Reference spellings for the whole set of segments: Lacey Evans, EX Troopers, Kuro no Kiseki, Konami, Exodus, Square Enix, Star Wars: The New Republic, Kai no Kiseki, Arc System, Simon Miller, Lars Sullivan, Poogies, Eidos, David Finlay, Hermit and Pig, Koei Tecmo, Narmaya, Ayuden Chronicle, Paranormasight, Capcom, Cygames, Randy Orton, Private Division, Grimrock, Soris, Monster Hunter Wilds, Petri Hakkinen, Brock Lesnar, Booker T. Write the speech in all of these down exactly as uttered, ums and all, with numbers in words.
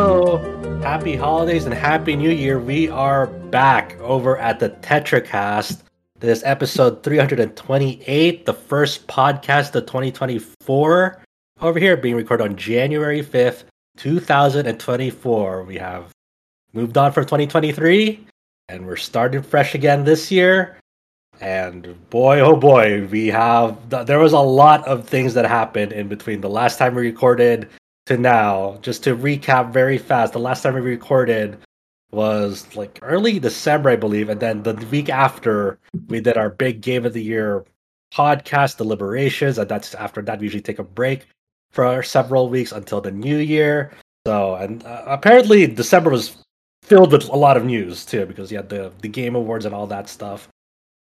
Hello! Happy holidays and happy new year. We are back over at the TetraCast. This is episode three hundred twenty-eight, the first podcast of twenty twenty-four. Over here, being recorded on January fifth, two thousand twenty-four. We have moved on from twenty twenty-three, and we're starting fresh again this year. And boy, oh boy, we have... There was a lot of things that happened in between the last time we recorded to now. Just to recap very fast, the last time we recorded was like early December, I believe. And then the week after, we did our big Game of the Year podcast, Deliberations. And that's after that, we usually take a break for several weeks until the new year. So, and uh, apparently December was filled with a lot of news, too, because you had the, the Game Awards and all that stuff.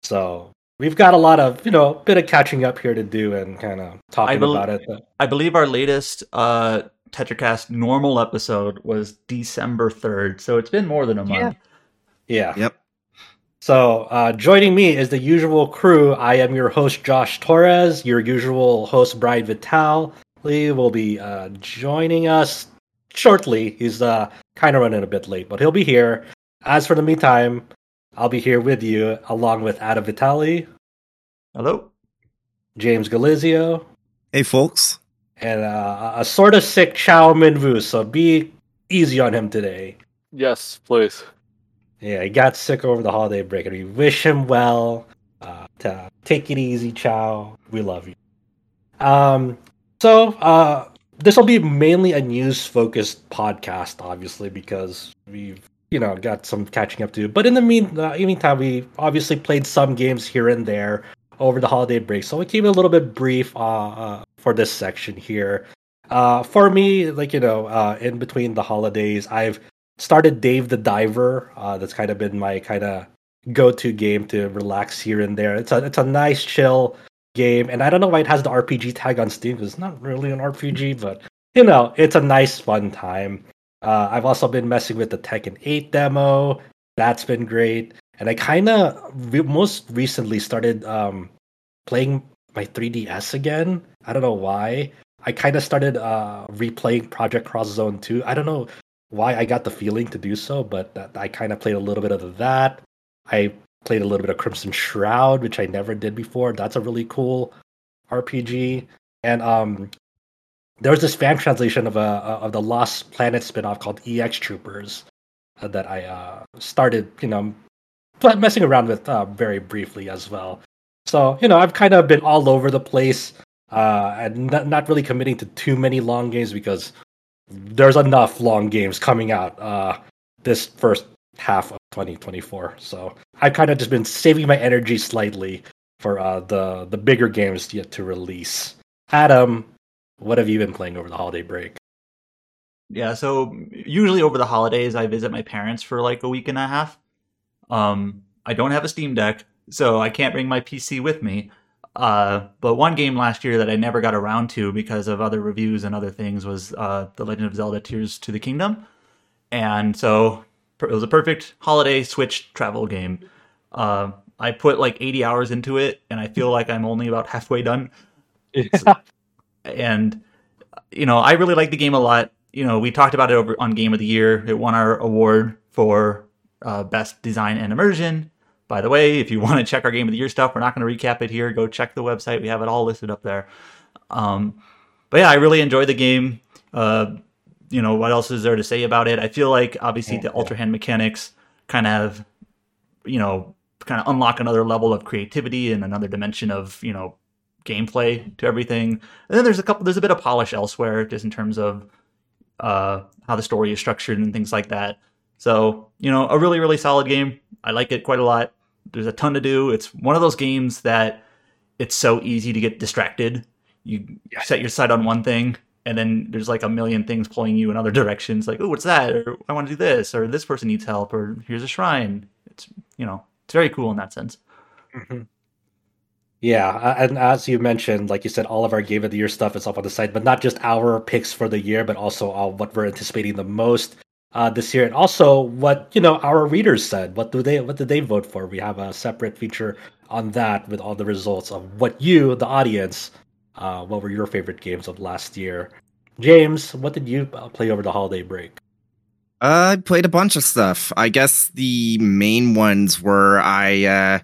So we've got a lot of, you know, a bit of catching up here to do and kind of talking be- about it. I believe our latest uh, TetraCast normal episode was December third. So it's been more than a month. Yeah. yeah. Yep. So uh, joining me is the usual crew. I am your host, Josh Torres. Your usual host, Brian Vitale, will be uh, joining us shortly. He's uh, kind of running a bit late, but he'll be here. As for the meantime, I'll be here with you, along with Adam Vitale. Hello. James Galizio. Hey, folks. And uh, a sort of sick Chao Min-Vu, so be easy on him today. Yes, please. Yeah, he got sick over the holiday break, and we wish him well. Uh, to take it easy, Chao. We love you. Um, so, uh, this will be mainly a news-focused podcast, obviously, because we've You know, got some catching up to do. But in the mean, uh, meantime, we obviously played some games here and there over the holiday break. So we keep it a little bit brief uh, uh, for this section here. Uh, for me, like, you know, uh, in between the holidays, I've started Dave the Diver. Uh, that's kind of been my kind of go-to game to relax here and there. It's a, it's a nice, chill game. And I don't know why it has the R P G tag on Steam, because it's not really an R P G, but, you know, it's a nice, fun time. Uh, I've also been messing with the Tekken eight demo. That's been great. And I kind of re- most recently started um, playing my three D S again. I don't know why. I kind of started uh, replaying Project Cross Zone two. I don't know why I got the feeling to do so, but that, I kind of played a little bit of that. I played a little bit of Crimson Shroud, which I never did before. That's a really cool R P G. And um there was this fan translation of a of the Lost Planet spinoff called E X Troopers uh, that I uh, started, you know, messing around with uh, very briefly as well. So, you know, I've kind of been all over the place uh, and not, not really committing to too many long games because there's enough long games coming out uh, this first half of twenty twenty-four. So I've kind of just been saving my energy slightly for uh, the the bigger games yet to release. Adam, what have you been playing over the holiday break? Yeah, so usually over the holidays, I visit my parents for like a week and a half. Um, I don't have a Steam Deck, so I can't bring my P C with me. Uh, but one game last year that I never got around to because of other reviews and other things was uh, The Legend of Zelda Tears to the Kingdom. And so it was a perfect holiday Switch travel game. Uh, I put like eighty hours into it, and I feel like I'm only about halfway done. So, and, you know, I really like the game a lot. You know, we talked about it over on Game of the Year. It won our award for uh, Best Design and Immersion. By the way, if you want to check our Game of the Year stuff, we're not going to recap it here. Go check the website. We have it all listed up there. Um, but yeah, I really enjoyed the game. Uh, you know, what else is there to say about it? I feel like, obviously, yeah, the Ultra Hand mechanics kind of, you know, kind of unlock another level of creativity and another dimension of, you know, gameplay to everything. And then there's a couple, there's a bit of polish elsewhere just in terms of uh, how the story is structured and things like that. So, you know, a really, really solid game. I like it quite a lot. There's a ton to do. It's one of those games that it's so easy to get distracted. You set your sight on one thing and then there's like a million things pulling you in other directions. Like, oh, what's that? Or I want to do this, or this person needs help, or here's a shrine. It's, you know, it's very cool in that sense. Mm-hmm. Yeah, and as you mentioned, like you said, all of our Game of the Year stuff is up on the site, but not just our picks for the year, but also uh, what we're anticipating the most uh, this year, and also what, you know, our readers said. What do they? What did they vote for? We have a separate feature on that with all the results of what you, the audience, uh, what were your favorite games of last year. James, what did you play over the holiday break? I played a bunch of stuff. I guess the main ones were I uh,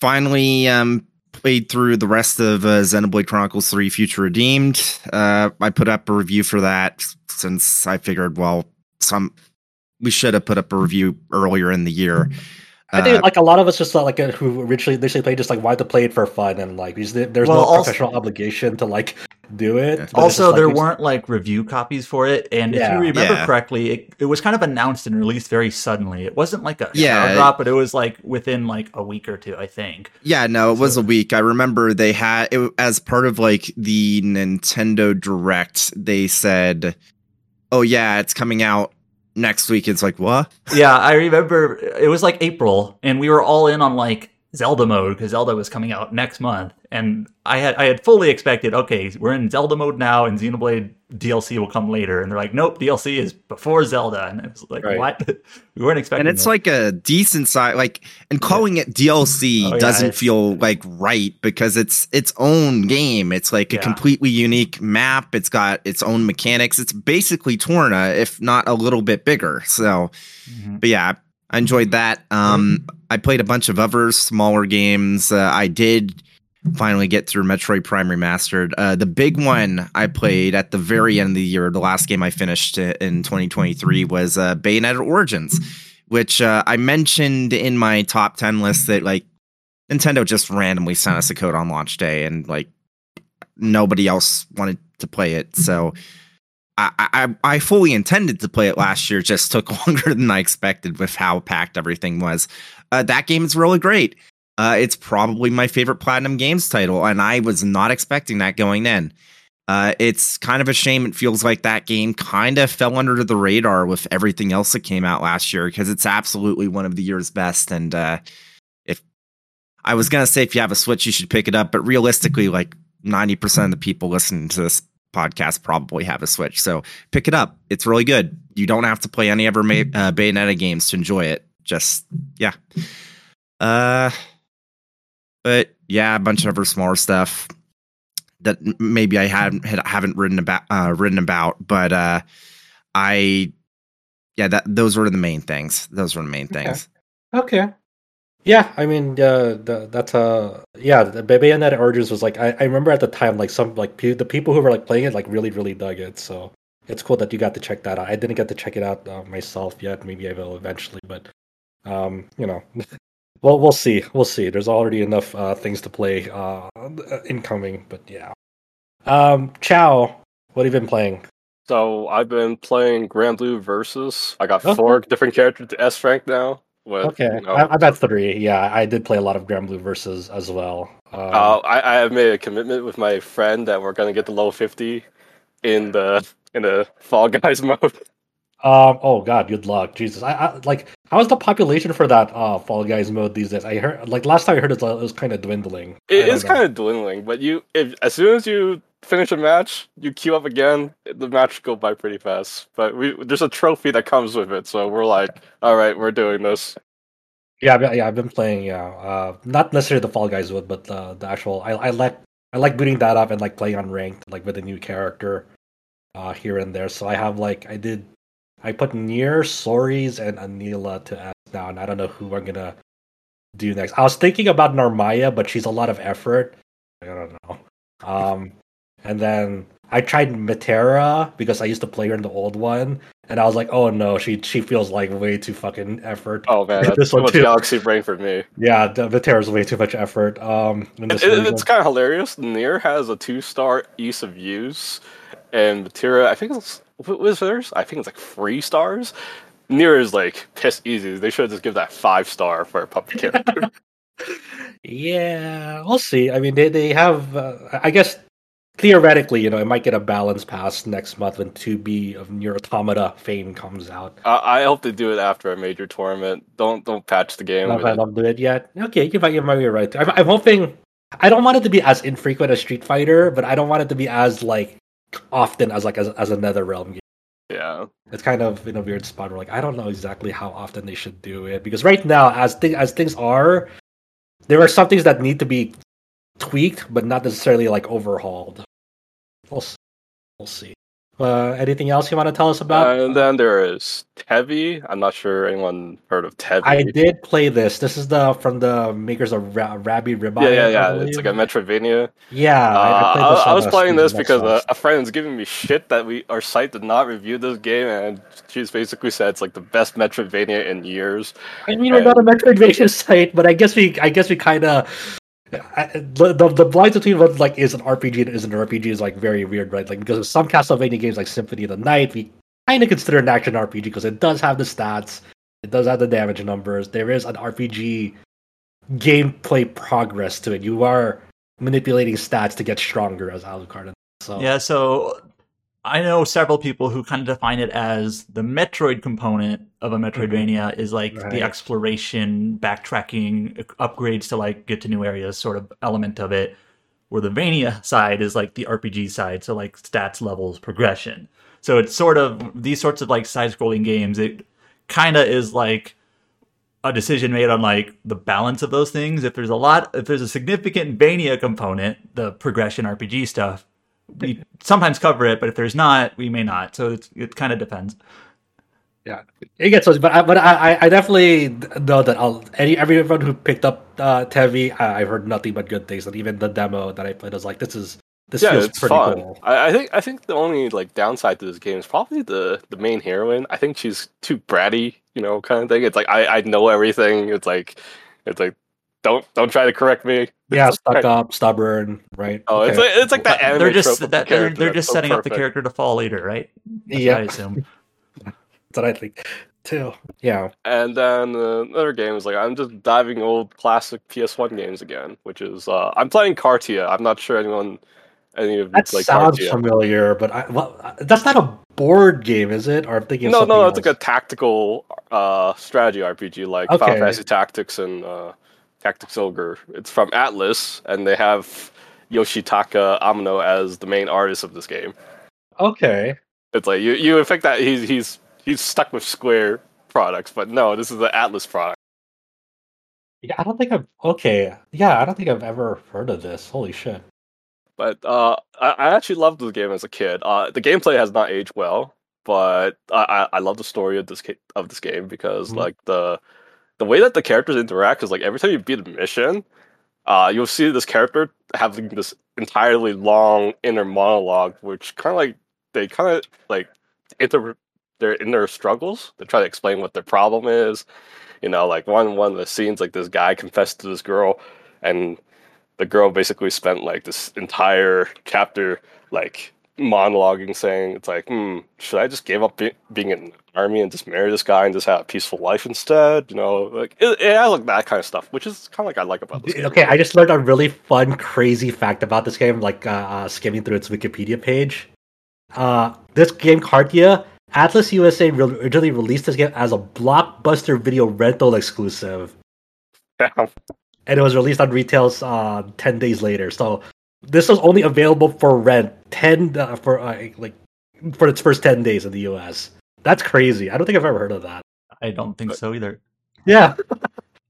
finally um, played through the rest of uh, Xenoblade Chronicles three Future Redeemed. Uh, I put up a review for that since I figured, well, some we should have put up a review earlier in the year. I think uh, like a lot of us just thought like who originally initially played just like wanted to play it for fun and like there's well, no also, professional obligation to like do it. Also, just, there like, weren't like review copies for it, and yeah. if you remember yeah. correctly, it, it was kind of announced and released very suddenly. It wasn't like a yeah, drop, but it was like within like a week or two, I think. Yeah, no, it so, was a week. I remember they had it as part of like the Nintendo Direct. They said, "Oh yeah, it's coming out." Next week, it's like, what? Yeah, I remember it was like April, and we were all in on like Zelda mode because Zelda was coming out next month. And I had I had fully expected, okay, we're in Zelda mode now, and Xenoblade D L C will come later. And they're like, nope, D L C is before Zelda. And I was like, right. what? We weren't expecting. And it's that. Like a decent size, like, and calling yeah. it D L C oh, yeah, doesn't feel like right because it's its own game. It's like a yeah. completely unique map. It's got its own mechanics. It's basically Torna, if not a little bit bigger. So, mm-hmm. but yeah, I enjoyed that. Um, mm-hmm. I played a bunch of other smaller games. Uh, I did finally get through Metroid Prime Remastered. Uh, the big one I played at the very end of the year, the last game I finished in twenty twenty-three was uh, Bayonetta Origins, which uh, I mentioned in my top ten list that like Nintendo just randomly sent us a code on launch day and like nobody else wanted to play it. So I, I, I fully intended to play it last year, just took longer than I expected with how packed everything was. Uh, that game is really great. Uh, it's probably my favorite Platinum Games title, and I was not expecting that going in. Uh, it's kind of a shame. It feels like that game kind of fell under the radar with everything else that came out last year because it's absolutely one of the year's best. And uh, if I was going to say if you have a Switch, you should pick it up. But realistically, like ninety percent of the people listening to this podcast probably have a Switch. So pick it up. It's really good. You don't have to play any other May- uh, Bayonetta games to enjoy it. Just, yeah. Uh... But yeah, a bunch of other smaller stuff that maybe I haven't haven't written about. Uh, written about, but uh, I, yeah, that those were the main things. Those were the main okay. things. Okay. Yeah, I mean, uh, the, that's a uh, yeah. The Bayonetta Origins was like I, I remember at the time, like some like pe- the people who were like playing it like really really dug it. So it's cool that you got to check that out. I didn't get to check it out uh, myself yet. Maybe I will eventually, but um, you know. Well, we'll see. We'll see. There's already enough uh, things to play uh, incoming, but yeah. Um, Chow, what have you been playing? So I've been playing Granblue Versus. I got okay. four different characters to S rank now. With, okay, you know, I, I've got three. Yeah, I did play a lot of Granblue Versus as well. Um, uh, I, I have made a commitment with my friend that we're going to get to level fifty in the in the Fall Guys mode. Um, oh god, good luck, Jesus! I, I like how is the population for that uh, Fall Guys mode these days? I heard like last time I heard it, it was kind of dwindling. It is kind of dwindling, but you if, as soon as you finish a match, you queue up again. The match go by pretty fast, but we there's a trophy that comes with it, so we're like, all right, we're doing this. Yeah, yeah, I've been playing. Yeah, uh, not necessarily the Fall Guys mode, but uh, the actual. I, I like I like booting that up and like playing on ranked, like with a new character uh, here and there. So I have like I did. I put Nier, Soris, and Anila to S now, and I don't know who I'm gonna do next. I was thinking about Narmaya, but she's a lot of effort. I don't know. Um, and then I tried Matera because I used to play her in the old one, and I was like, oh no, she she feels like way too fucking effort. Oh man, that's so much too. Galaxy brain for me. Yeah, Matera's way too much effort. Um, in this it, it's kind of hilarious. Nier has a two-star ease of use, and Matera, I think it's... Wizards, I think it's like three stars. Nier is like piss easy. They should just give that five star for a puppy character. Yeah, we'll see. I mean, they they have. Uh, I guess theoretically, you know, it might get a balance pass next month when two B of Nier Automata fame comes out. Uh, I hope they do it after a major tournament. Don't don't patch the game. Not with I don't do it yet. Okay, you might you might be right. I'm, I'm hoping. I don't want it to be as infrequent as Street Fighter, but I don't want it to be as like. Often as like as, as a NetherRealm game. Yeah. It's kind of in a weird spot where like I don't know exactly how often they should do it because right now as th- as things are there are some things that need to be tweaked but not necessarily like overhauled. We'll see. We'll see. Uh, anything else you want to tell us about? And then there is Tevi. I'm not sure anyone heard of Tevi. I did play this. This is the from the makers of Ra- Rabbi Ribeye. Yeah, yeah, yeah. It's like a Metroidvania. Yeah. Uh, I, I, played this I, I was playing this because a, a friend was giving me shit that we our site did not review this game, and she's basically said it's like the best Metroidvania in years. I mean, and... we're not a Metroidvania site, but I guess we, I guess we kind of. I, the the lines between what like is an R P G and isn't an R P G is like very weird, right? Like because of some Castlevania games like Symphony of the Night, we kind of consider an action R P G because it does have the stats, it does have the damage numbers. There is an R P G gameplay progress to it. You are manipulating stats to get stronger as Alucard. So yeah, so I know several people who kind of define it as the Metroid component of a Metroidvania mm-hmm. is like right. the exploration, backtracking, upgrades to like get to new areas sort of element of it, where the Vania side is like the R P G side, so like stats, levels, progression. So it's sort of these sorts of like side-scrolling games, it kind of is like a decision made on like the balance of those things. If there's a lot, if there's a significant Vania component, the progression R P G stuff, we sometimes cover it, but if there's not, we may not. So it's, it kind of depends. Yeah, it gets. But I, but I, I definitely know that I'll, any everyone who picked up uh, Tevi, I, I've heard nothing but good things. And even the demo that I played, I was like, this is this yeah, feels it's pretty fun. Cool. I, I think I think the only like downside to this game is probably the, the main heroine. I think she's too bratty, you know, kind of thing. It's like I, I know everything. It's like it's like. Don't don't try to correct me. Yeah, stuck up, stubborn, right? Oh, okay. it's like, it's like that anime They're just trope that, the they're, they're just so setting perfect. Up the character to fall later, right? That's yeah, I assume. That's what I think too. Yeah. And then uh, another game is like I'm just diving old classic P S one games again, which is uh, I'm playing Cartia. I'm not sure anyone any of that like sounds Cartia. Familiar, but I, well, that's not a board game, is it? Or I'm thinking no, no, else. It's like a tactical uh, strategy R P G, like okay. Final Fantasy Tactics and. Uh, Tactics Ogre. It's from Atlas, and they have Yoshitaka Amano as the main artist of this game. Okay. It's like you you think that he's he's he's stuck with Square products, but no, this is the Atlas product. Yeah, I don't think I've okay. Yeah, I don't think I've ever heard of this. Holy shit. But uh I, I actually loved this game as a kid. Uh the gameplay has not aged well, but I, I, I love the story of this of this game because mm-hmm. like the The way that the characters interact is like every time you beat a mission, uh, you'll see this character having this entirely long inner monologue, which kind of like they kind of like inter their inner struggles. They try to explain what their problem is. You know, like one one of the scenes, like this guy confessed to this girl, and the girl basically spent like this entire chapter like monologuing, saying it's like, hmm, should I just give up be- being in army and just marry this guy and just have a peaceful life instead, you know, like it, it has like that kind of stuff, which is kind of like I like about this game. Okay, I just learned a really fun, crazy fact about this game, like uh, uh, skimming through its Wikipedia page. Uh, this game, Cartia, Atlas U S A re- originally released this game as a Blockbuster video rental exclusive. Yeah. And it was released on retail uh, ten days later, so this was only available for rent ten uh, for uh, like for its first ten days in the U S. That's crazy. I don't think I've ever heard of that. I don't think but, so either. Yeah.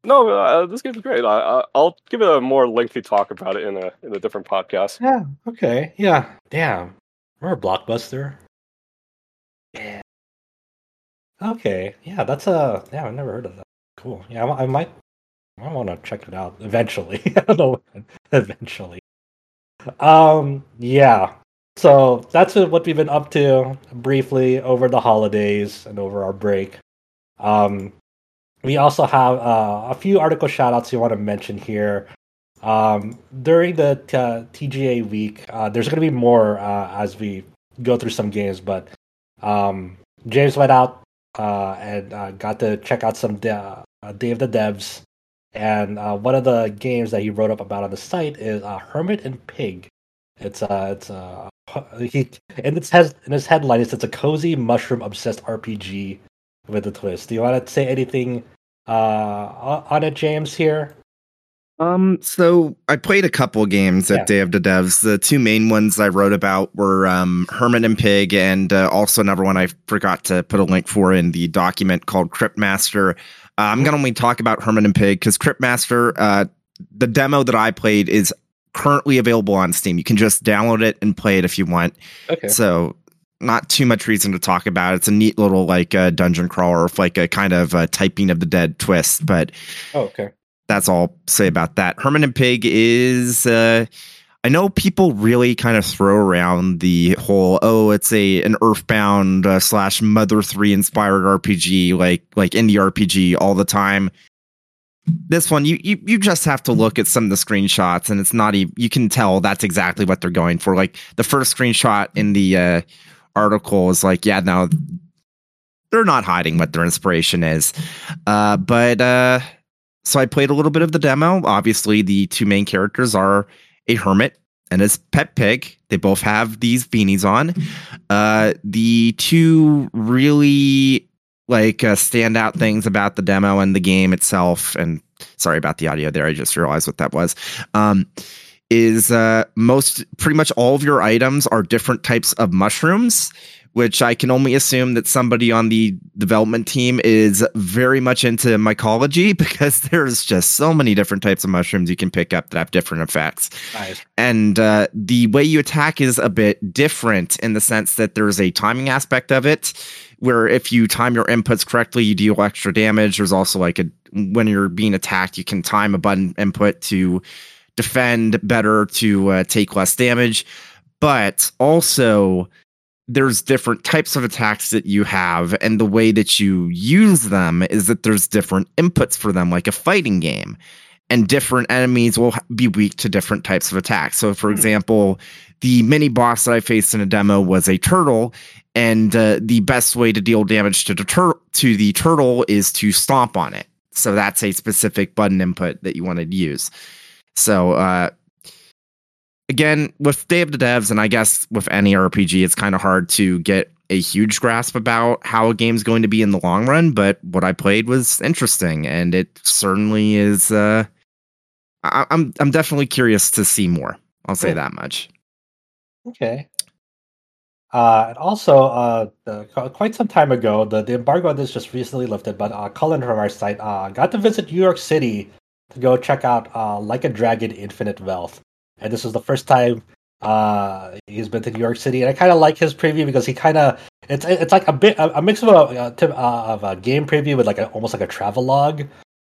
no, uh, this game's great. I, I, I'll give it a more lengthy talk about it in a in a different podcast. Yeah. Okay. Yeah. Damn. We're a Blockbuster. Yeah. Okay. Yeah. That's a yeah. I've never heard of that. Cool. Yeah. I, I might. I want to check it out eventually. I don't know. Eventually. Um. Yeah. So that's what we've been up to briefly over the holidays and over our break. Um, we also have uh, a few article shoutouts you want to mention here. Um, during the t- uh, T G A week, uh, there's going to be more uh, as we go through some games, but um, James went out uh, and uh, got to check out some de- uh, Dave the Devs, and uh, one of the games that he wrote up about on the site is uh, Hermit and Pig. It's uh, it's uh, he and it has in his headline. It's it's a cozy mushroom obsessed R P G with a twist. Do you want to say anything uh, on it, James? Here. Um. So I played a couple games at yeah. Day of the Devs. The two main ones I wrote about were um, Hermit and Pig, and uh, also another one I forgot to put a link for in the document called Cryptmaster. Uh, I'm gonna only talk about Hermit and Pig because Cryptmaster, uh, the demo that I played is currently available on Steam. You can just download it and play it if you want. Okay. So not too much reason to talk about. It's a neat little like a uh, dungeon crawler, like a kind of uh, typing of the dead twist, but oh, okay. That's all I'll say about that. Hermit and Pig is, uh, I know people really kind of throw around the whole, oh, it's a an Earthbound uh, slash Mother three inspired R P G, like like indie R P G all the time. This one, you, you you just have to look at some of the screenshots, and it's not even, you can tell that's exactly what they're going for. Like the first screenshot in the uh, article is like, yeah, no, they're not hiding what their inspiration is, uh, but. Uh, So I played a little bit of the demo. Obviously, the two main characters are a hermit and his pet pig. They both have these beanies on. Uh, the two really like uh, standout things about the demo and the game itself, and sorry about the audio there, I just realized what that was, um, is uh, most pretty much all of your items are different types of mushrooms, which I can only assume that somebody on the development team is very much into mycology, because there's just so many different types of mushrooms you can pick up that have different effects. Nice. And uh, the way you attack is a bit different in the sense that there's a timing aspect of it, where if you time your inputs correctly, you deal extra damage. There's also like a, when you're being attacked, you can time a button input to defend better, to uh, take less damage. But also, there's different types of attacks that you have, and the way that you use them is that there's different inputs for them, like a fighting game, and different enemies will be weak to different types of attacks. So for example, the mini boss that I faced in a demo was a turtle, and uh, the best way to deal damage to the, tur- to the turtle is to stomp on it. So that's a specific button input that you want to use. So, uh, Again, with Dave the Devs, and I guess with any R P G, it's kind of hard to get a huge grasp about how a game's going to be in the long run, but what I played was interesting, and it certainly is... Uh, I- I'm I'm definitely curious to see more. I'll say that much. Okay. Uh, and also, uh, uh, quite some time ago, the, the embargo on this just recently lifted, but uh, Colin from our site uh, got to visit New York City to go check out uh, Like a Dragon Infinite Wealth. And this is the first time uh, he's been to New York City, and I kind of like his preview because he kind of it's it's like a bit a mix of a, a of a game preview with like a, almost like a travelogue,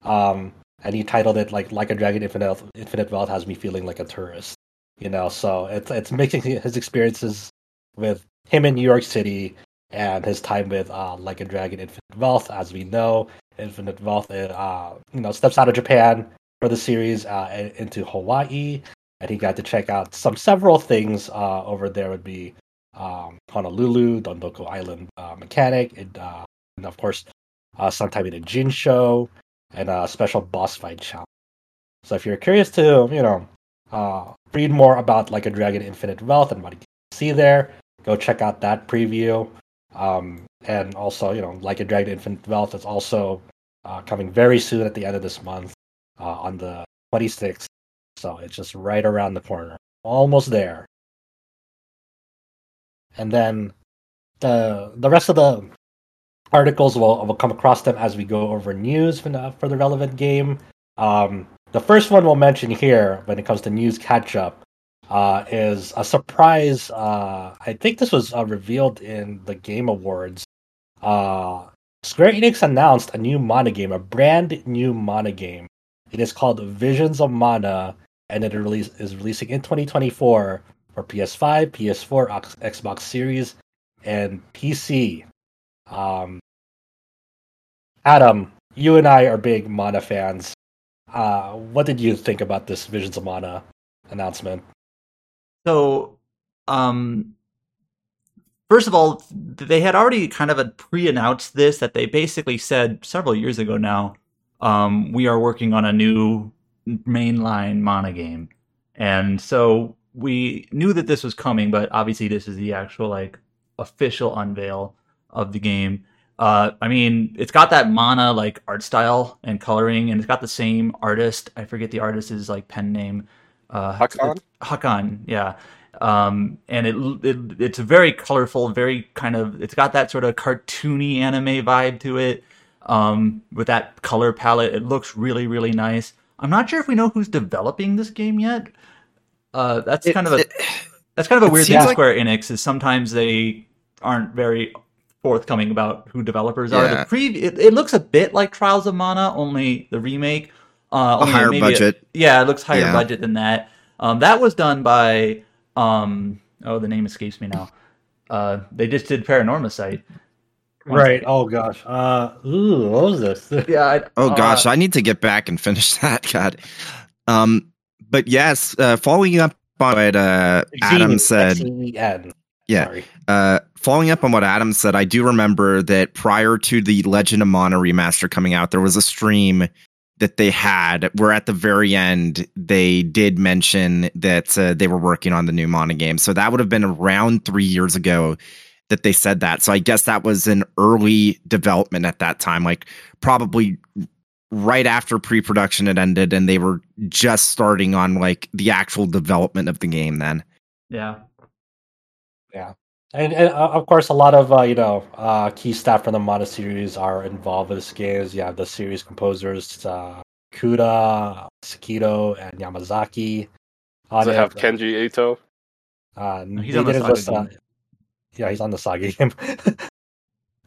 um, and he titled it like Like a Dragon Infinite Infinite Wealth has me feeling like a tourist, you know. So it's it's mixing his experiences with him in New York City and his time with uh, Like a Dragon Infinite Wealth. As we know, Infinite Wealth uh, you know steps out of Japan for the series uh, into Hawaii. And he got to check out some several things uh, over there. Would be um, Honolulu, Dondoko Island uh, Mechanic, and, uh, and of course, uh, sometime in a Jinsho, and a special boss fight challenge. So if you're curious to, you know, uh, read more about Like a Dragon Infinite Wealth and what you can see there, go check out that preview. Um, and also, you know, Like a Dragon Infinite Wealth is also uh, coming very soon at the end of this month uh, on the twenty-sixth. So it's just right around the corner, almost there. And then the the rest of the articles will will come across them as we go over news for the, for the relevant game. Um, the first one we'll mention here when it comes to news catch up uh, is a surprise. Uh, I think this was uh, revealed in the Game Awards. Uh, Square Enix announced a new Mana game, a brand new Mana game. It is called Visions of Mana, and it release, is releasing in twenty twenty-four for P S five, P S four, Xbox Series, and P C. Um, Adam, you and I are big Mana fans. Uh, what did you think about this Visions of Mana announcement? So, um, first of all, they had already kind of pre-announced this, that they basically said several years ago now, Um, we are working on a new mainline Mana game. And so we knew that this was coming, but obviously this is the actual, like, official unveil of the game. Uh, I mean, it's got that Mana, like, art style and coloring, and it's got the same artist. I forget the artist's, like, pen name. Uh, Hakan? Hakan, yeah. Um, and it, it it's very colorful, very kind of... It's got that sort of cartoony anime vibe to it. Um, with that color palette, it looks really, really nice. I'm not sure if we know who's developing this game yet. Uh, that's it, kind of a it, that's kind of a weird thing. Like... Square Enix is sometimes they aren't very forthcoming about who developers yeah. are. The pre- it, it looks a bit like Trials of Mana, only the remake. Uh, only a higher maybe budget. It, yeah, it looks higher yeah. budget than that. Um, that was done by... Um, oh, the name escapes me now. Uh, they just did Paranormasight. Right. Oh, gosh. Uh, ooh, what was this? yeah. I, oh, uh, gosh. I need to get back and finish that. God. Um, but yes, uh, following up on what uh, Adam said... X E N Yeah. Sorry. Uh, following up on what Adam said, I do remember that prior to the Legend of Mana remaster coming out, there was a stream that they had where at the very end, they did mention that uh, they were working on the new Mana game. So that would have been around three years ago that they said that. So I guess that was an early development at that time, like probably right after pre-production had ended and they were just starting on like the actual development of the game then. Yeah. Yeah. And, and uh, of course, a lot of, uh, you know, uh, key staff from the Mana series are involved with this game. You have the series composers, uh, Kuda, Sekiro, and Yamazaki. Uh, Does it have, have Kenji Ito? Uh, he's on the saga was, uh, yeah, he's on the saga game.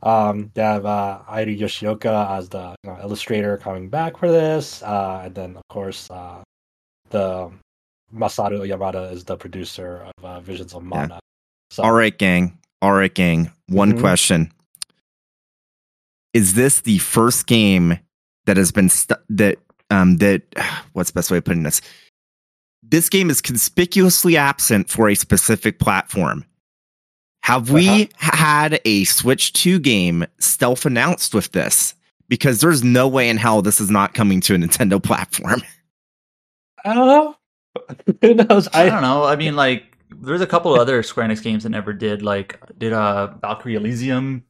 um, they have uh, Airi Yoshioka as the you know, illustrator coming back for this. Uh, and then, of course, uh, the Masaru Yamada is the producer of uh, Visions of Mana. Yeah. So. All right, gang. All right, gang. One mm-hmm. question. Is this the first game that has been st- that um that what's the best way of putting this? This game is conspicuously absent for a specific platform. Have uh-huh. we had a Switch two game stealth announced with this? Because there's no way in hell this is not coming to a Nintendo platform. I don't know. Who knows? I, I don't know. I mean, like, there's a couple of other Square Enix games that never did, like did uh, Valkyrie Elysium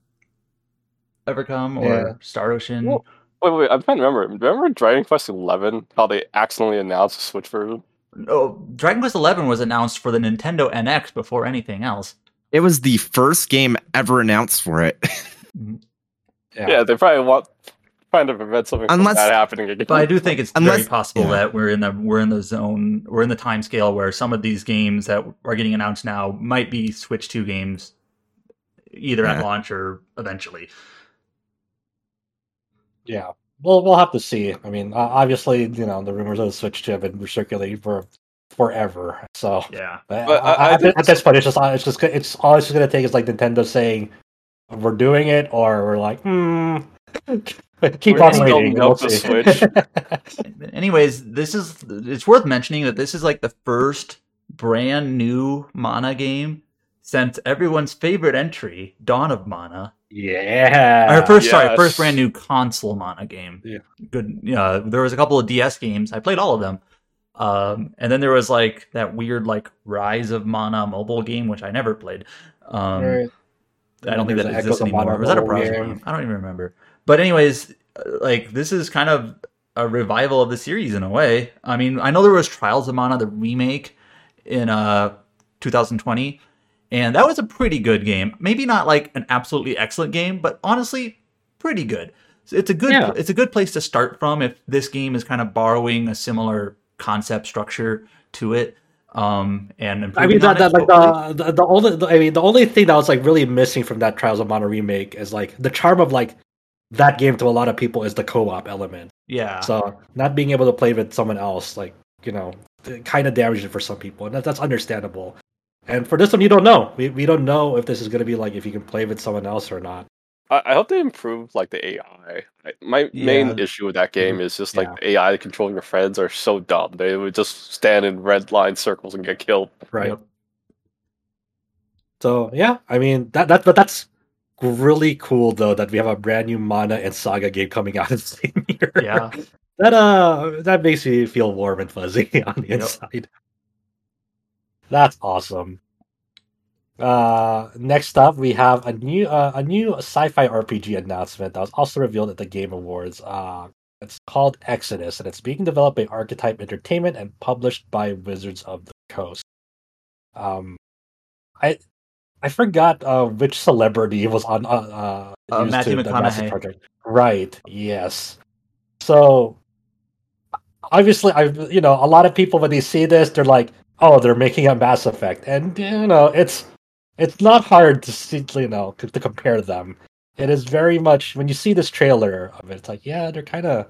ever come, or yeah. Star Ocean? Well, wait, wait, I'm trying to remember. Remember Dragon Quest eleven? How they accidentally announced the Switch version? No, Dragon Quest eleven was announced for the Nintendo N X before anything else. It was the first game ever announced for it. yeah. yeah, they probably want trying to prevent something unless, from that happening again. But I do think it's unless, very possible yeah. that we're in the we're in the zone, we're in the time scale where some of these games that are getting announced now might be Switch two games, either yeah. at launch or eventually. Yeah, well, we'll have to see. I mean, obviously, you know, the rumors of the Switch two have been circulating for forever. So yeah, but but I, I, I, at, at this point, it's just it's just it's all it's going to take is like Nintendo saying we're doing it, or we're like hmm. Keep We're on waiting. We'll the Switch. Anyways, this is it's worth mentioning that this is like the first brand new Mana game since everyone's favorite entry, Dawn of Mana. Yeah. Or first, yes. sorry, first brand new console Mana game. Yeah. Good. Yeah. Uh, there was a couple of D S games. I played all of them. Um, and then there was like that weird like Rise of Mana mobile game, which I never played. Um, right. I don't think that exists anymore. Was that a browser game? I don't even remember. But anyways, like this is kind of a revival of the series in a way. I mean, I know there was Trials of Mana, the remake in uh, twenty twenty, and that was a pretty good game. Maybe not like an absolutely excellent game, but honestly, pretty good. So it's a good yeah. it's a good place to start from if this game is kind of borrowing a similar concept structure to it. Um, and I mean that, that like the, the the only the, I mean the only thing that was like really missing from that Trials of Mana remake is like the charm of like. That game to a lot of people is the co-op element. Yeah. So not being able to play with someone else, like, you know, kind of damaged it for some people. And that, that's understandable. And for this one, you don't know. We we don't know if this is going to be like, if you can play with someone else or not. I, I hope they improve, like, the A I. My yeah. main issue with that game is just, like, yeah. the A I controlling your friends are so dumb. They would just stand in red line circles and get killed. Right. Yep. So, yeah. I mean, that, that but that's... really cool though that we have a brand new Mana and Saga game coming out in the same year. Yeah, that uh, that makes me feel warm and fuzzy on the yep. inside. That's awesome. Uh, next up we have a new uh, a new sci-fi R P G announcement that was also revealed at the Game Awards. Uh, it's called Exodus, and it's being developed by Archetype Entertainment and published by Wizards of the Coast. Um, I. I forgot uh, which celebrity was on uh, uh, uh, Matthew to, McConaughey. Project. Right, yes. So, obviously, I you know, a lot of people, when they see this, they're like, oh, they're making a Mass Effect. And, you know, it's It's not hard to see, you know, to compare them. It is very much, when you see this trailer of it, it's like, yeah, they're kind of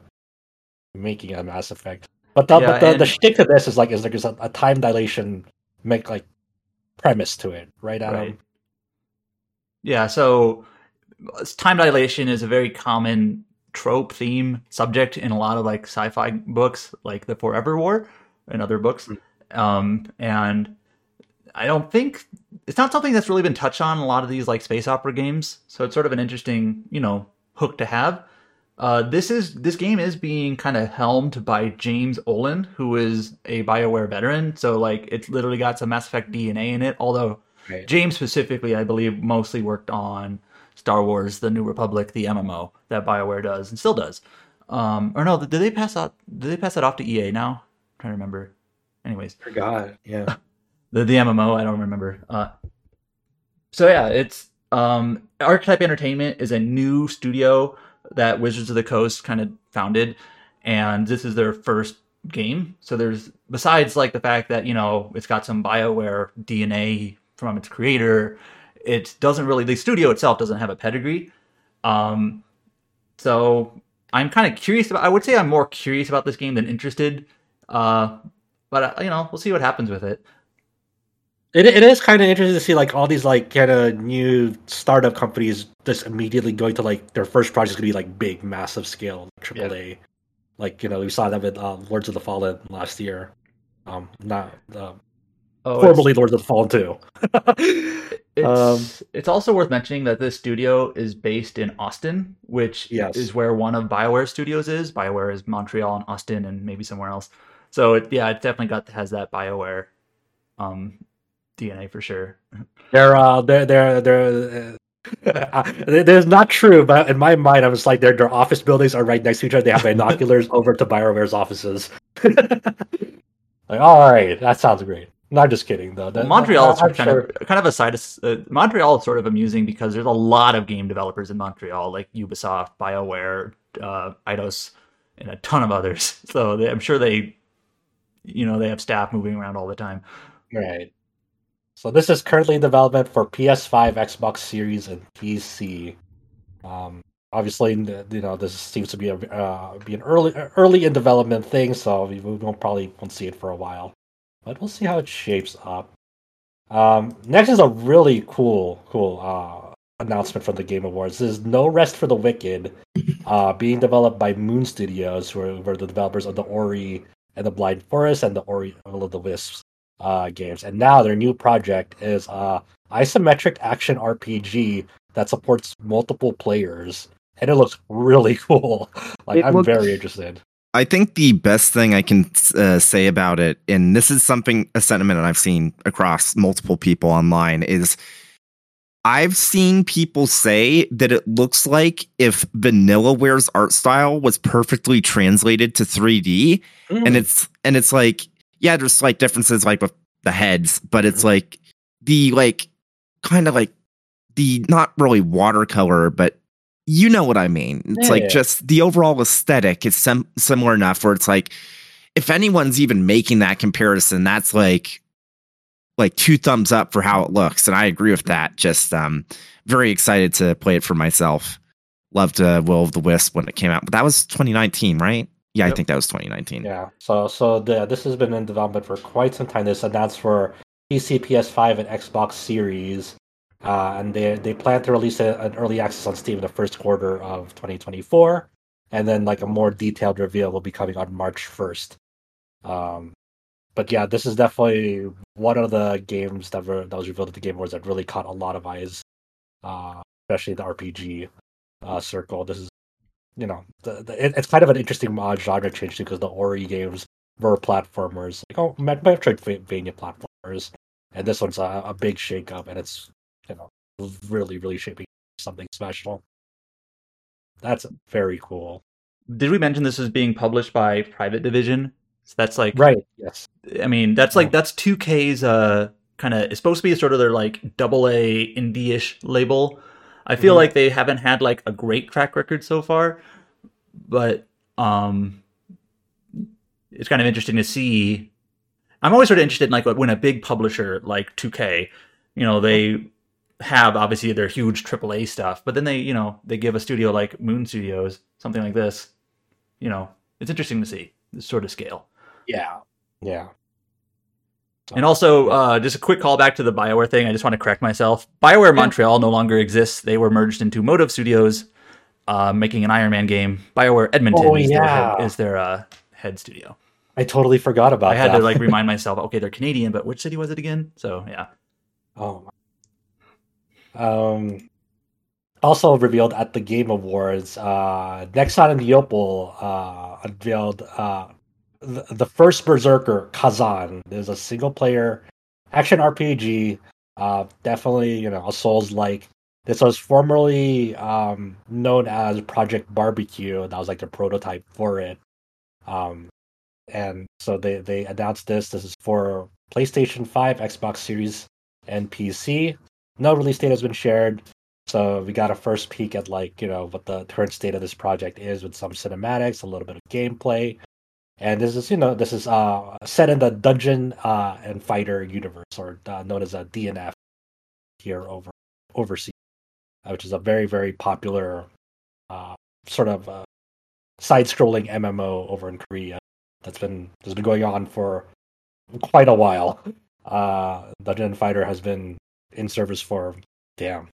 making a Mass Effect. But the, yeah, but the, and... the shtick of this is like, is like there's a, a time dilation make like premise to it, right, Adam? Right. Yeah, so time dilation is a very common trope, theme, subject in a lot of like sci-fi books, like The Forever War and other books. Mm-hmm. Um, and I don't think... It's not something that's really been touched on in a lot of these like space opera games, so it's sort of an interesting, you know, hook to have. Uh, this is this game is being kind of helmed by James Olin, who is a BioWare veteran, so like it's literally got some Mass Effect D N A in it. Although right. James specifically, I believe, mostly worked on Star Wars: The New Republic, the M M O that BioWare does and still does. Um, or no, did they pass out? Did they pass that off to E A now? I'm trying to remember. Anyways, forgot. Yeah. The the M M O, I don't remember. Uh, so yeah, it's um, Archetype Entertainment is a new studio that Wizards of the Coast kind of founded, and this is their first game. So there's, besides like the fact that, you know, it's got some BioWare D N A from its creator, it doesn't really, the studio itself doesn't have a pedigree. Um, so I'm kind of curious about, I would say I'm more curious about this game than interested. Uh, but, uh, you know, we'll see what happens with it. It it is kind of interesting to see like all these like kind of new startup companies just immediately going to like their first project is gonna be like big, massive scale, triple A, yeah. Like, you know, we saw that with uh, Lords of the Fallen last year, um, not um, oh, formerly Lords of the Fallen two. It's um, it's also worth mentioning that this studio is based in Austin, which yes. is where one of BioWare's studios is. BioWare is Montreal and Austin and maybe somewhere else. So it, yeah, it definitely got has that BioWare. Um, D N A for sure. They're uh, they're they're they're. Uh, there's not true, but in my mind, I was like, their their office buildings are right next to each other. They have binoculars over to BioWare's offices. Like, oh, all right, that sounds great. No, I'm just kidding though. That, well, Montreal is kind sure. of kind of a side. Of, uh, Montreal is sort of amusing because there's a lot of game developers in Montreal, like Ubisoft, BioWare, uh, Eidos, and a ton of others. So they, I'm sure they, you know, they have staff moving around all the time. Right. So this is currently in development for P S five, Xbox Series, and P C. Um, obviously, you know, this seems to be a uh, be an early early in development thing, so we won't probably won't see it for a while, but we'll see how it shapes up. Um, next is a really cool cool uh, announcement from the Game Awards. This is No Rest for the Wicked, uh, being developed by Moon Studios, who are, who are the developers of the Ori and the Blind Forest and the Ori Will of the Wisps. Uh, games, and now their new project is uh, isometric action R P G that supports multiple players, and it looks really cool. Like it I'm looks... very interested. I think the best thing I can uh, say about it, and this is something a sentiment that I've seen across multiple people online, is I've seen people say that it looks like if Vanillaware's art style was perfectly translated to three D, mm. and it's and it's like. Yeah, there's slight differences like with the heads, but it's like the like kind of like the not really watercolor, but you know what I mean. It's yeah, like yeah. just the overall aesthetic is sem- similar enough where it's like if anyone's even making that comparison, that's like like two thumbs up for how it looks. And I agree with that. Just um, very excited to play it for myself. Loved uh, Will of the Wisp when it came out, but that was twenty nineteen, right? Yeah, yep. I think that was twenty nineteen. Yeah, so so the, this has been in development for quite some time. This announced for P C, P S five, and Xbox Series, uh, and they they plan to release a, an early access on Steam in the first quarter of twenty twenty-four, and then like a more detailed reveal will be coming on March first. Um, but yeah, this is definitely one of the games that were that was revealed at the Game Awards that really caught a lot of eyes, uh, especially the R P G uh, circle. This is. You know, the, the, it, it's kind of an interesting uh, genre change too, because the Ori games were platformers, like oh, Metroidvania platformers, and this one's a, a big shakeup, and it's you know really, really shaping something special. That's very cool. Did we mention this is being published by Private Division? So that's like right, yes. I mean, that's like that's two K's uh kind of. It's supposed to be sort of their like double A indie-ish label. I feel mm-hmm. like they haven't had like a great track record so far, but um, it's kind of interesting to see. I'm always sort of interested in like when a big publisher like two K, you know, they have, obviously, their huge triple A stuff, but then they, you know, they give a studio like Moon Studios something like this. You know, it's interesting to see this sort of scale. Yeah. Yeah. And also, uh, just a quick call back to the BioWare thing. I just want to correct myself. BioWare Montreal no longer exists. They were merged into Motive Studios, uh, making an Iron Man game. BioWare Edmonton oh, is yeah. their, is their uh, head studio. I totally forgot about that. I had that. to like remind myself, okay, they're Canadian, but which city was it again? So, yeah. Oh. Um, also revealed at the Game Awards, uh, Nexon and Yopel uh, unveiled... Uh, the first Berserker, Kazan. There's a single-player action R P G. Uh, definitely, you know, a Souls-like. This was formerly um, known as Project Barbecue. That was like the prototype for it. Um, and so they, they announced this. This is for PlayStation five, Xbox Series, and P C. No release date has been shared. So we got a first peek at, like, you know, what the current state of this project is with some cinematics, a little bit of gameplay. And this is, you know, this is uh, set in the Dungeon uh, and Fighter universe, or uh, known as a D N F here over overseas, which is a very, very popular uh, sort of uh, side-scrolling M M O over in Korea that's been that's been going on for quite a while. Uh, Dungeon and Fighter has been in service for damn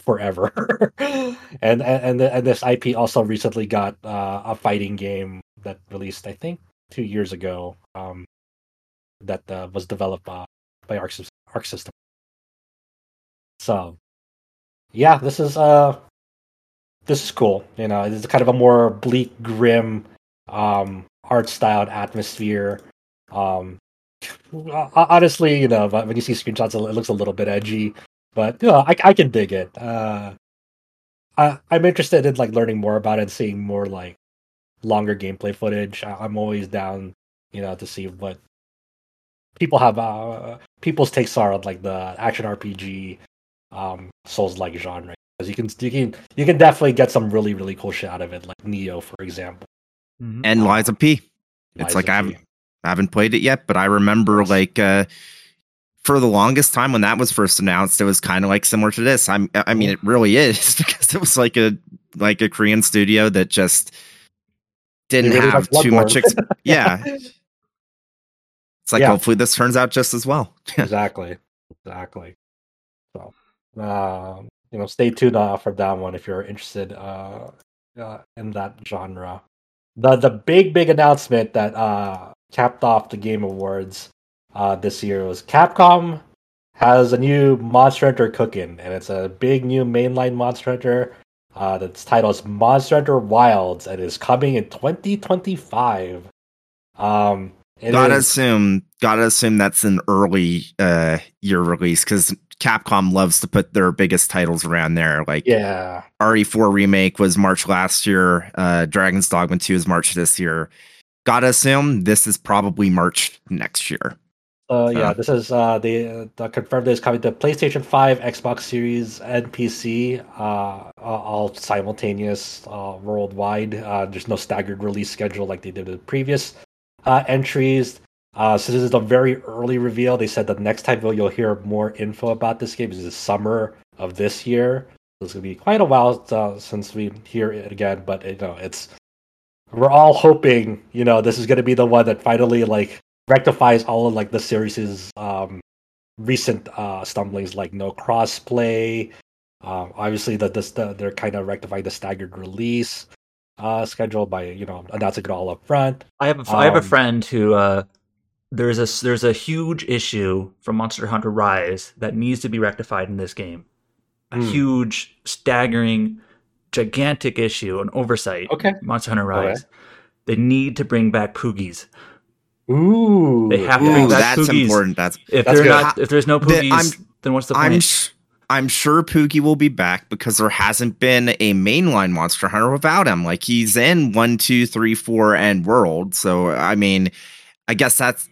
forever, and, and and and this I P also recently got uh, a fighting game that released, I think, two years ago. Um, that uh, was developed uh, by Arc System. Arc System. So, yeah, this is uh, this is cool. You know, it's kind of a more bleak, grim, um, art style atmosphere. Um, honestly, you know, when you see screenshots, it looks a little bit edgy, but you know, I, I can dig it. Uh, I, I'm interested in like learning more about it, and seeing more like longer gameplay footage. I'm always down, you know, to see what people have, uh, people's takes are on like the action R P G, um, Souls-like genre. Because you can, you can, you can definitely get some really, really cool shit out of it, like Neo, for example. Mm-hmm. And Liza P. It's Liza like P. I haven't, I haven't played it yet, but I remember like uh, for the longest time when that was first announced, it was kind of like similar to this. I'm, I mean, it really is because it was like a like a Korean studio that just didn't really have too much ex- yeah it's like yeah. Hopefully this turns out just as well. exactly exactly so uh, you know, stay tuned uh, for that one if you're interested uh, uh in that genre. The the big big announcement that uh capped off the Game Awards uh this year was Capcom has a new Monster Hunter cooking, and it's a big new mainline Monster Hunter. Uh, that's titled Monster Hunter Wilds, and is coming in twenty twenty-five. Um, gotta is... assume, gotta assume that's an early uh, year release because Capcom loves to put their biggest titles around there. Like, yeah, R E four remake was March last year. Uh, Dragon's Dogma two is March this year. Gotta assume this is probably March next year. Uh, yeah, uh, this is uh, the the confirmed is coming to PlayStation five, Xbox Series, and P C, uh, all simultaneous uh, worldwide. Uh, there's no staggered release schedule like they did with previous uh, entries. Uh, so this is a very early reveal. They said the next time you'll hear more info about this game is the summer of this year. So it's gonna be quite a while uh, since we hear it again, but you know, it's we're all hoping you know this is gonna be the one that finally like rectifies all of like the series' um, recent uh, stumblings, like no crossplay. Um, obviously, that this the, they're kind of rectifying the staggered release uh, schedule by you know announcing it all up front. I have a, um, I have a friend who uh, there's a there's a huge issue from Monster Hunter Rise that needs to be rectified in this game. A mm. huge, staggering, gigantic issue, an oversight. Okay, Monster Hunter Rise. Okay. They need to bring back Poogies. Ooh, they have to bring ooh, back that's Poogies. Important. That's if that's they're good. not if there's no Poogies, the, I'm, then what's the point? I'm, sh- I'm sure Poogie will be back because there hasn't been a mainline Monster Hunter without him. Like he's in one, two, three, four, and World. So I mean, I guess that's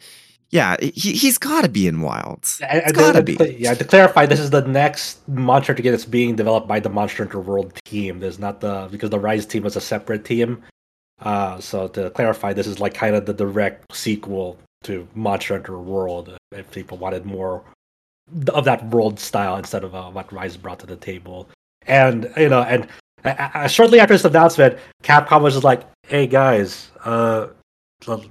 yeah. He he's got to be in Wilds. I, I, gotta I, be. Yeah. To clarify, this is the next Monster Hunter game that's being developed by the Monster Hunter World team. There's not the because the Rise team was a separate team. Uh, so to clarify, this is like kind of the direct sequel to Monster Hunter World. If people wanted more of that world style instead of uh, what Rise brought to the table. And, you know, and uh, shortly after this announcement, Capcom was just like, hey guys, uh,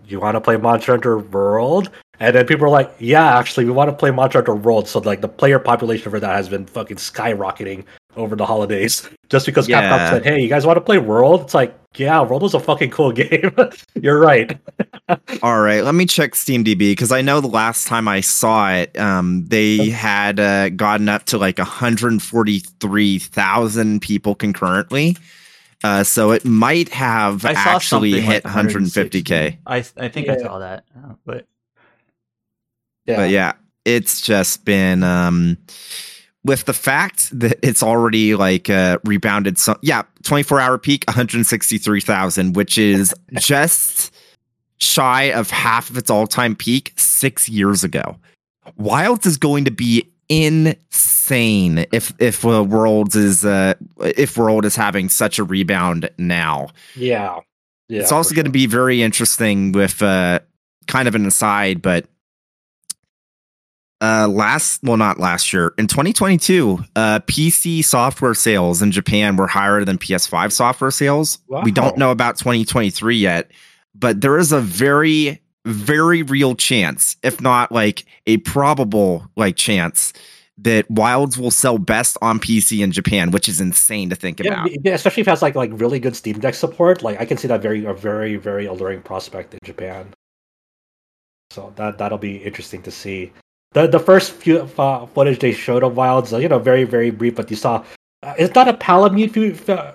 you want to play Monster Hunter World? And then people were like, yeah, actually, we want to play Monster Hunter World. So, like, the player population for that has been fucking skyrocketing over the holidays. Just because yeah. Capcom said, hey, you guys want to play World? It's like, yeah, World was a fucking cool game. You're right. All right, let me check Steam D B, because I know the last time I saw it, um, they had uh, gotten up to, like, one hundred forty-three thousand people concurrently. Uh, so it might have actually hit like one hundred fifty K. I, I think yeah. I saw that, but... Yeah. But yeah, it's just been um, with the fact that it's already like uh, rebounded. So yeah, twenty-four hour peak, one hundred sixty-three thousand, which is just shy of half of its all time peak six years ago. Wilds is going to be insane if if uh, Worlds is uh, if World is having such a rebound now. Yeah, yeah it's also going to sure. be very interesting with uh, kind of an aside, but. Uh, last, well, not last year. In twenty twenty-two, uh, P C software sales in Japan were higher than P S five software sales. Wow. We don't know about twenty twenty-three yet, but there is a very, very real chance, if not like a probable like chance, that Wilds will sell best on P C in Japan, which is insane to think yeah, about. Yeah, especially if it has like like really good Steam Deck support. Like I can see that very a very very alluring prospect in Japan. So that that'll be interesting to see. The the first few uh, footage they showed of Wilds, uh, you know, very, very brief, but you saw, uh, it's not a palamute uh,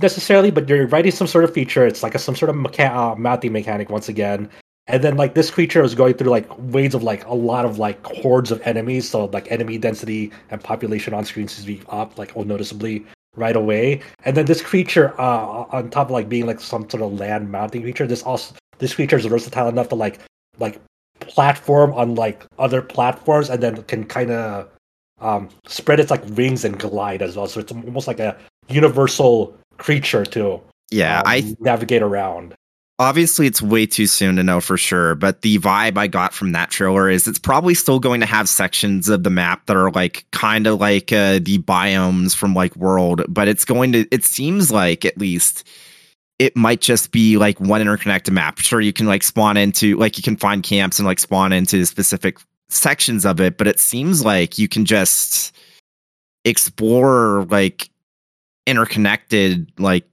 necessarily, but you're writing some sort of feature. It's like a, some sort of mecha- uh, mounting mechanic once again. And then, like, this creature was going through, like, waves of, like, a lot of, like, hordes of enemies. So, like, enemy density and population on screen seems to be up, like, oh, noticeably right away. And then this creature, uh, on top of, like, being, like, some sort of land mounting creature, this also this creature is versatile enough to, like, like, platform on like other platforms, and then can kind of um spread its like wings and glide as well, so it's almost like a universal creature to yeah um, I navigate around. Obviously it's way too soon to know for sure, but the vibe I got from that trailer is it's probably still going to have sections of the map that are like kind of like uh, the biomes from like World, but it's going to it seems like at least it might just be like one interconnected map. Sure, you can like spawn into like you can find camps and like spawn into specific sections of it, but it seems like you can just explore like interconnected. Like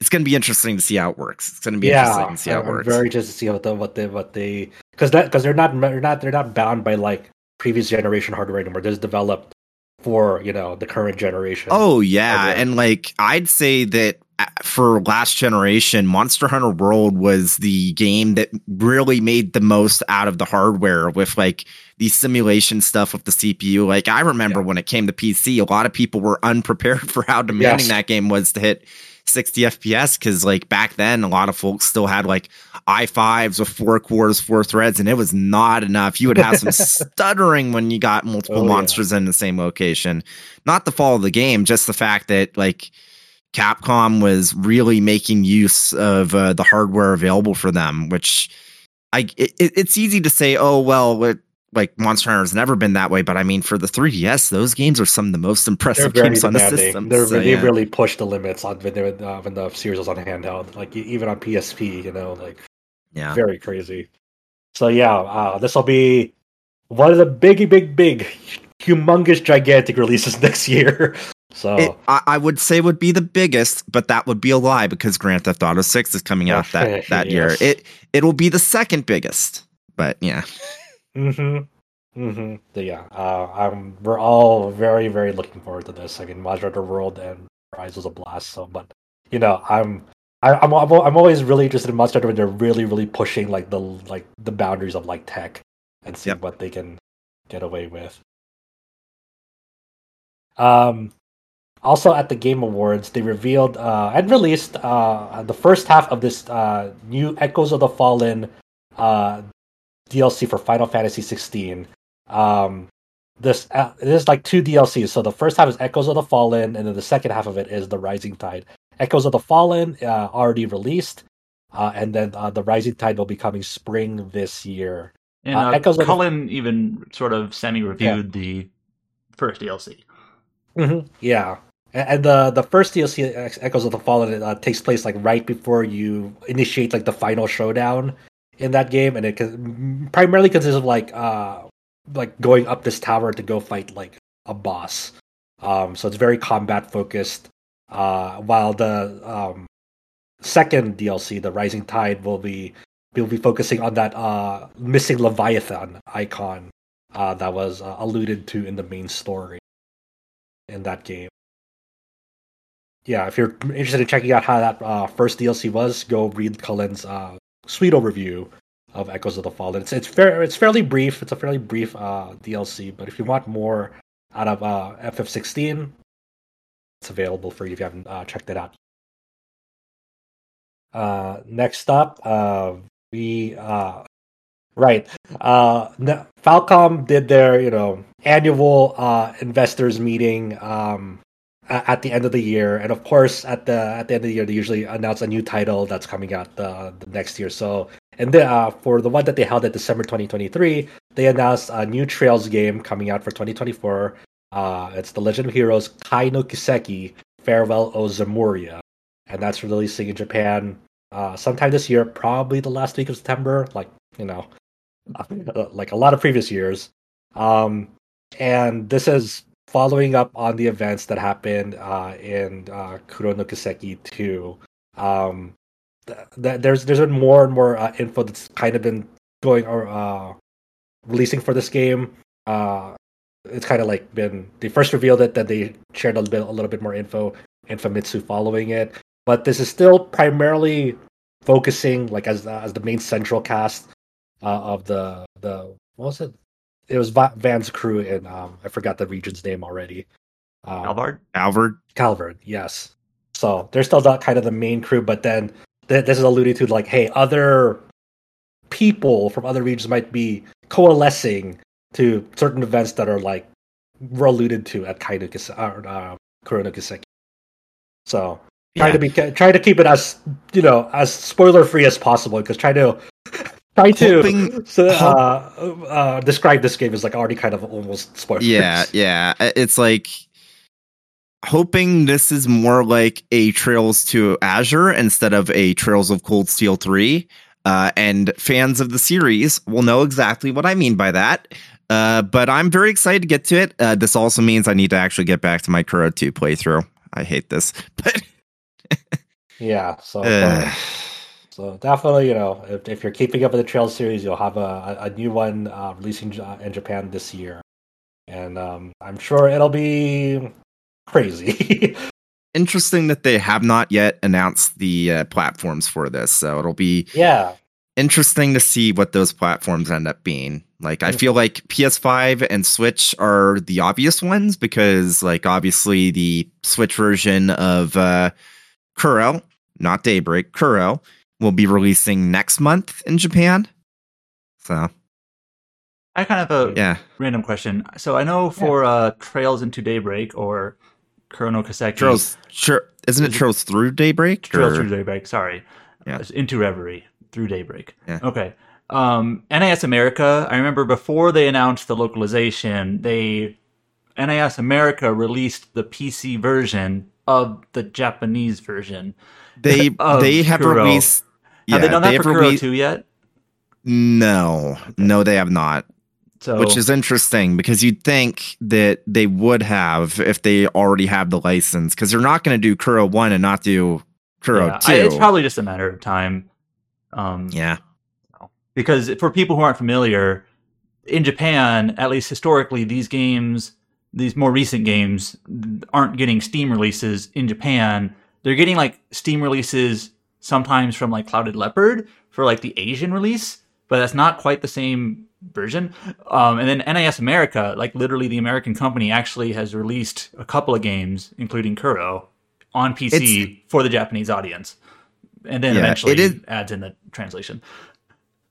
it's going to be interesting to see how it works. It's going to be yeah, interesting to see how it I'm works. Very interested to see what the what they what they because that because they're not they're not they're not bound by like previous generation hardware anymore. They're developed for you know the current generation. Oh yeah, hardware. And like I'd say that. For last generation, Monster Hunter World was the game that really made the most out of the hardware with like the simulation stuff with the C P U. Like I remember yeah. when it came to P C, a lot of people were unprepared for how demanding yes. that game was to hit sixty F P S. Cause like back then a lot of folks still had like i fives with four cores, four threads, and it was not enough. You would have some stuttering when you got multiple oh, monsters yeah. in the same location, not the fall of the game, just the fact that like, Capcom was really making use of uh, the hardware available for them, which I it, it's easy to say, oh, well, it, like Monster Hunter's never been that way. But I mean, for the three D S, those games are some of the most impressive games on the system. So, they yeah. really pushed the limits on when, they were, uh, when the series was on handheld, like even on P S P, you know, like yeah, very crazy. So, yeah, uh, this will be one of the big, big, big, humongous, gigantic releases next year. So it, I, I would say would be the biggest, but that would be a lie because Grand Theft Auto six is coming out that, that yes. year. It it will be the second biggest, but yeah. Mm-hmm. Mm-hmm. So, yeah. Uh, I'm. We're all very very looking forward to this. I mean, Monster Hunter World and Rise was a blast. So, but you know, I'm I, I'm I'm I'm always really interested in Monster Hunter when they're really really pushing like the like the boundaries of like tech and seeing yep. what they can get away with. Um. Also, at the Game Awards, they revealed uh, and released uh, the first half of this uh, new Echoes of the Fallen uh, D L C for Final Fantasy sixteen. Um, this uh, this is like two D L Cs. So the first half is Echoes of the Fallen, and then the second half of it is The Rising Tide. Echoes of the Fallen uh, already released, uh, and then uh, The Rising Tide will be coming spring this year. And uh, uh, Cullen of... even sort of semi-reviewed yeah. the first D L C. Mm-hmm. Yeah. And the the first D L C, Echoes of the Fallen, uh, takes place like right before you initiate like the final showdown in that game, and it can, primarily consists of like uh like going up this tower to go fight like a boss. Um, so it's very combat focused. Uh, while the um, second D L C, the Rising Tide, will be will be focusing on that uh, missing Leviathan icon uh, that was uh, alluded to in the main story in that game. Yeah, if you're interested in checking out how that uh, first D L C was, go read Cullen's uh, sweet overview of Echoes of the Fallen. It's it's, fair, it's fairly brief. It's a fairly brief uh, D L C, but if you want more out of uh, F F sixteen, it's available for you if you haven't uh, checked it out. Uh, next up, uh, we uh, right. Uh, no, Falcom did their you know annual uh, investors meeting. Um, at the end of the year, and of course at the at the end of the year they usually announce a new title that's coming out the, the next year. So and the, uh, for the one that they held at December twenty twenty-three, they announced a new Trails game coming out for twenty twenty-four. Uh, it's The Legend of Heroes Kai no Kiseki Farewell o Zamuria, and that's releasing in Japan uh, sometime this year, probably the last week of September, like you know like a lot of previous years. Um, and this is following up on the events that happened uh, in uh, Kuro no Kiseki two. Um, th- th- there's there's been more and more uh, info that's kind of been going or uh, releasing for this game. Uh, it's kind of like been they first revealed it, then they shared a little bit a little bit more info in Famitsu following it. But this is still primarily focusing like as uh, as the main central cast uh, of the the what was it? It was Van's crew, and um, I forgot the region's name already. Um, Calvard? Calvard? Calvard, yes. So they're still not kind of the main crew, but then th- this is alluding to, like, hey, other people from other regions might be coalescing to certain events that are, like, were alluded to at Kai no Kiseki, uh, Kuro no Kiseki. So try, yeah. to be, try to keep it as, you know, as spoiler-free as possible, because try to... Try to so, uh, uh, describe this game as like already kind of almost spoilers. Yeah, yeah. It's like hoping this is more like a Trails to Azure instead of a Trails of Cold Steel three. Uh, and fans of the series will know exactly what I mean by that. Uh, but I'm very excited to get to it. Uh, this also means I need to actually get back to my Kuro two playthrough. I hate this. But yeah, so... Uh, So definitely, you know, if, if you're keeping up with the Trails series, you'll have a, a new one uh, releasing in Japan this year. And um, I'm sure it'll be crazy. Interesting that they have not yet announced the uh, platforms for this. So it'll be yeah interesting to see what those platforms end up being. Like, I feel like P S five and Switch are the obvious ones because, like, obviously the Switch version of uh, Kuro, not Daybreak, Kuro, will be releasing next month in Japan. So I kind of have a yeah. random question. So I know for yeah. uh, Trails into Daybreak or Kuro no Kiseki. Trails, tra- isn't it Trails through Daybreak? Trails or? through Daybreak, sorry. Yeah. Into Reverie, through Daybreak. Yeah. Okay. Um, N A S America, I remember before they announced the localization, they N A S America released the P C version of the Japanese version. They they have Kuro. released... Yeah, have they done that they for Kuro two yet? No. Okay. No, they have not. So, which is interesting, because you'd think that they would have if they already have the license, because they're not going to do Kuro one and not do Kuro yeah, two. I, it's probably just a matter of time. Um, yeah. Because for people who aren't familiar, in Japan, at least historically, these games, these more recent games, aren't getting Steam releases in Japan. They're getting, like, Steam releases sometimes from, like, Clouded Leopard for, like, the Asian release, but that's not quite the same version. Um, and then N A S America, like, literally the American company actually has released a couple of games, including Kuro, on P C it's, for the Japanese audience. And then yeah, eventually it is, adds in the translation.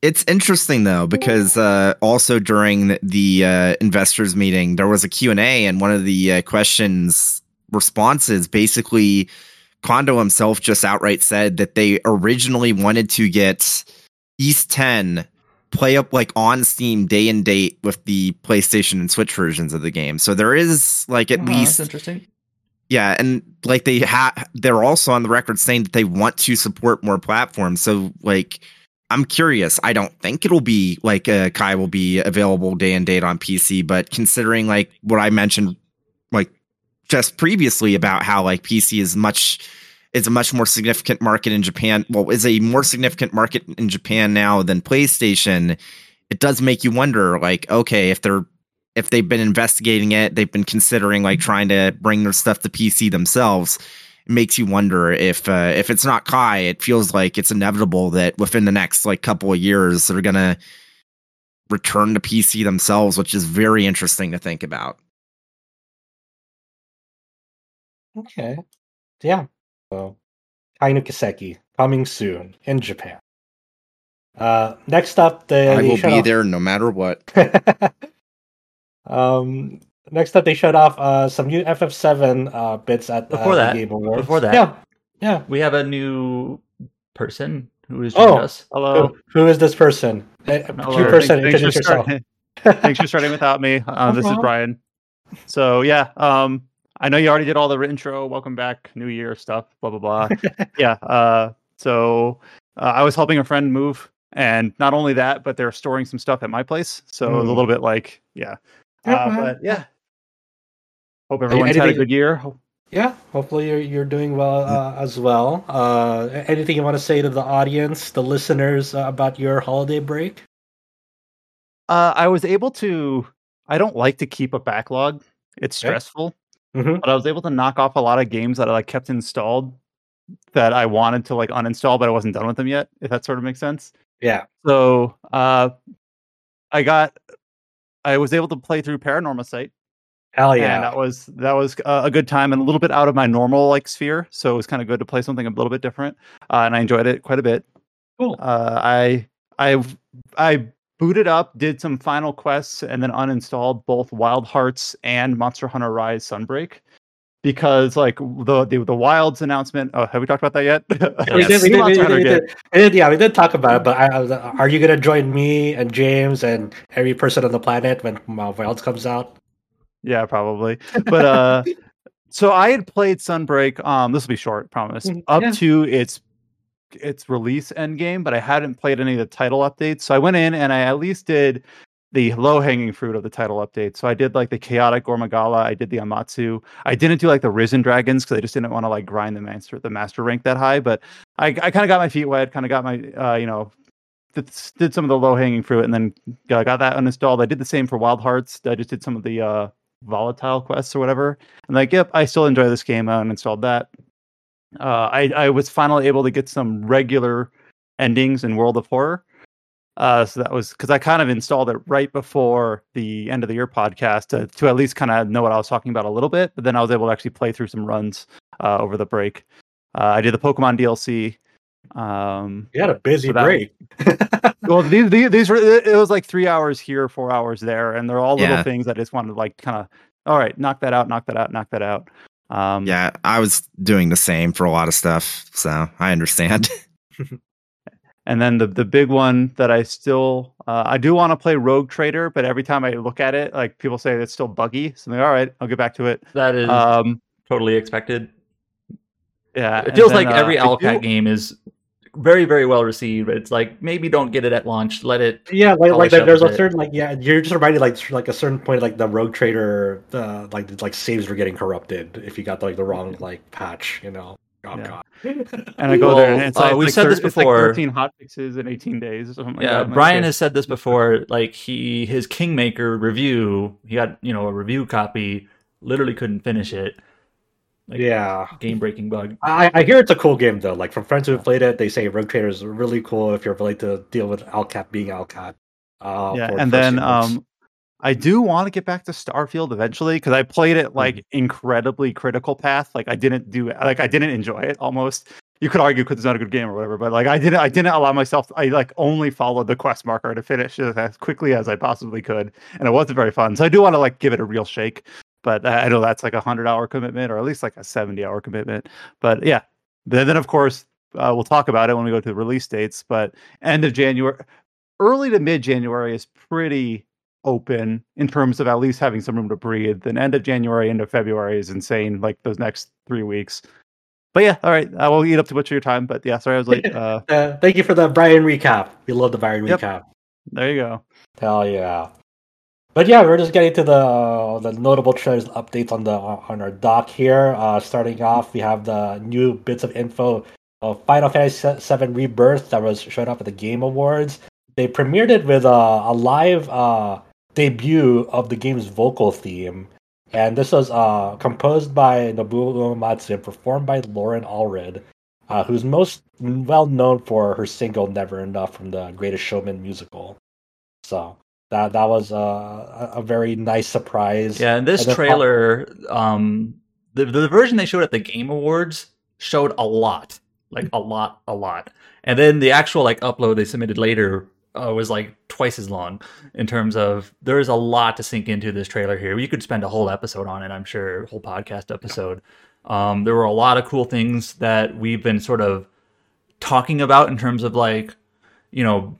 It's interesting, though, because uh, also during the uh, investors meeting, there was a Q and A, and one of the uh, questions, responses, basically... Kondo himself just outright said that they originally wanted to get East ten play up like on Steam day and date with the PlayStation and Switch versions of the game. So there is like at oh, least that's interesting. Yeah, and like they ha- they're also on the record saying that they want to support more platforms. So like I'm curious. I don't think it'll be like uh, Kai will be available day and date on P C, but considering like what I mentioned like just previously about how like P C is much it's a much more significant market in Japan. Well, is a more significant market in Japan now than PlayStation. It does make you wonder, like, okay, if they're if they've been investigating it, they've been considering like trying to bring their stuff to P C themselves. It makes you wonder if uh, if it's not Kai, it feels like it's inevitable that within the next like couple of years they're gonna return to P C themselves, which is very interesting to think about. Okay. Yeah. So, Kai no Kiseki, coming soon in Japan. Uh, next up, they I will be off... there no matter what. um, next up, they showed off uh, some new F F seven uh, bits at before uh, that, the Game Awards. Before that, yeah, yeah, we have a new person who is joining oh, us. Hello, who, who is this person? Hello. Two person, thanks, introduce thanks yourself. Start, thanks for starting without me. Uh, this is Brian. So yeah. Um, I know you already did all the intro, welcome back, New Year stuff, blah, blah, blah. yeah. Uh, so uh, I was helping a friend move, and not only that, but they're storing some stuff at my place. So mm. a little bit like, yeah. Uh, but yeah. Hope everyone's anything, had a good year. Yeah. Hopefully you're, you're doing well uh, as well. Uh, anything you want to say to the audience, the listeners, uh, about your holiday break? Uh, I was able to, I don't like to keep a backlog. It's stressful. Yeah. Mm-hmm. But I was able to knock off a lot of games that I like kept installed that I wanted to like uninstall, but I wasn't done with them yet. If that sort of makes sense. Yeah. So uh, I got, I was able to play through Paranormasight. Hell yeah! And that was that was uh, a good time and a little bit out of my normal like sphere. So it was kind of good to play something a little bit different, uh, and I enjoyed it quite a bit. Cool. Uh, I I I booted up, did some final quests, and then uninstalled both Wild Hearts and Monster Hunter Rise Sunbreak because, like, the the, the Wilds announcement. Oh, have we talked about that yet? We did, we did, we did, we did, we did, yeah, we did talk about it. But I, I was, are you gonna join me and James and every person on the planet when uh, Wilds comes out? Yeah, probably. But uh, so I had played Sunbreak. Um, this will be short, promise. Up yeah. to its. its release endgame, but I hadn't played any of the title updates. So I went in and I at least did the low-hanging fruit of the title update. So I did like the Chaotic Gormagala, I did the Amatsu. I didn't do like the Risen Dragons because I just didn't want to like grind the master the master rank that high. But I, I kind of got my feet wet, kind of got my uh, you know did, did some of the low-hanging fruit and then uh, got that uninstalled. I did the same for Wild Hearts. I just did some of the uh, volatile quests or whatever. And like, yep, I still enjoy this game. I uninstalled that. Uh, I, I was finally able to get some regular endings in World of Horror. Uh, so that was because I kind of installed it right before the end of the year podcast to, to at least kind of know what I was talking about a little bit. But then I was able to actually play through some runs uh, over the break. Uh, I did the Pokemon D L C. Um, you had a busy so that, break. well, these, these, these were, it was like three hours here, four hours there. And they're all little yeah. things I just wanted to like kind of, all right, knock that out, knock that out, knock that out. Um, yeah, I was doing the same for a lot of stuff, so I understand. And then the the big one that I still uh, I do want to play Rogue Trader, but every time I look at it, like people say it's still buggy. So I'm like, all right, I'll get back to it. That is um, totally expected. Yeah, it feels then, like uh, every Owlcat game is very very well received. It's like maybe don't get it at launch, let it. Yeah, like, like there's a it. certain like yeah, you're just reminded like like a certain point like the Rogue Trader uh, like like saves were getting corrupted if you got like the wrong like patch, you know. Oh yeah. God. And I go well, there and it's like uh, we like said thir- this before. It's like thirteen hotfixes in eighteen days or something. Like yeah, that. Brian has said this before. Like he his Kingmaker review, he got you know a review copy, literally couldn't finish it. Like, yeah, game-breaking bug. I, I hear it's a cool game though. Like from friends who have played it, they say Rogue Trader is really cool if you're willing to deal with Alcat being Alcat. Uh, yeah, and then um, I do want to get back to Starfield eventually because I played it like mm-hmm. incredibly critical path. Like I didn't do like I didn't enjoy it. Almost you could argue because it's not a good game or whatever, but like I didn't I didn't allow myself. I like only followed the quest marker to finish it as quickly as I possibly could, and it wasn't very fun. So I do want to like give it a real shake. But I know that's like a one hundred hour commitment or at least like a seventy hour commitment. But yeah, then, then of course, uh, we'll talk about it when we go to the release dates. But end of January, early to mid-January is pretty open in terms of at least having some room to breathe. Then end of January, end of February is insane, like those next three weeks. But yeah, all right, I will eat up too much of your time. But yeah, sorry I was late. Uh, uh, thank you for the Brian recap. We love the Brian yep. recap. There you go. Hell yeah. But yeah, we're just getting to the the notable trailers and updates on the on our doc here. Uh, starting off, we have the new bits of info of Final Fantasy seven Rebirth that was showed up at the Game Awards. They premiered it with a, a live uh, debut of the game's vocal theme, and this was uh, composed by Nobuo Uematsu and performed by Lauren Allred, uh, who's most well known for her single "Never Enough" from the Greatest Showman musical. So. That that was a, a very nice surprise. Yeah, and this and trailer, um, the the version they showed at the Game Awards showed a lot, like a lot, a lot. And then the actual like upload they submitted later uh, was like twice as long in terms of there is a lot to sink into this trailer here. You could spend a whole episode on it, I'm sure, a whole podcast episode. Um, there were a lot of cool things that we've been sort of talking about in terms of like, you know,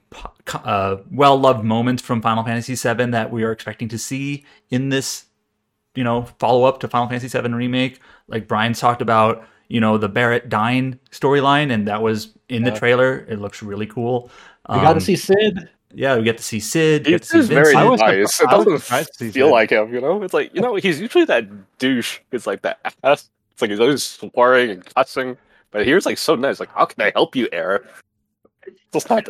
uh, well-loved moments from Final Fantasy seven that we are expecting to see in this, you know, follow-up to Final Fantasy seven Remake. Like Brian's talked about, you know, the Barret Dine storyline, and that was in yeah. the trailer. It looks really cool. Um, we got to see Cid. Yeah, we get to see Cid. It is very nice. It doesn't feel like him, you know? It's like, you know, he's usually that douche. It's like that ass. It's like he's always swearing and cussing. But here's like so nice. Like, how can I help you, Air?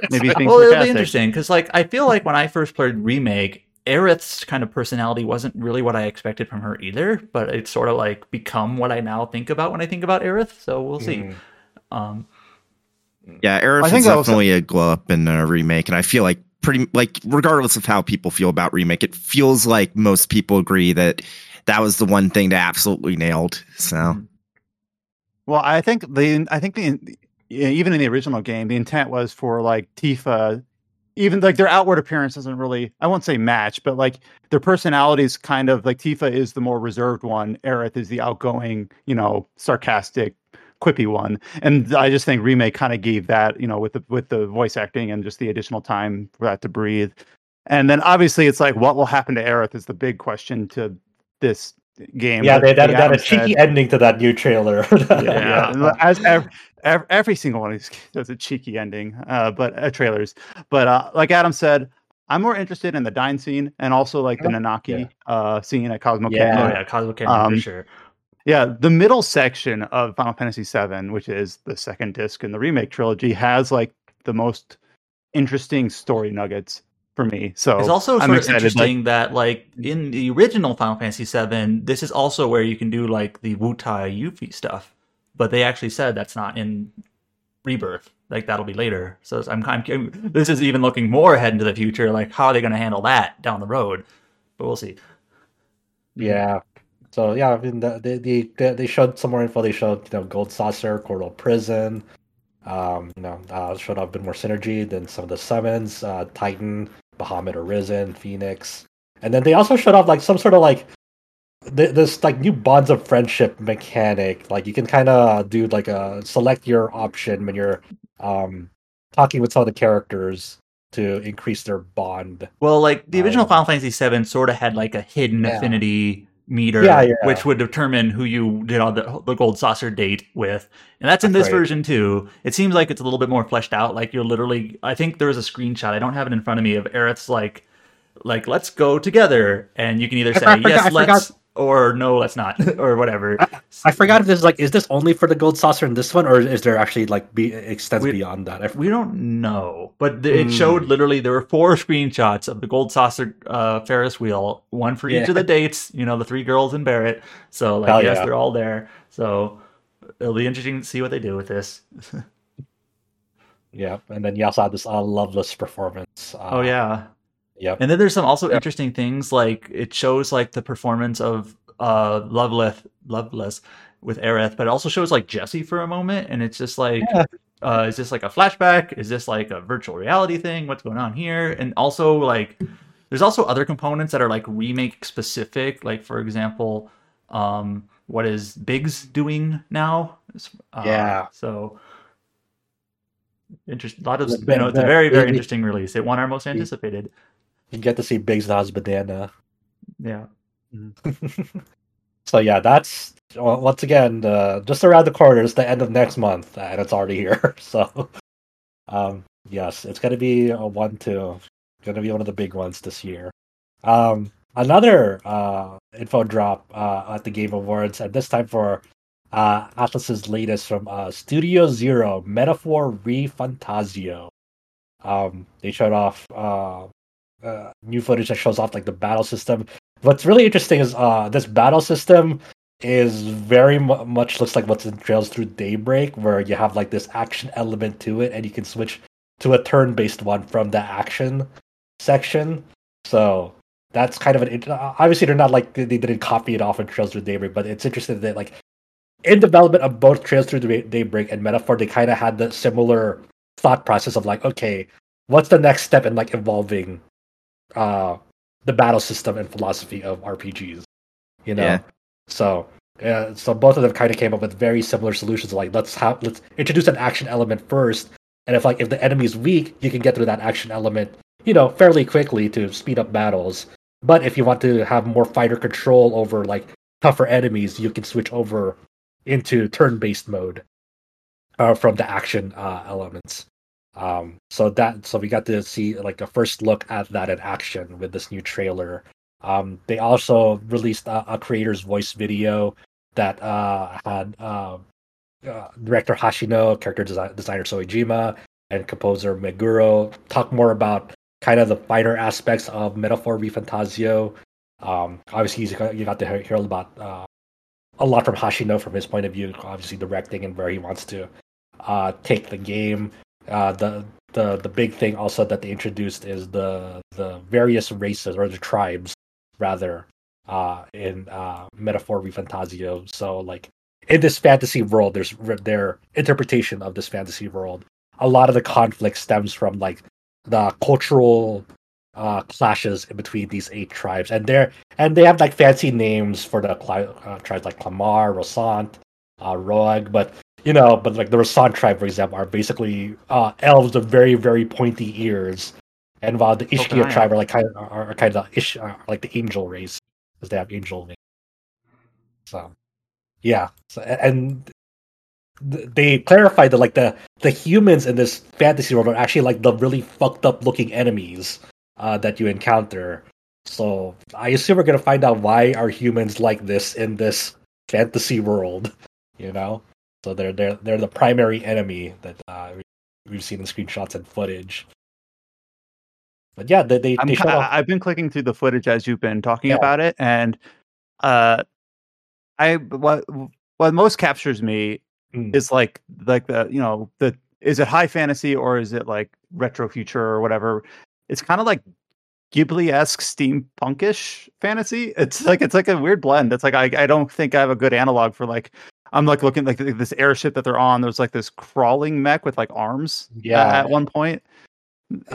Maybe well, it'll be interesting because, like, I feel like when I first played Remake, Aerith's kind of personality wasn't really what I expected from her either. But it's sort of like become what I now think about when I think about Aerith. So we'll see. Mm. Um, yeah, Aerith is definitely also a glow up in a Remake, and I feel like pretty like regardless of how people feel about Remake, it feels like most people agree that that was the one thing they absolutely nailed. So, well, I think the I think the. even in the original game, the intent was for like Tifa, even like their outward appearance doesn't really, I won't say match, but like their personalities kind of like Tifa is the more reserved one. Aerith is the outgoing, you know, sarcastic, quippy one. And I just think Remake kind of gave that, you know, with the, with the voice acting and just the additional time for that to breathe. And then obviously it's like, what will happen to Aerith is the big question to this game. Yeah, like they had a cheeky said. ending to that new trailer. yeah, yeah. As every, every single one of these has a cheeky ending, uh, but uh, trailers. But uh, like Adam said, I'm more interested in the Dine scene and also like the Nanaki yeah. uh, scene at Cosmo Canyon. Yeah, yeah, Cosmo Canyon um, for sure. Yeah, the middle section of Final Fantasy seven, which is the second disc in the Remake trilogy, has like the most interesting story nuggets for me. So it's also sort I'm of excited. interesting like, that like in the original Final Fantasy seven, this is also where you can do like the Wutai Yuffie stuff, but they actually said that's not in Rebirth. Like that'll be later. So I'm kind of, this is even looking more ahead into the future. Like how are they going to handle that down the road? But we'll see. Yeah. So yeah, I mean the, the, the they showed some more info. They showed you know Gold Saucer, Coral Prison. Um, you know, uh, showed up a bit more synergy than some of the summons. Uh, Titan. Bahamut Arisen, Phoenix, and then they also showed off like some sort of like th- this like new bonds of friendship mechanic. Like you can kind of do like a select your option when you're um, talking with some of the characters to increase their bond. Well, like the original um, Final Fantasy seven sort of had like a hidden yeah. affinity meter, yeah, yeah. which would determine who you did on the, the Gold Saucer date with, and that's in that's this right. version too. It seems like it's a little bit more fleshed out. Like you're literally, I think there was a screenshot. I don't have it in front of me of Aerith's like, like let's go together, and you can either I say forgot, yes, I let's forgot. or no, let's not, or whatever. I, I forgot if this is like, is this only for the Gold Saucer in this one, or is there actually like be, extends we, beyond that? I we don't know, but the, mm. it showed literally there were four screenshots of the Gold Saucer uh, Ferris wheel, one for yeah. each of the dates. You know, the three girls and Barret. So like, Hell yes, yeah. they're all there. So it'll be interesting to see what they do with this. yeah, and then you also had this uh, Loveless performance. Uh, oh yeah. Yep. And then there's some also yep. interesting things like it shows like the performance of uh, Loveless, Loveless with Aerith, but it also shows like Jessie for a moment, and it's just like, yeah. uh, is this like a flashback? Is this like a virtual reality thing? What's going on here? And also like, there's also other components that are like Remake specific. Like for example, um, what is Biggs doing now? Uh, yeah. So interesting. A lot of you know, it's a very very interesting release. It won our most anticipated. You get to see Big Zod's bandana. Yeah. So yeah, that's once again uh, just around the corner. It's the end of next month, and it's already here. So, um, yes, it's gonna be a one two. Gonna be one of the big ones this year. Um, another uh, info drop uh, at the Game Awards, and this time for uh, Atlas's latest from uh, Studio Zero, Metaphor Re Fantasio. Um, they showed off uh, uh, new footage that shows off like the battle system. What's really interesting is uh, this battle system is very mu- much looks like what's in Trails Through Daybreak, where you have like this action element to it, and you can switch to a turn-based one from the action section. So that's kind of an int- obviously they're not like they didn't copy it off in Trails Through Daybreak, but it's interesting that like in development of both Trails Through Daybreak and Metaphor, they kind of had the similar thought process of like, okay, what's the next step in like evolving Uh, the battle system and philosophy of R P Gs, you know. Yeah. So, uh, so both of them kind of came up with very similar solutions. Like, let's have let's introduce an action element first, and if like if the enemy is weak, you can get through that action element, you know, fairly quickly to speed up battles. But if you want to have more fighter control over like tougher enemies, you can switch over into turn-based mode uh, from the action uh, elements. Um, so that so we got to see like a first look at that in action with this new trailer. Um, they also released a, a creator's voice video that uh, had uh, uh, director Hashino, character desi- designer Soejima, and composer Meguro talk more about kind of the finer aspects of Metaphor Re Fantasio. Um, obviously, he's, you got to hear, hear about uh, a lot from Hashino from his point of view, obviously directing and where he wants to uh, take the game. Uh, the the the big thing also that they introduced is the the various races or the tribes rather uh, in uh, Metaphor Re Fantasio. So like in this fantasy world, there's their interpretation of this fantasy world. A lot of the conflict stems from like the cultural uh, clashes in between these eight tribes, and they and they have like fancy names for the uh, tribes like Clamar, Rosant, uh, Roag, but. You know, but like the Rasan tribe, for example, are basically uh, elves with very, very pointy ears, and while the Ishkia okay. tribe are like kind of are, are kind of ish, are like the angel race because they have angel names. So, yeah, so, and th- they clarified that like the, the humans in this fantasy world are actually like the really fucked up looking enemies uh, that you encounter. So I assume we're gonna find out why are humans like this in this fantasy world, you know. So they're they're they're the primary enemy that uh, we've seen in screenshots and footage. But yeah, they they. they shut off. I've been clicking through the footage as you've been talking yeah. about it, and uh, I what what most captures me mm. is like like the you know the is it high fantasy or is it like retro future or whatever? It's kind of like Ghibli-esque steampunkish fantasy. It's like it's like a weird blend. It's like I I don't think I have a good analog for like. I'm like looking like this airship that they're on. There's like this crawling mech with like arms. Yeah. Uh, at one point,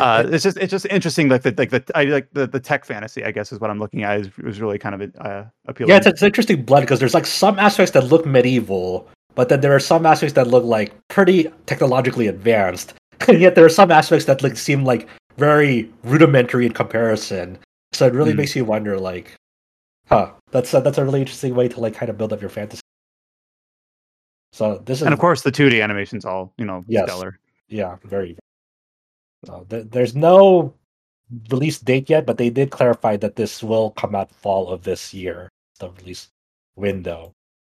uh, it's just it's just interesting. Like the like the I like the, the tech fantasy, I guess, is what I'm looking at. Is was really kind of uh, appealing. Yeah, it's, it's interesting blend because there's like some aspects that look medieval, but then there are some aspects that look like pretty technologically advanced, and yet there are some aspects that like seem like very rudimentary in comparison. So it really mm. makes you wonder, like, huh, that's a, that's a really interesting way to like kind of build up your fantasy. So this is, and of course, the two D animation's all you know, yes, stellar. Yeah, very. So th- there's no release date yet, but they did clarify that this will come out fall of this year, the release window,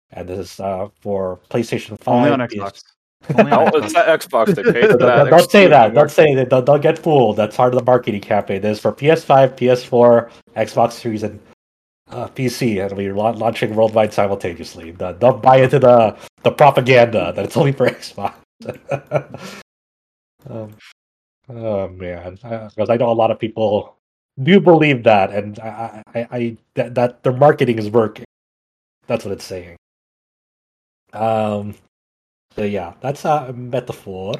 and this is uh, for PlayStation Five. Only on Xbox. Only on Xbox. It's not Xbox that paid for that. Don't, don't say that. Don't say that. Don't, don't get fooled. That's part of the marketing campaign. This is for P S five, P S four, Xbox Series, and Uh, P C, and we're la- launching worldwide simultaneously. The, don't buy into the, the propaganda that it's only for Xbox. um, oh man, because I, I know a lot of people do believe that, and I, I, I that, that their marketing is working. That's what it's saying. Um, so yeah, that's a metaphor.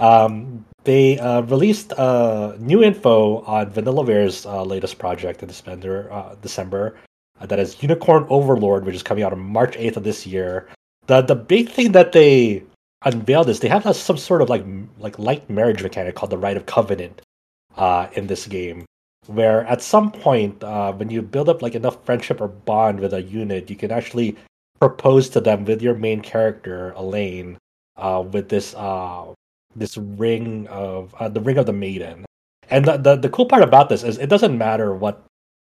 Um, they uh, released uh, new info on Vanillaware's uh, latest project in December, uh, December uh, that is Unicorn Overlord, which is coming out on March eighth of this year. The the big thing that they unveil this, they have some sort of like like light marriage mechanic called the Rite of Covenant uh, in this game, where at some point uh, when you build up like enough friendship or bond with a unit, you can actually propose to them with your main character Elaine uh, with this uh, this ring of uh, the ring of the maiden. And the, the the cool part about this is it doesn't matter what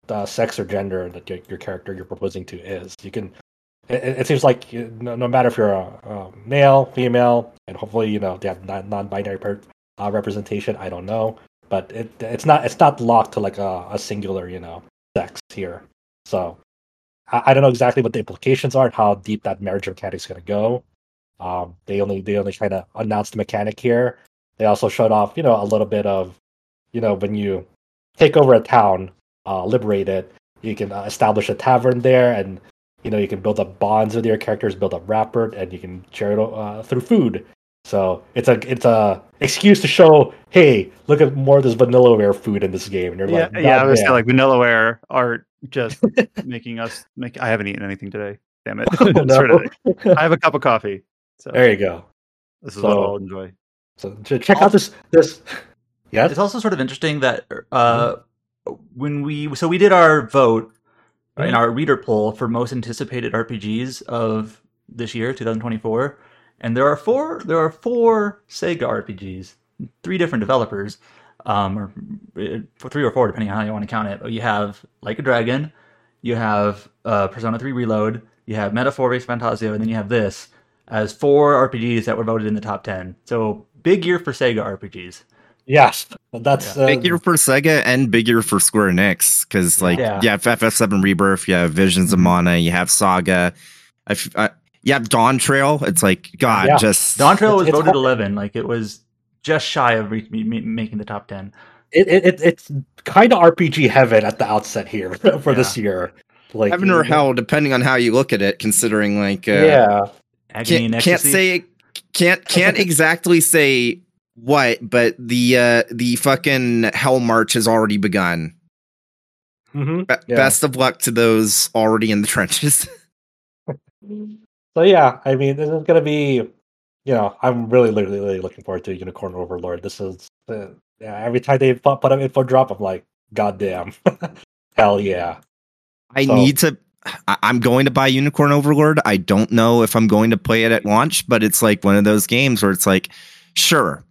the sex or gender that your, your character you're proposing to is. You can. It, it seems like you, no, no matter if you're a, a male, female, and hopefully you know they have non, non-binary per, uh, representation. I don't know, but it it's not it's not locked to like a, a singular you know sex here. So I, I don't know exactly what the implications are and how deep that marriage mechanic is going to go. Um, they only they only kind of announced the mechanic here. They also showed off you know a little bit of you know when you take over a town, uh, liberate it, you can uh, establish a tavern there and. You know, you can build up bonds with your characters, build up rapport, and you can share it uh, through food. So it's a it's a excuse to show, hey, look at more of this Vanillaware food in this game. And you're yeah, like, yeah, I was saying, like Vanillaware are just making us make. I haven't eaten anything today. Damn it! Oh, no. I have a cup of coffee. So there you go. This is so, what I'll enjoy. So check also, out this this. Yeah, it's also sort of interesting that uh, mm-hmm. when we so we did our vote. In our reader poll for most anticipated R P Gs of this year, twenty twenty-four, and there are four. There are four Sega R P Gs, three different developers, um, or three or four depending on how you want to count it. You have Like a Dragon, you have uh, Persona three Reload, you have Metaphorix Fantasio, and then you have this as four R P Gs that were voted in the top ten. So big year for Sega R P Gs. Yes, that's yeah. uh, big year for Sega and big year for Square Enix because, like, yeah, you have F F seven Rebirth, you have Visions of Mana, you have Saga, uh, you have Dawn Trail. It's like God, yeah. just Dawn Trail was it's, voted it's eleven, like it was just shy of re- me- making the top ten. It it it's kind of R P G heaven at the outset here for yeah. this year, like heaven or hell, depending on how you look at it. Considering like uh, yeah, Agony can't, and can't say can't can't exactly say. What? But the uh, the fucking Hell March has already begun. Mm-hmm. Be- yeah. Best of luck to those already in the trenches. So yeah, I mean, this is gonna be, you know, I'm really, really, really looking forward to Unicorn Overlord. This is uh, yeah, every time they put up info drop, I'm like, goddamn, hell yeah! I so. need to. I- I'm going to buy Unicorn Overlord. I don't know if I'm going to play it at launch, but it's like one of those games where it's like, sure.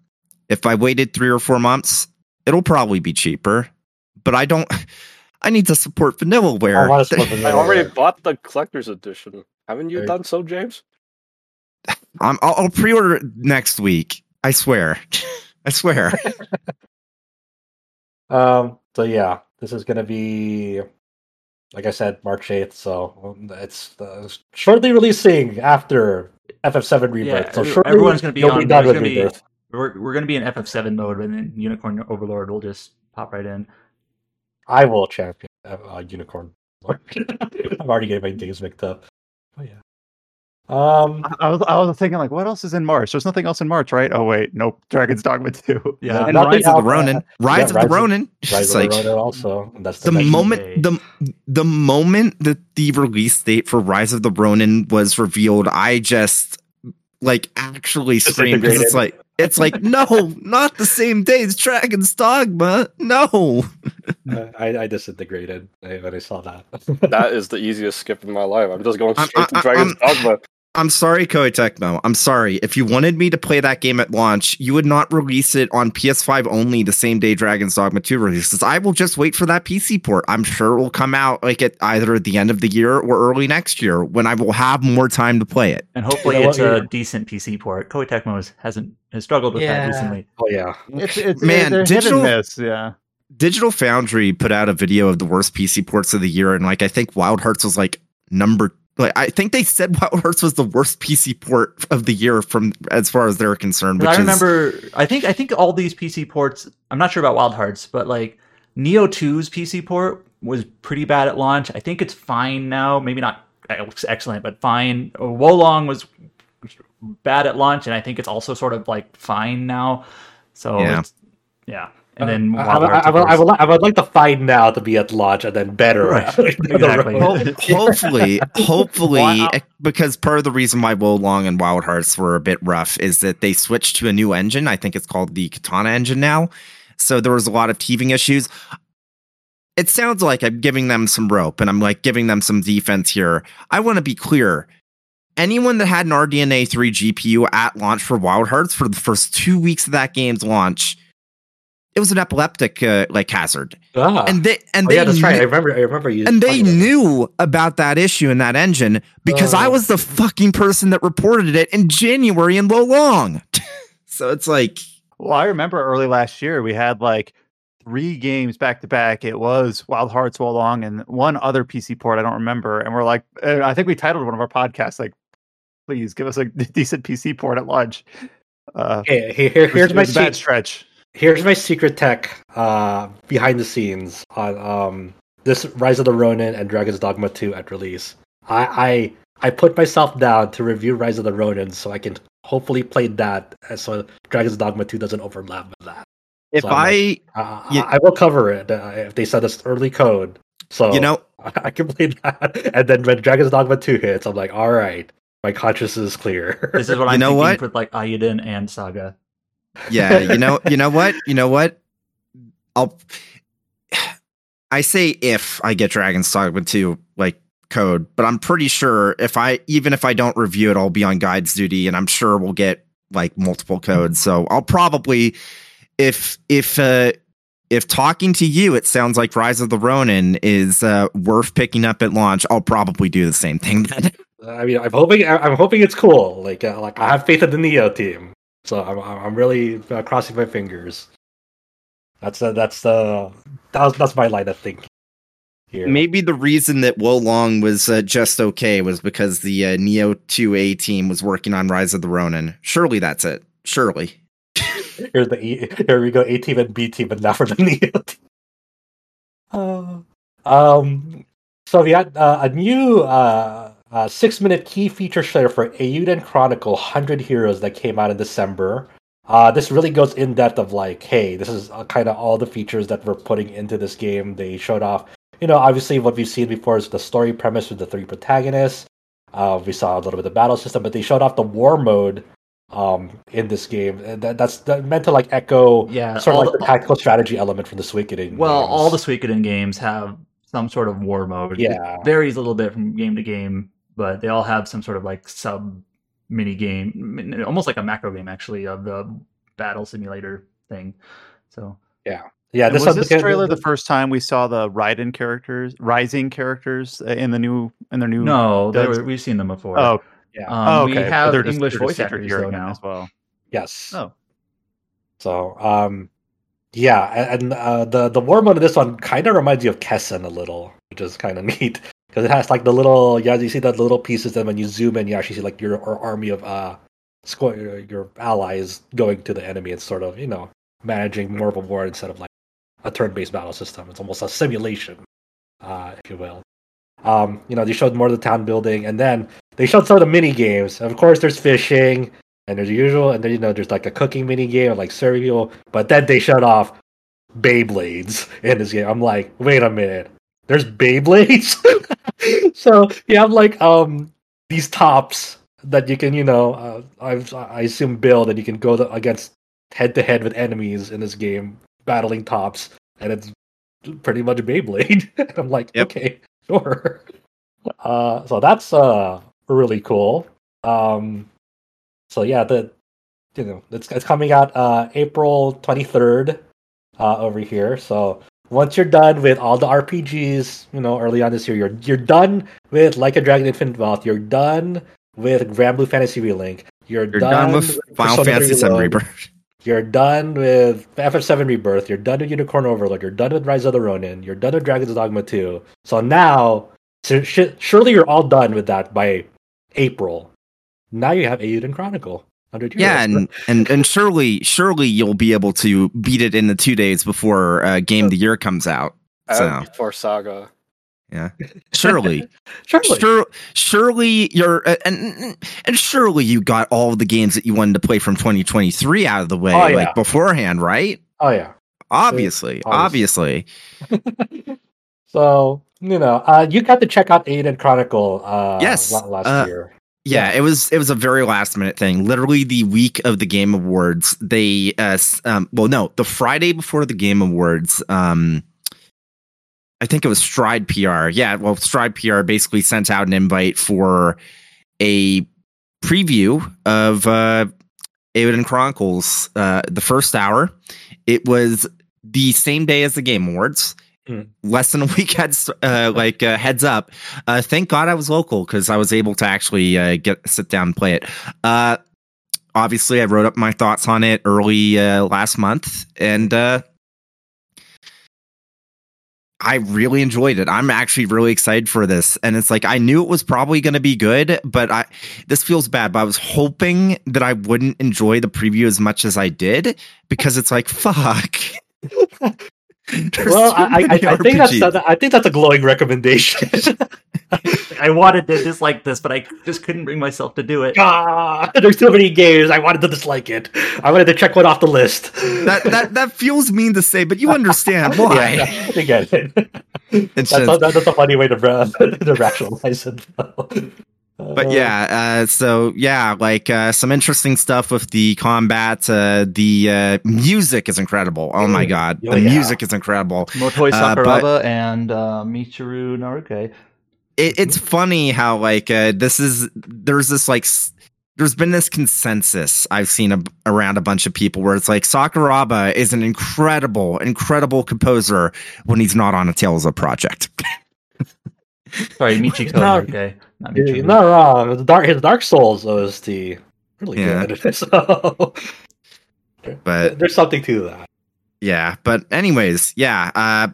If I waited three or four months, it'll probably be cheaper. But I don't. I need to support Vanillaware. I, support Vanillaware. I already bought the collector's edition. Haven't you hey. done so, James? I'm, I'll, I'll pre-order it next week. I swear. I swear. um. So yeah, this is gonna be, like I said, March eighth. So it's uh, shortly releasing after F F seven Rebirth. Yeah, so shortly everyone's gonna be on. Be done with be... Rebirth. We're we're going to be in F F seven mode, and then Unicorn Overlord will just pop right in. I will champion uh, Unicorn Overlord. I'm already getting my days mixed up. Oh, yeah. Um, I, I, was, I was thinking, like, what else is in March? There's nothing else in March, right? Oh, wait. Nope. Dragon's Dogma two. Yeah. And Rise of the Ronin. Rise of the Ronin. Rise of the Ronin also. That's the moment, the, the moment that the release date for Rise of the Ronin was revealed, I just... like actually scream because it's like it's like no, not the same day as Dragon's Dogma. No, uh, I, I disintegrated when I saw that. That is the easiest skip in my life. I'm just going straight I'm, to I'm, Dragon's I'm, Dogma. I'm sorry, Koei Tecmo. I'm sorry. If you wanted me to play that game at launch, you would not release it on P S five only the same day Dragon's Dogma two releases. I will just wait for that P C port. I'm sure it will come out like at either at the end of the year or early next year when I will have more time to play it. And hopefully you know, it's yeah. a decent P C port. Koei Tecmo hasn't has struggled with yeah. that recently. Oh yeah, it's, it's, man, it's, digital miss. Yeah. Digital Foundry put out a video of the worst P C ports of the year, and like I think Wild Hearts was like number two. Like I think they said Wild Hearts was the worst P C port of the year from as far as they're concerned. Which I remember, is... I think I think all these P C ports. I'm not sure about Wild Hearts, but like Neo two's P C port was pretty bad at launch. I think it's fine now. Maybe not excellent, but fine. Wolong was bad at launch, and I think it's also sort of like fine now. So yeah, it's, yeah. And uh, then I, I, I, I, I, would, I would like to find now to be at launch and then better. Right. Exactly. Ho- hopefully, hopefully, wow. Because part of the reason why WoLong and Wild Hearts were a bit rough is that they switched to a new engine. I think it's called the Katana engine now. So there was a lot of teething issues. It sounds like I'm giving them some rope and I'm like giving them some defense here. I want to be clear. Anyone that had an R D N A three G P U at launch for Wild Hearts for the first two weeks of that game's launch, it was an epileptic uh, like hazard. Ah. And they and oh, they yeah, that's kn- right. I remember I remember you. And they knew it. About that issue in that engine because uh. I was the fucking person that reported it in January in WoLong. So it's like, well, I remember early last year we had like three games back to back. It was Wild Hearts, WoLong, and one other P C port I don't remember. And we're like, and I think we titled one of our podcasts like, please give us a decent P C port at launch. Uh, hey, here, here's it was, my it was a bad stretch. Here's my secret tech uh, behind the scenes on um, this Rise of the Ronin and Dragon's Dogma two at release. I, I I put myself down to review Rise of the Ronin so I can hopefully play that so Dragon's Dogma two doesn't overlap with that. If so I... Like, uh, you, I will cover it uh, if they send us early code. So you know, I can play that. And then when Dragon's Dogma two hits, I'm like, all right, my conscience is clear. This is what I know what? With like Ayuden and Saga. Yeah, you know, you know what, you know what. I'll. I say if I get Dragon's Dogma two like code, but I'm pretty sure if I even if I don't review it, I'll be on guides duty, and I'm sure we'll get like multiple codes. So I'll probably if if uh, if talking to you, it sounds like Rise of the Ronin is uh, worth picking up at launch. I'll probably do the same thing then. I mean, I'm hoping I'm hoping it's cool. Like uh, like I have faith in the Neo team. So I'm I'm really uh, crossing my fingers. That's uh, that's uh, that was, that's my line of thinking. Here. Maybe the reason that WoLong was uh, just okay was because the uh, Neo two A team was working on Rise of the Ronin. Surely that's it. Surely. Here's the e- here we go A team and B team, but not for the Neo team. Uh, um. So we had uh, a new. Uh, Uh, six-minute key feature trailer for Ayuden Chronicle one hundred Heroes that came out in December. Uh, this really goes in-depth of like, hey, this is uh, kind of all the features that we're putting into this game. They showed off, you know, obviously what we've seen before is the story premise with the three protagonists. Uh, we saw a little bit of the battle system, but they showed off the war mode um, in this game. And that, that's that meant to like echo yeah, sort of like the, the tactical strategy element from the Suikoden Well, games. All the Suikoden games have some sort of war mode. Yeah. It varies a little bit from game to game. But they all have some sort of like sub mini game, almost like a macro game actually of the battle simulator thing. So yeah, yeah. This was this trailer the first time we saw the Raiden characters, rising characters in the new in their new. No, they were, we've seen them before. Oh yeah. Um, oh, okay. We have just, English voice actors though now as well. Yes. Oh. So um, yeah, and uh, the the war mode of this one kind of reminds you of Kessen a little, which is kind of neat. Because it has like the little, yeah, you see the little pieces, and when you zoom in, you actually see like your, your army of uh, squ- your, your allies going to the enemy and sort of, you know, managing more of a war instead of like a turn-based battle system. It's almost a simulation, uh, if you will. Um, you know, they showed more of the town building, and then they showed some of the mini games. And of course, there's fishing, and there's usual, and then you know, there's like a cooking mini game, like serving people. But then they shut off Beyblades in this game. I'm like, wait a minute. There's Beyblades, so you have like um, these tops that you can, you know, uh, I've, I assume build, and you can go the, against head to head with enemies in this game, battling tops, and it's pretty much Beyblade. And I'm like, yep. Okay, sure. Uh, so that's uh, really cool. Um, so yeah, the you know it's it's coming out uh, April twenty-third uh, over here. So. Once you're done with all the R P Gs, you know, early on this year, you're you're done with Like a Dragon Infinite Wealth, you're done with Granblue Fantasy Relink, you're, you're done, done with Final Fantasy seven Rebirth, you're done with F F seven Rebirth, you're done with Unicorn Overlord, you're done with Rise of the Ronin, you're done with Dragon's Dogma two. So now, so sh- surely you're all done with that by April. Now you have Ayuden Chronicle. Yeah, and, and and surely surely you'll be able to beat it in the two days before uh, Game of the Year comes out. So. Uh, before Saga. Yeah. Surely. surely. Sur- surely you're... Uh, and and surely you got all of the games that you wanted to play from twenty twenty-three out of the way oh, yeah. like beforehand, right? Oh, yeah. Obviously, obviously. obviously. So, you know, uh, you got to check out Aiden Chronicle uh, yes. last uh, year. Yeah, it was it was a very last minute thing. Literally the week of the Game Awards, they uh, um, well, no, the Friday before the Game Awards. Um, I think it was Stride P R. Yeah, well, Stride P R basically sent out an invite for a preview of uh, Aiden Chronicles, uh, the first hour. It was the same day as the Game Awards. Mm. Less than a week heads uh, like uh, heads up. Uh, thank God I was local because I was able to actually uh, get sit down and play it. Uh, obviously, I wrote up my thoughts on it early uh, last month, and uh, I really enjoyed it. I'm actually really excited for this, and it's like I knew it was probably going to be good, but I this feels bad. But I was hoping that I wouldn't enjoy the preview as much as I did because it's like fuck. There's well, I, I, I think that's a, I think that's a glowing recommendation. I wanted to dislike this, but I just couldn't bring myself to do it. Ah, there's so many games I wanted to dislike it. I wanted to check one off the list. That that that feels mean to say, but you understand why. Yeah, I get it. It's that's, just, a, that's a funny way to, uh, to rationalize it. But yeah, uh, so yeah, like uh, some interesting stuff with the combat. Uh, the uh, music is incredible. Oh my god, oh, the yeah. music is incredible. Motoi Sakuraba uh, and uh, Michiru Naruke. It, it's funny how like uh, this is there's this like s- there's been this consensus I've seen a- around a bunch of people where it's like Sakuraba is an incredible, incredible composer when he's not on a Tales of project. Sorry, Michiko Naruke. Not You're true. Not wrong. The Dark, his Dark Souls O S T really yeah. good. So, but there's something to that. Yeah, but anyways, yeah. Uh,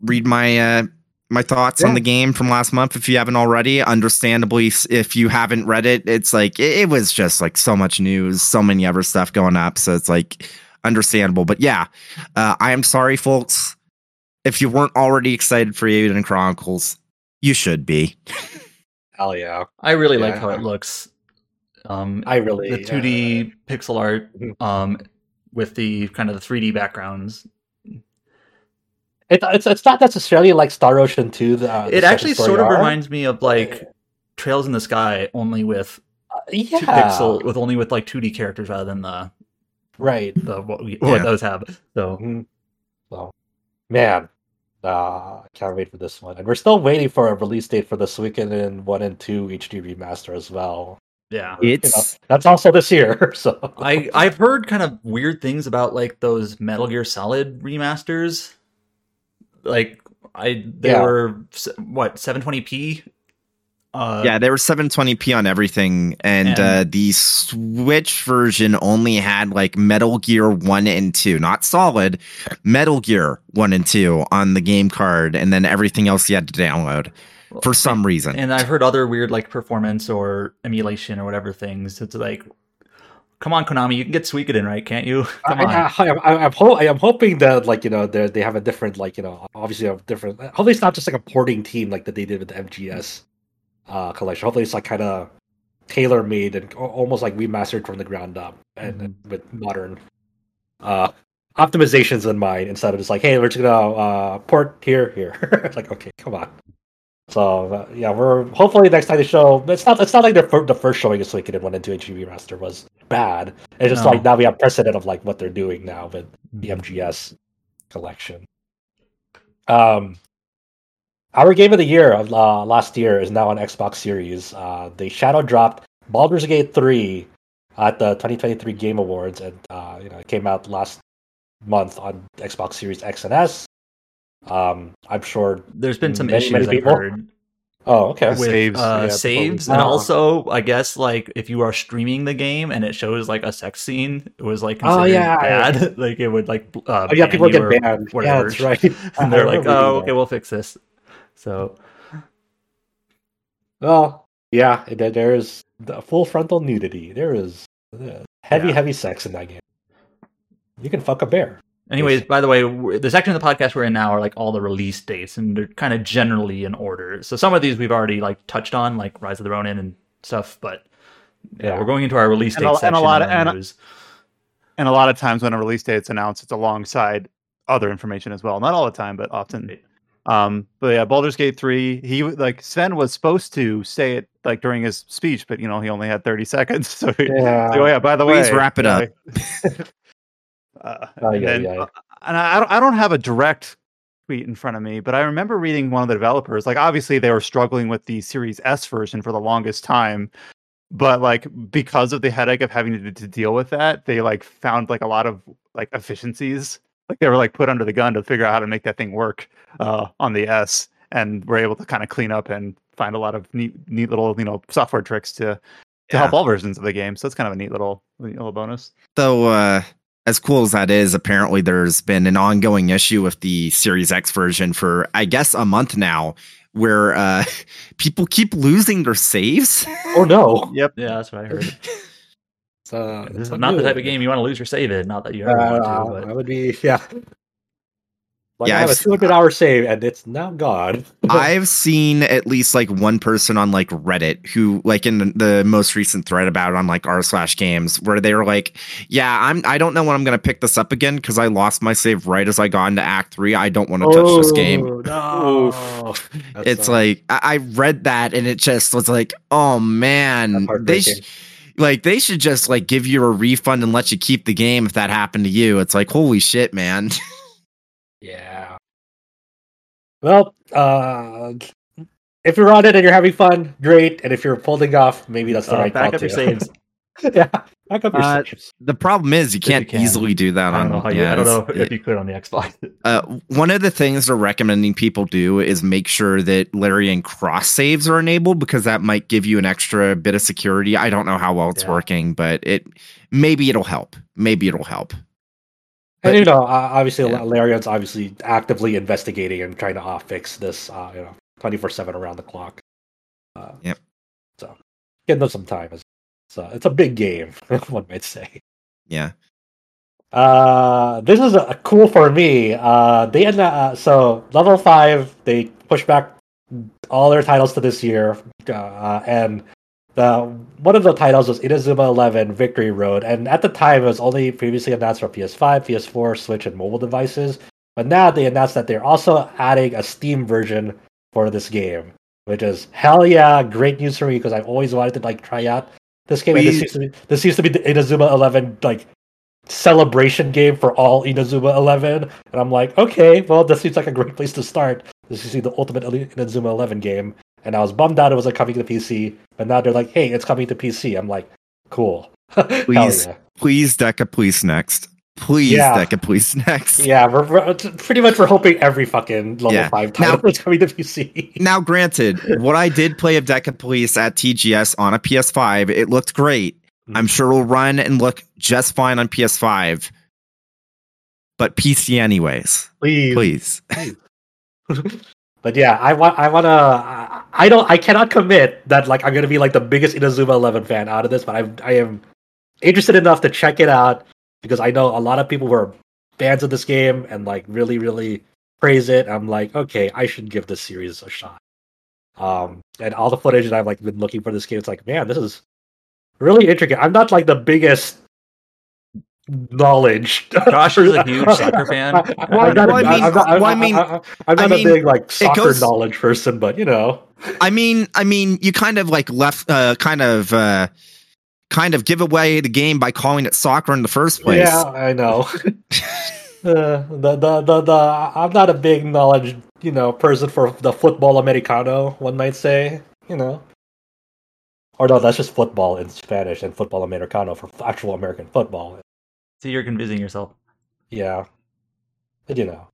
read my uh, my thoughts yeah. on the game from last month if you haven't already. Understandably, if you haven't read it, it's like it, it was just like so much news, so many other stuff going up. So it's like understandable. But yeah, uh, I am sorry, folks, if you weren't already excited for Aiden Chronicles, you should be. Hell yeah! I really yeah. like how it looks. Um, I really the two D uh, pixel art um, with the kind of the three D backgrounds. It, it's it's not necessarily like Star Ocean two. The, uh, the it actually sort of art. reminds me of like Trails in the Sky, only with uh, yeah. two pixel with only with like two D characters rather than the right the what, we, yeah. what those have. So, mm-hmm. so man. I uh, can't wait for this one. And we're still waiting for a release date for the Suikoden one and two H D remaster as well. Yeah. It's you know, that's also this year. So I, I've heard kind of weird things about like those Metal Gear Solid remasters. Like I they yeah. were what, seven twenty p? Uh, yeah, they were seven twenty p on everything, and, and uh, the Switch version only had like Metal Gear one and two, not Solid, Metal Gear one and two on the game card, and then everything else you had to download for some reason. And I've heard other weird like performance or emulation or whatever things. It's like, come on, Konami, you can get Suikoden, right? Can't you? Come on. I, I, I, I'm, ho- I'm hoping that like, you know, they have a different like, you know, obviously a different, hopefully it's not just like a porting team like that they did with the M G S. Uh, collection. Hopefully, it's like kind of tailor made and almost like remastered from the ground up, and, and with modern uh, optimizations in mind. Instead of just like, hey, we're just gonna uh, port here, here. Like, okay, come on. So uh, yeah, we're hopefully next time the show. It's not. It's not like the first, the first showing of Suikoden one and two H D remaster was bad. It's just no. like now we have precedent of like what they're doing now with the M G S collection. Um. Our game of the year of uh, last year is now on Xbox Series. Uh, they shadow dropped Baldur's Gate three at the twenty twenty-three Game Awards, and uh, you know it came out last month on Xbox Series X and S. Um, I'm sure there's been some many, issues many I've heard. Oh, okay. With saves, uh, yeah, saves, and also I guess like if you are streaming the game and it shows like a sex scene, it was like considered oh, yeah, bad. Yeah. Like it would like uh, oh yeah, people get banned. Yeah, that's right. And they're like, oh, okay, we'll fix this. So, well, yeah, there is the full frontal nudity. There is heavy, yeah. heavy sex in that game. You can fuck a bear. Anyways, by the way, the section of the podcast we're in now are like all the release dates, and they're kind of generally in order. So some of these we've already like touched on, like Rise of the Ronin and stuff. But yeah, yeah. we're going into our release date and section. A, and a lot of and, and a lot of times when a release date is announced, it's alongside other information as well. Not all the time, but often. Um, but yeah, Baldur's Gate three, he like Sven was supposed to say it like during his speech, but you know, he only had thirty seconds. So yeah, so, yeah by the Please way, please wrap it up. uh, oh, yeah, and, yeah. and I don't, I don't have a direct tweet in front of me, but I remember reading one of the developers, like obviously they were struggling with the Series S version for the longest time, but like because of the headache of having to, to deal with that, they like found like a lot of like efficiencies. Like they were like put under the gun to figure out how to make that thing work uh, on the S, and were able to kind of clean up and find a lot of neat, neat little you know software tricks to to yeah. help all versions of the game. So it's kind of a neat little neat little bonus. So uh, as cool as that is, apparently there's been an ongoing issue with the Series X version for I guess a month now, where uh, people keep losing their saves. Oh no! Yep. Yeah, that's what I heard. So this is not good. The type of game you want to lose your save in. Not that you ever uh, want to. But. I would be, yeah. Like yeah, I have I've, a two hundred hour save, and it's now gone. I've seen at least like one person on like Reddit who, like in the most recent thread about it on like r slash games, where they were like, "Yeah, I'm. I don't know when I'm going to pick this up again because I lost my save right as I got into Act Three. I don't want to oh, touch this game." No. It's funny. like I, I read that, and it just was like, "Oh man, they." Sh- Like they should just like give you a refund and let you keep the game if that happened to you. It's like holy shit, man. Yeah. Well, uh, if you're on it and you're having fun, great. And if you're folding off, maybe that's the uh, right back call up too. Your saves. Yeah, back up your uh, saves. The problem is you can't you can. easily do that on. I don't know, yeah, you, I don't know if you could on the Xbox. uh, one of the things they're recommending people do is make sure that Larry and Cross saves are enabled because that might give you an extra bit of security. I don't know how well it's yeah. working, but it maybe it'll help. Maybe it'll help. But, and you know, uh, obviously, yeah. Larian's obviously actively investigating and trying to uh, fix this. Uh, you know, twenty four seven around the clock. Uh, yep. So, give them some time as. So it's a big game, one might say. Yeah. Uh, this is uh, cool for me. Uh, they had, uh, so level five, they pushed back all their titles to this year, uh, and the one of the titles was Inazuma eleven Victory Road. And at the time, it was only previously announced for P S five, P S four, Switch, and mobile devices. But now they announced that they're also adding a Steam version for this game, which is hell yeah, great news for me because I've always wanted to like try out. This game, we, this seems to be this seems to be the Inazuma eleven like celebration game for all Inazuma eleven, and I'm like, okay, well, this seems like a great place to start. This is the ultimate Inazuma eleven game, and I was bummed out it wasn't coming to P C, but now they're like, hey, it's coming to P C. I'm like, cool. Please, yeah. please, Deca, please next, please, yeah. Deca, please next. Yeah, we're, we're pretty much we're hoping every fucking level yeah. five title now, is coming to P C. Now, granted, what I did play of Deca Police at T G S on a P S five, it looked great. Mm-hmm. I'm sure it'll run and look just fine on P S five, but P C anyways. Please, please. please. But yeah, I want, I want to. I don't, I cannot commit that like I'm gonna be like the biggest Inazuma eleven fan out of this, but I, I am interested enough to check it out. Because I know a lot of people were fans of this game and like really, really praise it. I'm like, okay, I should give this series a shot. Um, and all the footage that I've like been looking for this game, it's like, man, this is really intricate. I'm not like the biggest knowledge. Josh is a huge soccer fan. Well, I'm not well, a, I mean, I'm not, I'm well, I mean, I'm not I mean, a big like soccer goes, knowledge person, but you know, I mean, I mean, you kind of like left, uh, kind of. Uh, kind of give away the game by calling it soccer in the first place. Yeah, I know. uh, the, the, the, the, I'm not a big knowledge, you know, person for the football americano, one might say, you know. Or no, that's just football in Spanish and football americano for actual American football. So you're convincing yourself. Yeah. But you know.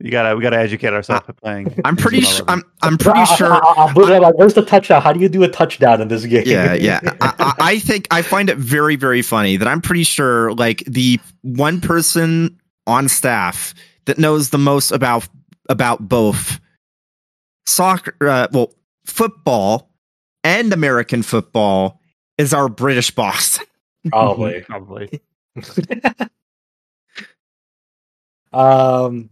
You gotta, we gotta educate ourselves at playing. I'm pretty sure. I'm, I'm pretty sure. Where's the touchdown? How do you do a touchdown in this game? Yeah, yeah. I, I, I think I find it very, very funny that I'm pretty sure, like the one person on staff that knows the most about about both soccer, uh, well, football and American football is our British boss. Probably, probably. um.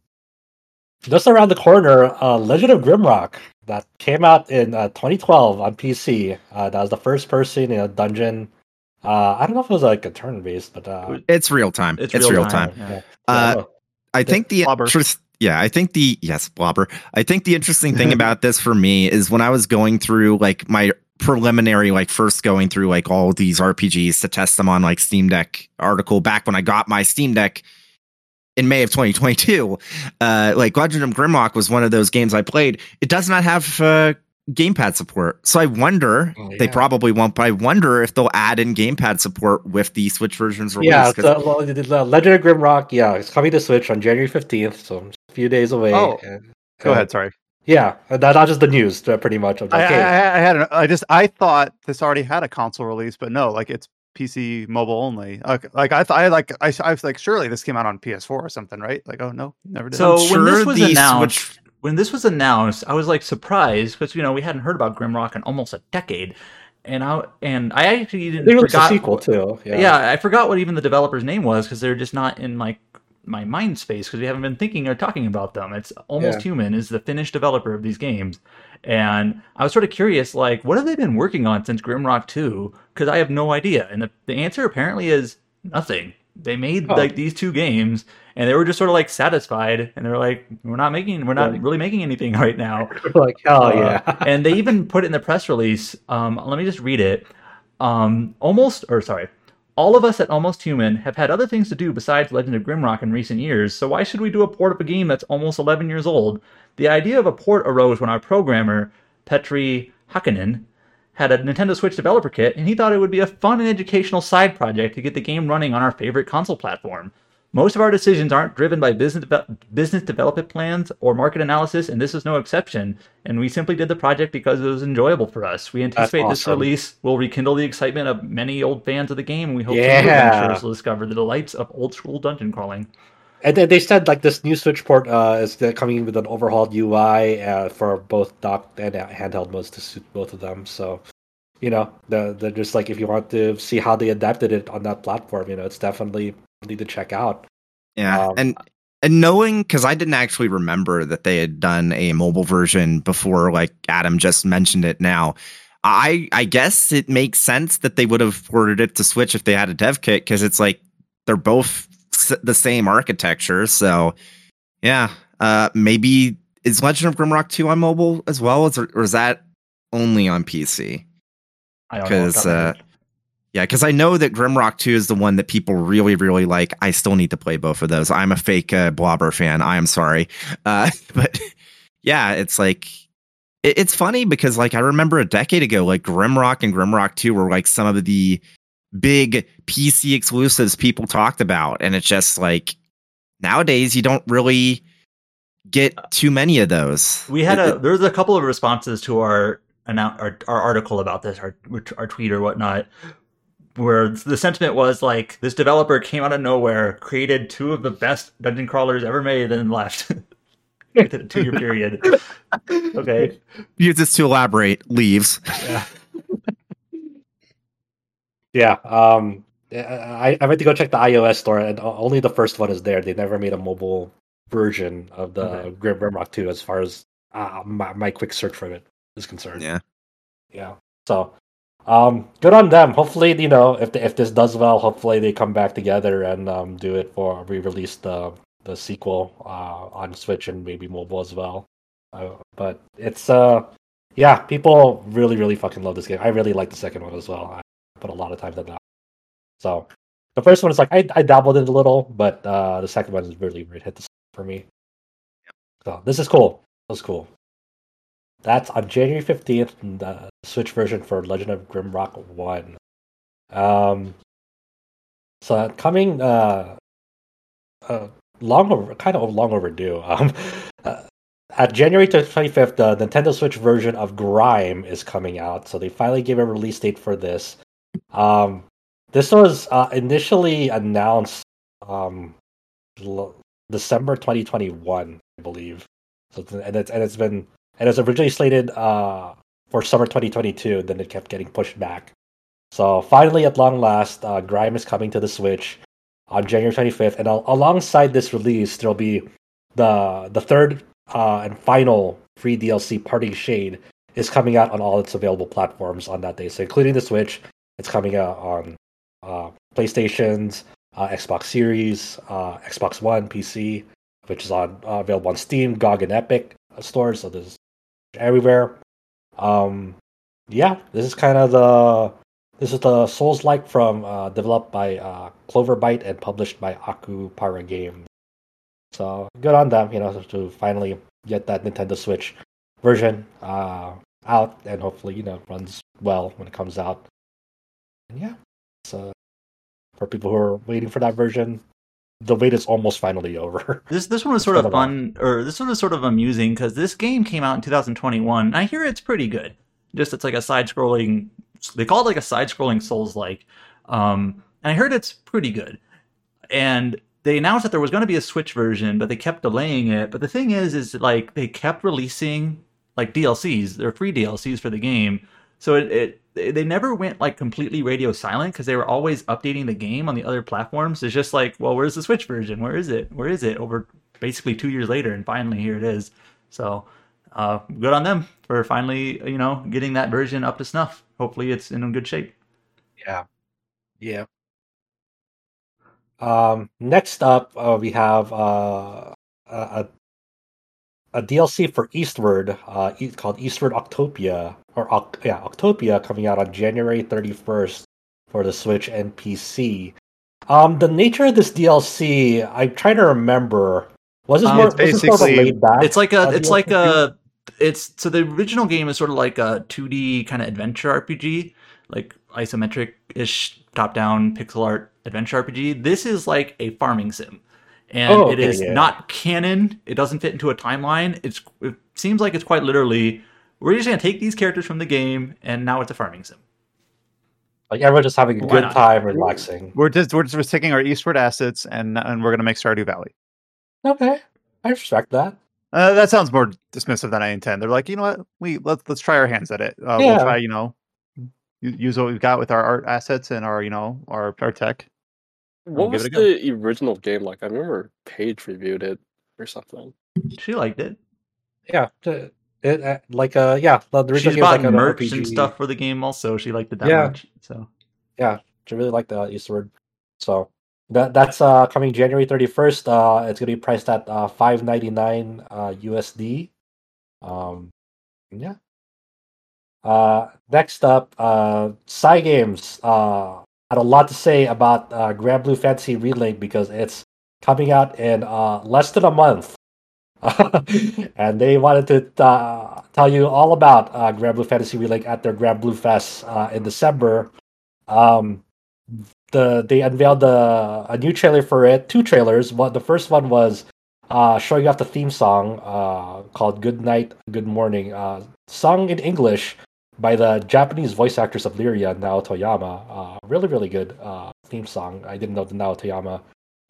Just around the corner, uh, Legend of Grimrock, that came out in uh, twenty twelve on P C. Uh, that was the first person in a dungeon. Uh, I don't know if it was like a turn-based, but... Uh, it's real-time. It's, it's real-time. Real time. Yeah. Uh, I think the interest, yeah, I think the yes, blobber. I think the interesting thing about this for me is when I was going through like my preliminary, like first going through like all these R P Gs to test them on like Steam Deck article back when I got my Steam Deck in May of twenty twenty-two, uh, like Legend of Grimlock was one of those games I played. It does not have uh, gamepad support. So I wonder, oh, yeah. they probably won't, but I wonder if they'll add in gamepad support with the Switch version's release. Yeah, the, well, the Legend of Grimlock, yeah, it's coming to Switch on January fifteenth, so a few days away. Oh, and, uh, go ahead, sorry. Yeah, not, not just the news, pretty much. Like, I, hey. I, I had, an, I just, I thought this already had a console release, but no, like it's P C mobile only. Like, like I, th- I like, I, I was like, surely this came out on P S four or something, right? Like, oh no, never did. So sure when this was announced, Switch... when this was announced, I was like surprised because you know we hadn't heard about Grimrock in almost a decade, and I and I actually didn't. There was a sequel too. Yeah. yeah, I forgot what even the developer's name was because they're just not in my my mind space because we haven't been thinking or talking about them. It's Almost yeah. Human is the Finnish developer of these games. And I was sort of curious, like, what have they been working on since Grimrock two? Because I have no idea. And the, the answer apparently is nothing. They made oh. like these two games, and they were just sort of like satisfied, and they're like, "We're not making, we're not yeah. really making anything right now." Like, oh uh, yeah. And they even put in the press release. Um, let me just read it. Um, almost, or sorry, all of us at Almost Human have had other things to do besides Legend of Grimrock in recent years. So why should we do a port of a game that's almost eleven years old? The idea of a port arose when our programmer, Petri Hakkinen, had a Nintendo Switch developer kit, and he thought it would be a fun and educational side project to get the game running on our favorite console platform. Most of our decisions aren't driven by business de- business development plans or market analysis, and this is no exception, and we simply did the project because it was enjoyable for us. We anticipate awesome. This release will rekindle the excitement of many old fans of the game, and we hope yeah. some new adventurers will discover the delights of old-school dungeon crawling. And then they said like this new Switch port uh, is coming with an overhauled U I uh, for both docked and handheld modes to suit both of them. So, you know, they're, they're just like if you want to see how they adapted it on that platform, you know, it's definitely need to check out. Yeah, um, and and knowing because I didn't actually remember that they had done a mobile version before, like Adam just mentioned it now. I I guess it makes sense that they would have ported it to Switch if they had a dev kit because it's like they're both the same architecture, so yeah. Uh, maybe is Legend of Grimrock two on mobile as well, as, or is that only on P C? I don't know. Because uh, yeah, because I know that Grimrock two is the one that people really, really like. I still need to play both of those. I'm a fake uh, Blobber fan. I am sorry, uh, but yeah, it's like it, it's funny because like I remember a decade ago, like Grimrock and Grimrock two were like some of the big P C exclusives people talked about, and it's just like nowadays you don't really get too many of those. We had it, a there's a couple of responses to our our, our article about this, our our tweet or whatnot, where the sentiment was like this developer came out of nowhere, created two of the best dungeon crawlers ever made, and left. Two year period. Okay, uses to elaborate, leaves. Yeah. Yeah, um, I, I went to go check the iOS store, and only the first one is there. They never made a mobile version of the okay. Grimrock two, as far as uh, my, my quick search for it is concerned. Yeah, yeah. So, um, good on them. Hopefully, you know, if the, if this does well, hopefully they come back together and um, do it for re-release the the sequel uh, on Switch and maybe mobile as well. Uh, but it's uh, yeah, people really really fucking love this game. I really like the second one as well. I, Put a lot of time to that. So the first one is like I, I dabbled in it a little, but uh, the second one is really really hit the for me. So this is cool. That was cool. That's on January fifteenth, the Switch version for Legend of Grimrock one. Um, so coming uh, uh long over, kind of long overdue. Um, uh, At January twenty-fifth, the Nintendo Switch version of Grime is coming out, so they finally gave a release date for this. Um, this was uh, initially announced um, l- December twenty twenty-one, I believe. So, and it's and it's been and it's originally slated uh, for summer twenty twenty-two. Then it kept getting pushed back. So finally, at long last, uh, Grime is coming to the Switch on January twenty-fifth, and al- alongside this release, there'll be the the third uh, and final free D L C, Parting Shade, is coming out on all its available platforms on that day. So including the Switch. It's coming out on uh, PlayStations, uh, Xbox Series, uh, Xbox One, P C, which is on uh, available on Steam, G O G, and Epic stores. So there's everywhere. Um, yeah, this is kind of the this is the Souls-like from uh, developed by uh, Cloverbyte and published by Akupara Games. So good on them, you know, to finally get that Nintendo Switch version uh, out, and hopefully, you know, it runs well when it comes out. And yeah, so for people who are waiting for that version, the wait is almost finally over. This this one is sort of fun, or this one is sort of amusing, because this game came out in two thousand twenty-one, and I hear it's pretty good. Just it's like a side-scrolling, they call it like a side-scrolling Souls-like, um, and I heard it's pretty good. And they announced that there was going to be a Switch version, but they kept delaying it. But the thing is, is like they kept releasing like D L Cs, they're free D L Cs for the game. So it, it they never went like completely radio silent, because they were always updating the game on the other platforms. It's just like, well, where's the Switch version? Where is it? Where is it? Over basically two years later, and finally here it is. So uh, good on them for finally, you know, getting that version up to snuff. Hopefully it's in good shape. Yeah. Yeah. Um, next up, uh, we have uh, a, a D L C for Eastward uh, called Eastward Octopia, or yeah, Octopia, coming out on January thirty-first for the Switch and P C. Um, the nature of this D L C, I'm trying to remember. Was this um, more it's was basically this sort of laid back? It's like a, it's D L C? Like a, it's so the original game is sort of like a two D kind of adventure R P G, like isometric-ish top-down pixel art adventure R P G. This is like a farming sim, and oh, okay, it is yeah. not canon. It doesn't fit into a timeline. It's it seems like it's quite literally, we're just gonna take these characters from the game, and now it's a farming sim. Like everyone's just having a Why good not? time, relaxing. We're just we're just we're taking our Eastward assets, and and we're gonna make Stardew Valley. Okay, I respect that. Uh, that sounds more dismissive than I intend. They're like, you know what, we let's let's try our hands at it. Uh, yeah. We'll try, you know, use what we've got with our art assets and our, you know, our our tech. What was the original game like? I remember Paige reviewed it or something. She liked it. Yeah, it, it like uh yeah. The original She's bought like merch an R P G and stuff for the game. Also, she liked it that yeah. much. So yeah, she really liked the Eastward. So that that's uh coming January thirty-first. Uh, it's gonna be priced at uh five ninety-nine uh, U S D. Um, yeah. Uh, next up, uh, Cygames. Uh. I had a lot to say about uh, Granblue Fantasy Relink, because it's coming out in uh, less than a month, and they wanted to uh, tell you all about uh, Granblue Fantasy Relink at their Granblue Fest uh, in December. Um, the they unveiled the, a new trailer for it, two trailers. What the first one was uh, showing off the theme song uh, called "Good Night, Good Morning," uh, sung in English by the Japanese voice actress of Lyria, Nao Toyama. Uh, really, really good uh, theme song. I didn't know that Nao Toyama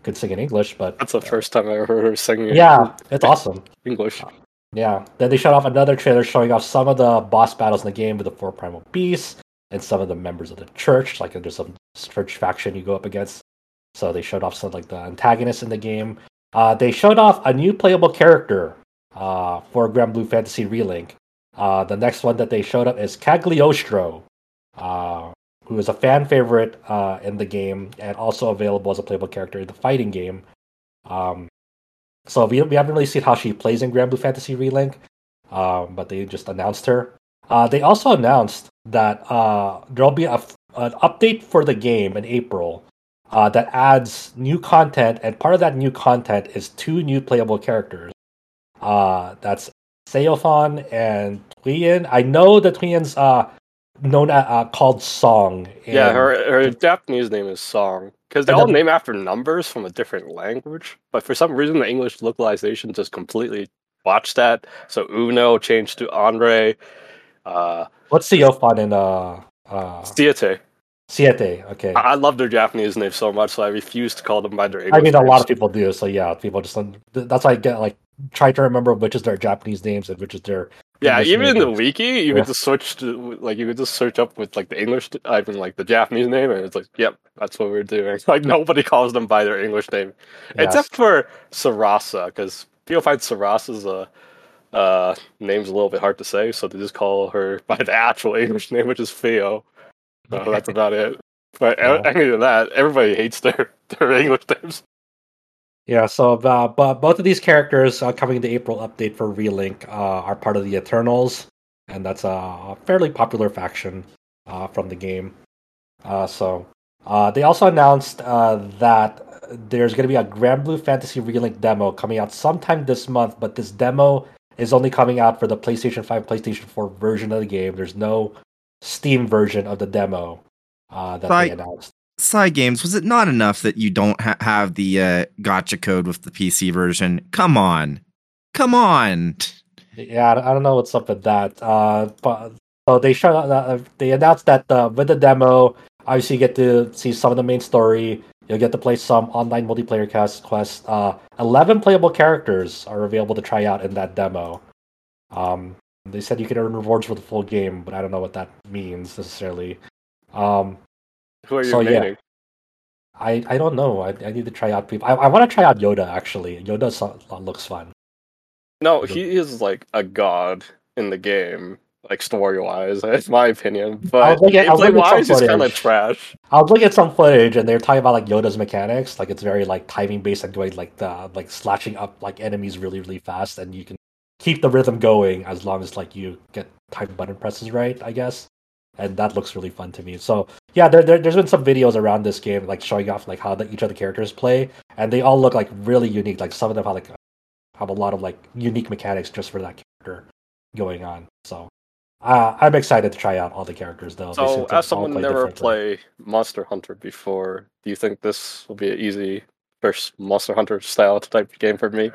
could sing in English, but that's the uh, first time I ever heard her singing. Yeah, it's awesome. English. Uh, yeah. Then they showed off another trailer showing off some of the boss battles in the game with the four primal beasts and some of the members of the church. Like there's some church faction you go up against. So they showed off some like the antagonists in the game. Uh, they showed off a new playable character uh, for Granblue Fantasy Relink. Uh, the next one that they showed up is Cagliostro, uh, who is a fan favorite uh, in the game and also available as a playable character in the fighting game. Um, so we, we haven't really seen how she plays in Granblue Fantasy Relink, um, but they just announced her. Uh, they also announced that uh, there will be a, an update for the game in April uh, that adds new content, and part of that new content is two new playable characters. Uh, that's Seofon and Tuyen. I know that Tuyen's uh, known uh, uh, called Song. And yeah, her her Japanese name is Song, because they all name after numbers from a different language. But for some reason, the English localization just completely botched that. So Uno changed to Andre. Uh, What's Seofon in uh, uh Siete? Siete. Okay. I-, I love their Japanese name so much, so I refuse to call them by their English. I mean, names. A lot of people do. So yeah, people just that's why I get like. Try to remember which is their Japanese names and which is their yeah. English even names. In the wiki, you yeah. could just search to, like you could just search up with like the English, I mean like the Japanese name, and it's like, yep, that's what we're doing. Like nobody calls them by their English name, yes. except for Sarasa, because people find Sarasa's uh, uh, name's a little bit hard to say, so they just call her by the actual English name, which is Theo. So that's about it. But yeah. Other than that, everybody hates their, their English names. Yeah, so uh, but both of these characters uh, coming in the April update for Relink uh, are part of the Eternals, and that's a fairly popular faction uh, from the game. Uh, so uh, they also announced uh, that there's going to be a Granblue Fantasy Relink demo coming out sometime this month, but this demo is only coming out for the PlayStation five, PlayStation four version of the game. There's no Steam version of the demo uh, that Bye. they announced. Side games, was it not enough that you don't ha- have the uh, gotcha code with the P C version? Come on, come on. Yeah, I don't know what's up with that. Uh, but so they showed, uh, they announced that uh, with the demo, obviously you get to see some of the main story. You'll get to play some online multiplayer cast quests. Uh, Eleven playable characters are available to try out in that demo. Um, they said you can earn rewards for the full game, but I don't know what that means necessarily. Um, Who are you so, dating? Yeah. I, I don't know. I I need to try out people. I, I want to try out Yoda, actually. Yoda so, looks fun. No, he is like a god in the game, like story-wise. That's my opinion. But gameplay-wise, he's kind of trash. I was looking at some footage, and they were talking about like Yoda's mechanics. Like it's very like timing-based, like doing like the like slashing up like enemies really really fast, and you can keep the rhythm going as long as like you get time button presses right, I guess. And that looks really fun to me. So yeah, there, there, there's been some videos around this game, like showing off like how the, each of the characters play, and they all look like really unique. Like some of them have like have a lot of like unique mechanics just for that character going on. So uh, I'm excited to try out all the characters though. So as someone who never played Monster Hunter before, do you think this will be an easy first Monster Hunter style type of game for me?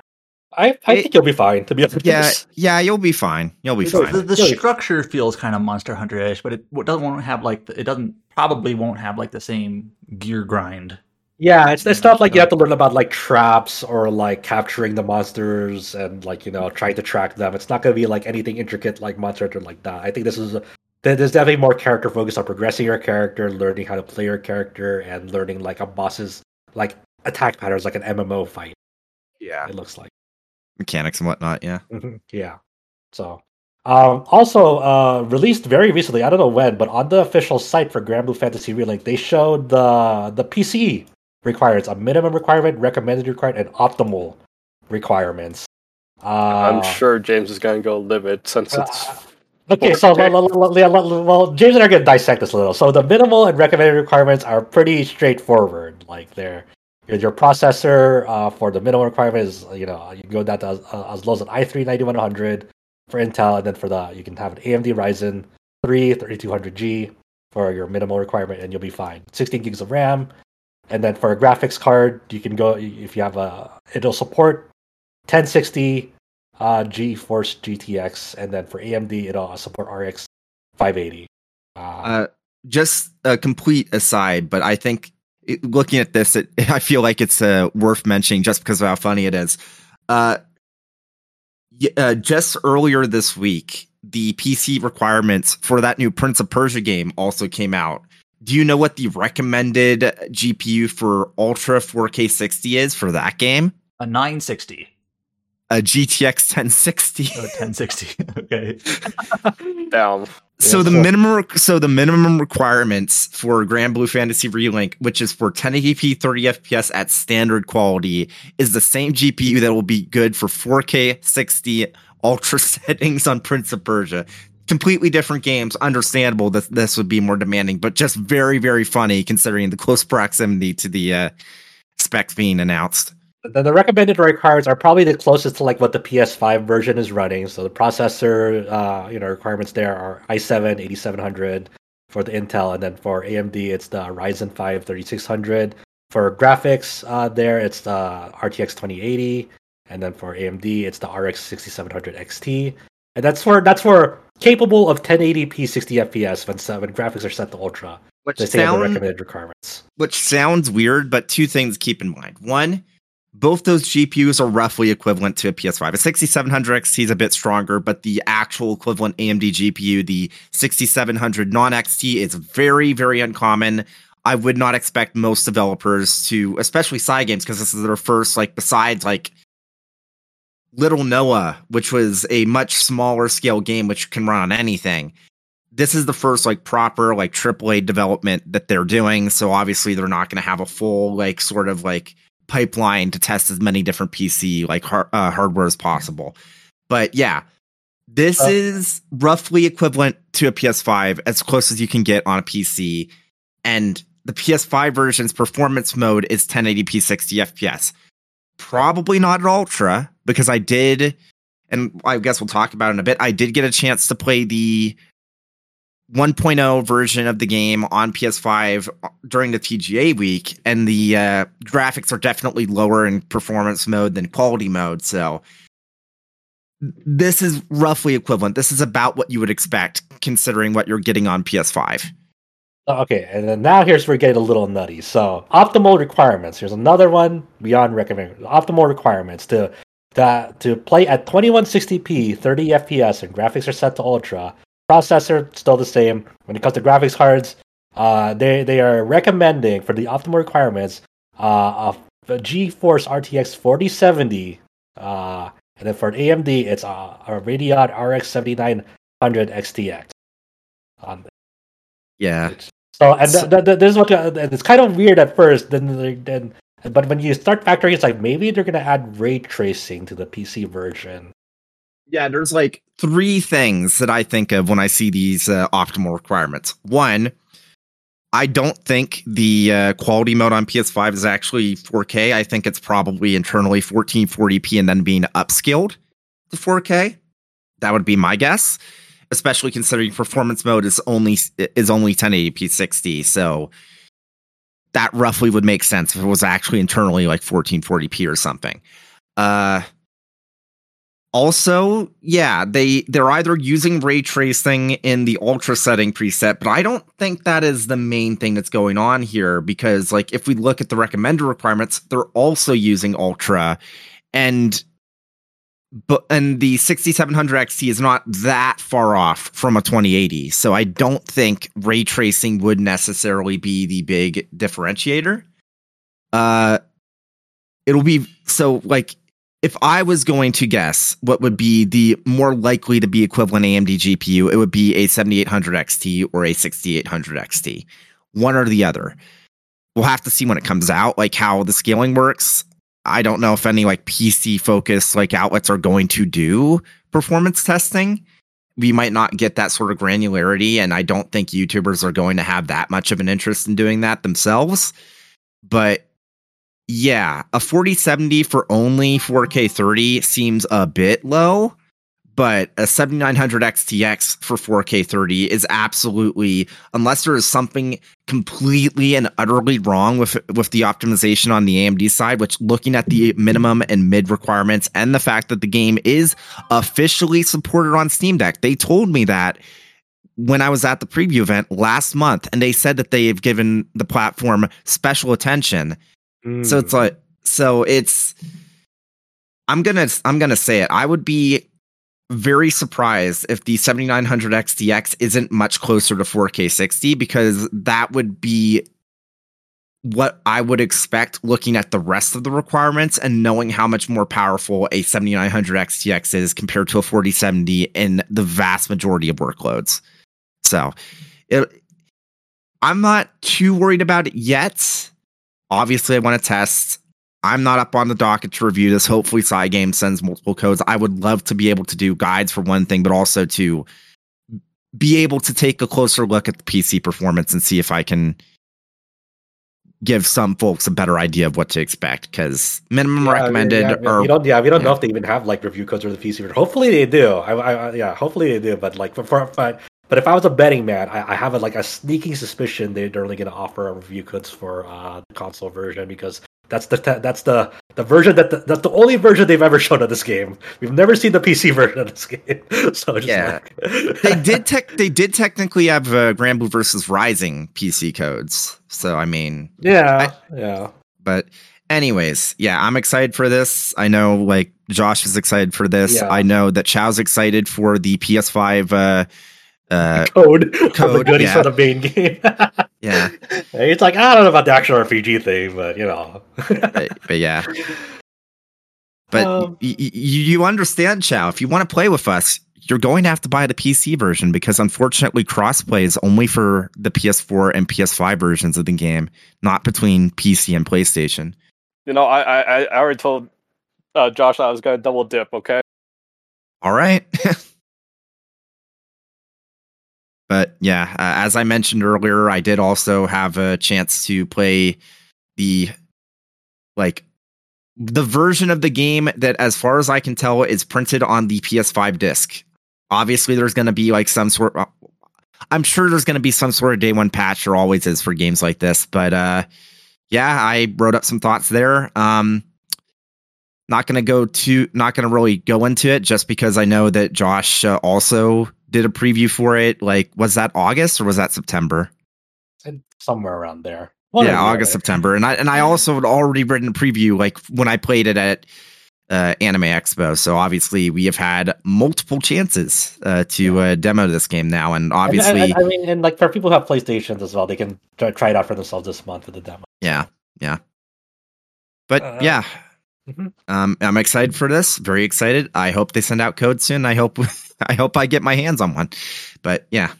I, I it, think you'll be fine, to be honest. Yeah, yeah, you'll be fine. You'll be so fine. The, the structure feels kind of Monster Hunter-ish, but it doesn't won't have like the, it doesn't probably won't have like the same gear grind. Yeah, it's it's not like you have to learn about like traps or like capturing the monsters and like you know trying to track them. It's not going to be like anything intricate like Monster Hunter like that. I think this is there's definitely more character focus on progressing your character, learning how to play your character, and learning like a boss's like attack patterns, like an M M O fight. Yeah, it looks like. Mechanics and whatnot, yeah. Mm-hmm. Yeah. So, um, also uh, released very recently, I don't know when, but on the official site for Granblue Fantasy Relink, they showed the the P C requirements, a minimum requirement, recommended requirement, and optimal requirements. Uh, I'm sure James is going to go live it since it's... Uh, okay, so l- l- l- l- well, James and I are going to dissect this a little. So the minimal and recommended requirements are pretty straightforward. Like they're... Your processor uh, for the minimum requirement is, you know, you can go down to as, as low as an i three ninety-one hundred for Intel, and then for the, you can have an A M D Ryzen three thirty-two hundred G for your minimal requirement, and you'll be fine. sixteen gigs of RAM, and then for a graphics card, you can go, if you have a, it'll support ten sixty uh, GeForce G T X, and then for A M D, it'll support R X five eighty. Uh, uh, just a complete aside, but I think It, looking at this, it, I feel like it's uh, worth mentioning just because of how funny it is. Uh, uh, just earlier this week, the P C requirements for that new Prince of Persia game also came out. Do you know what the recommended G P U for Ultra four K sixty is for that game? A nine sixty. A G T X ten sixty. Oh, ten sixty. Okay. Down. So yeah, the sure. minimum, so the minimum requirements for Granblue Fantasy Relink, which is for ten eighty p thirty F P S at standard quality, is the same G P U that will be good for four K sixty ultra settings on Prince of Persia. Completely different games. Understandable that this would be more demanding, but just very, very funny considering the close proximity to the uh, specs being announced. The, the recommended requirements are probably the closest to like what the P S five version is running. So the processor, uh, you know, requirements there are i seven eighty-seven hundred for the Intel, and then for A M D, it's the Ryzen five thirty-six hundred. For graphics, uh, there it's the R T X twenty eighty, and then for A M D, it's the R X sixty-seven hundred X T. And that's for that's for capable of ten eighty p sixty F P S when seven graphics are set to ultra. Which they say sound, the recommended requirements. Which sounds weird, but two things to keep in mind: one, both those G P Us are roughly equivalent to a P S five. A sixty-seven hundred X T is a bit stronger, but the actual equivalent A M D G P U, the sixty-seven hundred non-X T, is very, very uncommon. I would not expect most developers to, especially side games, because this is their first, like, besides, like, Little Noah, which was a much smaller scale game, which can run on anything. This is the first like proper like triple A development that they're doing. So obviously they're not going to have a full like sort of like pipeline to test as many different P C like har- uh, hardware as possible. But yeah, this uh, is roughly equivalent to a P S five, as close as you can get on a P C. And the P S five version's performance mode is ten eighty p sixty F P S. Probably not at Ultra, because I did, and I guess we'll talk about it in a bit, I did get a chance to play the one point oh version of the game on P S five during the T G A week, and the uh, graphics are definitely lower in performance mode than quality mode, so this is roughly equivalent. This is about what you would expect, considering what you're getting on P S five. Okay, and then now here's where we get a little nutty. So, optimal requirements. Here's another one beyond recommend. Optimal requirements to, to, to play at twenty-one sixty p, thirty F P S, and graphics are set to Ultra. Processor, still the same. When it comes to graphics cards, uh, they, they are recommending for the optimal requirements uh, a GeForce R T X forty seventy, uh, and then for an A M D, it's a, a Radeon R X seventy-nine hundred X T X. Um, yeah. So, and th- th- th- this is what uh, it's kind of weird at first. Then, then, but when you start factoring, it's like maybe they're gonna add ray tracing to the P C version. Yeah, there's like three things that I think of when I see these uh, optimal requirements. One, I don't think the uh, quality mode on P S five is actually four K. I think it's probably internally fourteen forty p and then being upscaled to four K. That would be my guess, especially considering performance mode is only is only ten eighty p sixty. So that roughly would make sense if it was actually internally like fourteen forty p or something. Uh, also, yeah, they, they're either using ray tracing in the ultra setting preset, but I don't think that is the main thing that's going on here, because like if we look at the recommended requirements, they're also using ultra, and But and the sixty-seven hundred X T is not that far off from a twenty eighty, so I don't think ray tracing would necessarily be the big differentiator. Uh, it'll be so like if I was going to guess what would be the more likely to be equivalent A M D G P U, it would be a seventy-eight hundred X T or a sixty-eight hundred X T, one or the other. We'll have to see when it comes out, like how the scaling works. I don't know if any like P C focused like outlets are going to do performance testing. We might not get that sort of granularity, and I don't think YouTubers are going to have that much of an interest in doing that themselves. But yeah, a forty seventy for only four K thirty seems a bit low, but a seventy-nine hundred X T X for four K thirty is absolutely, unless there is something completely and utterly wrong with with the optimization on the A M D side, which looking at the minimum and mid requirements and the fact that the game is officially supported on Steam Deck. They told me that when I was at the preview event last month, and they said that they have given the platform special attention. Mm. So it's like, so it's, I'm going to, I'm going to say it. I would be very surprised if the seventy-nine hundred X T X isn't much closer to four K sixty, because that would be what I would expect looking at the rest of the requirements and knowing how much more powerful a seventy-nine hundred X T X is compared to a forty seventy in the vast majority of workloads. So it, I'm not too worried about it yet. Obviously, I want to test. I'm not up on the docket to review this. Hopefully, Cygame sends multiple codes. I would love to be able to do guides for one thing, but also to be able to take a closer look at the P C performance and see if I can give some folks a better idea of what to expect. Because minimum yeah, recommended, yeah, yeah. Or you don't, yeah, we don't yeah. know if they even have like review codes for the P C. Hopefully, they do. I, I, yeah, hopefully they do. But like, for, for but, but if I was a betting man, I, I have a, like a sneaking suspicion they're only going to offer review codes for uh, the console version, because That's the that's the the version that the, that's the only version they've ever shown of this game. We've never seen the P C version of this game. So just yeah, like... they did tech they did technically have uh, Granblue Versus Rising P C codes. So I mean, yeah, I, yeah. But anyways, yeah, I'm excited for this. I know like Josh is excited for this. Yeah. I know that Chow's excited for the P S five uh, uh, code. Code, the goodies for the main game. Yeah, it's like I don't know about the actual R P G thing, but you know. but, but yeah, but um, y- y- you understand, Chow. If you want to play with us, you're going to have to buy the P C version, because unfortunately, crossplay is only for the P S four and P S five versions of the game, not between P C and PlayStation. You know, I I, I already told uh, Josh I was going to double dip, okay? All right. But yeah, uh, as I mentioned earlier, I did also have a chance to play the, like, the version of the game that, as far as I can tell, is printed on the P S five disc. Obviously, there's going to be like some sort of, I'm sure there's going to be some sort of day one patch. There always is for games like this. But uh, yeah, I wrote up some thoughts there. Um, not going to go to, not going to really go into it just because I know that Josh uh, also did a preview for it. Like, was that August or was that September? Somewhere around there. What yeah, August, September. And I and I also had already written a preview like when I played it at uh, Anime Expo. So obviously we have had multiple chances uh, to uh, demo this game now. And obviously... And, and, I mean, and like for people who have PlayStations as well, they can try, try it out for themselves this month with the demo. Yeah, yeah. But uh, yeah, mm-hmm. um, I'm excited for this. Very excited. I hope they send out code soon. I hope, I hope I get my hands on one. But yeah.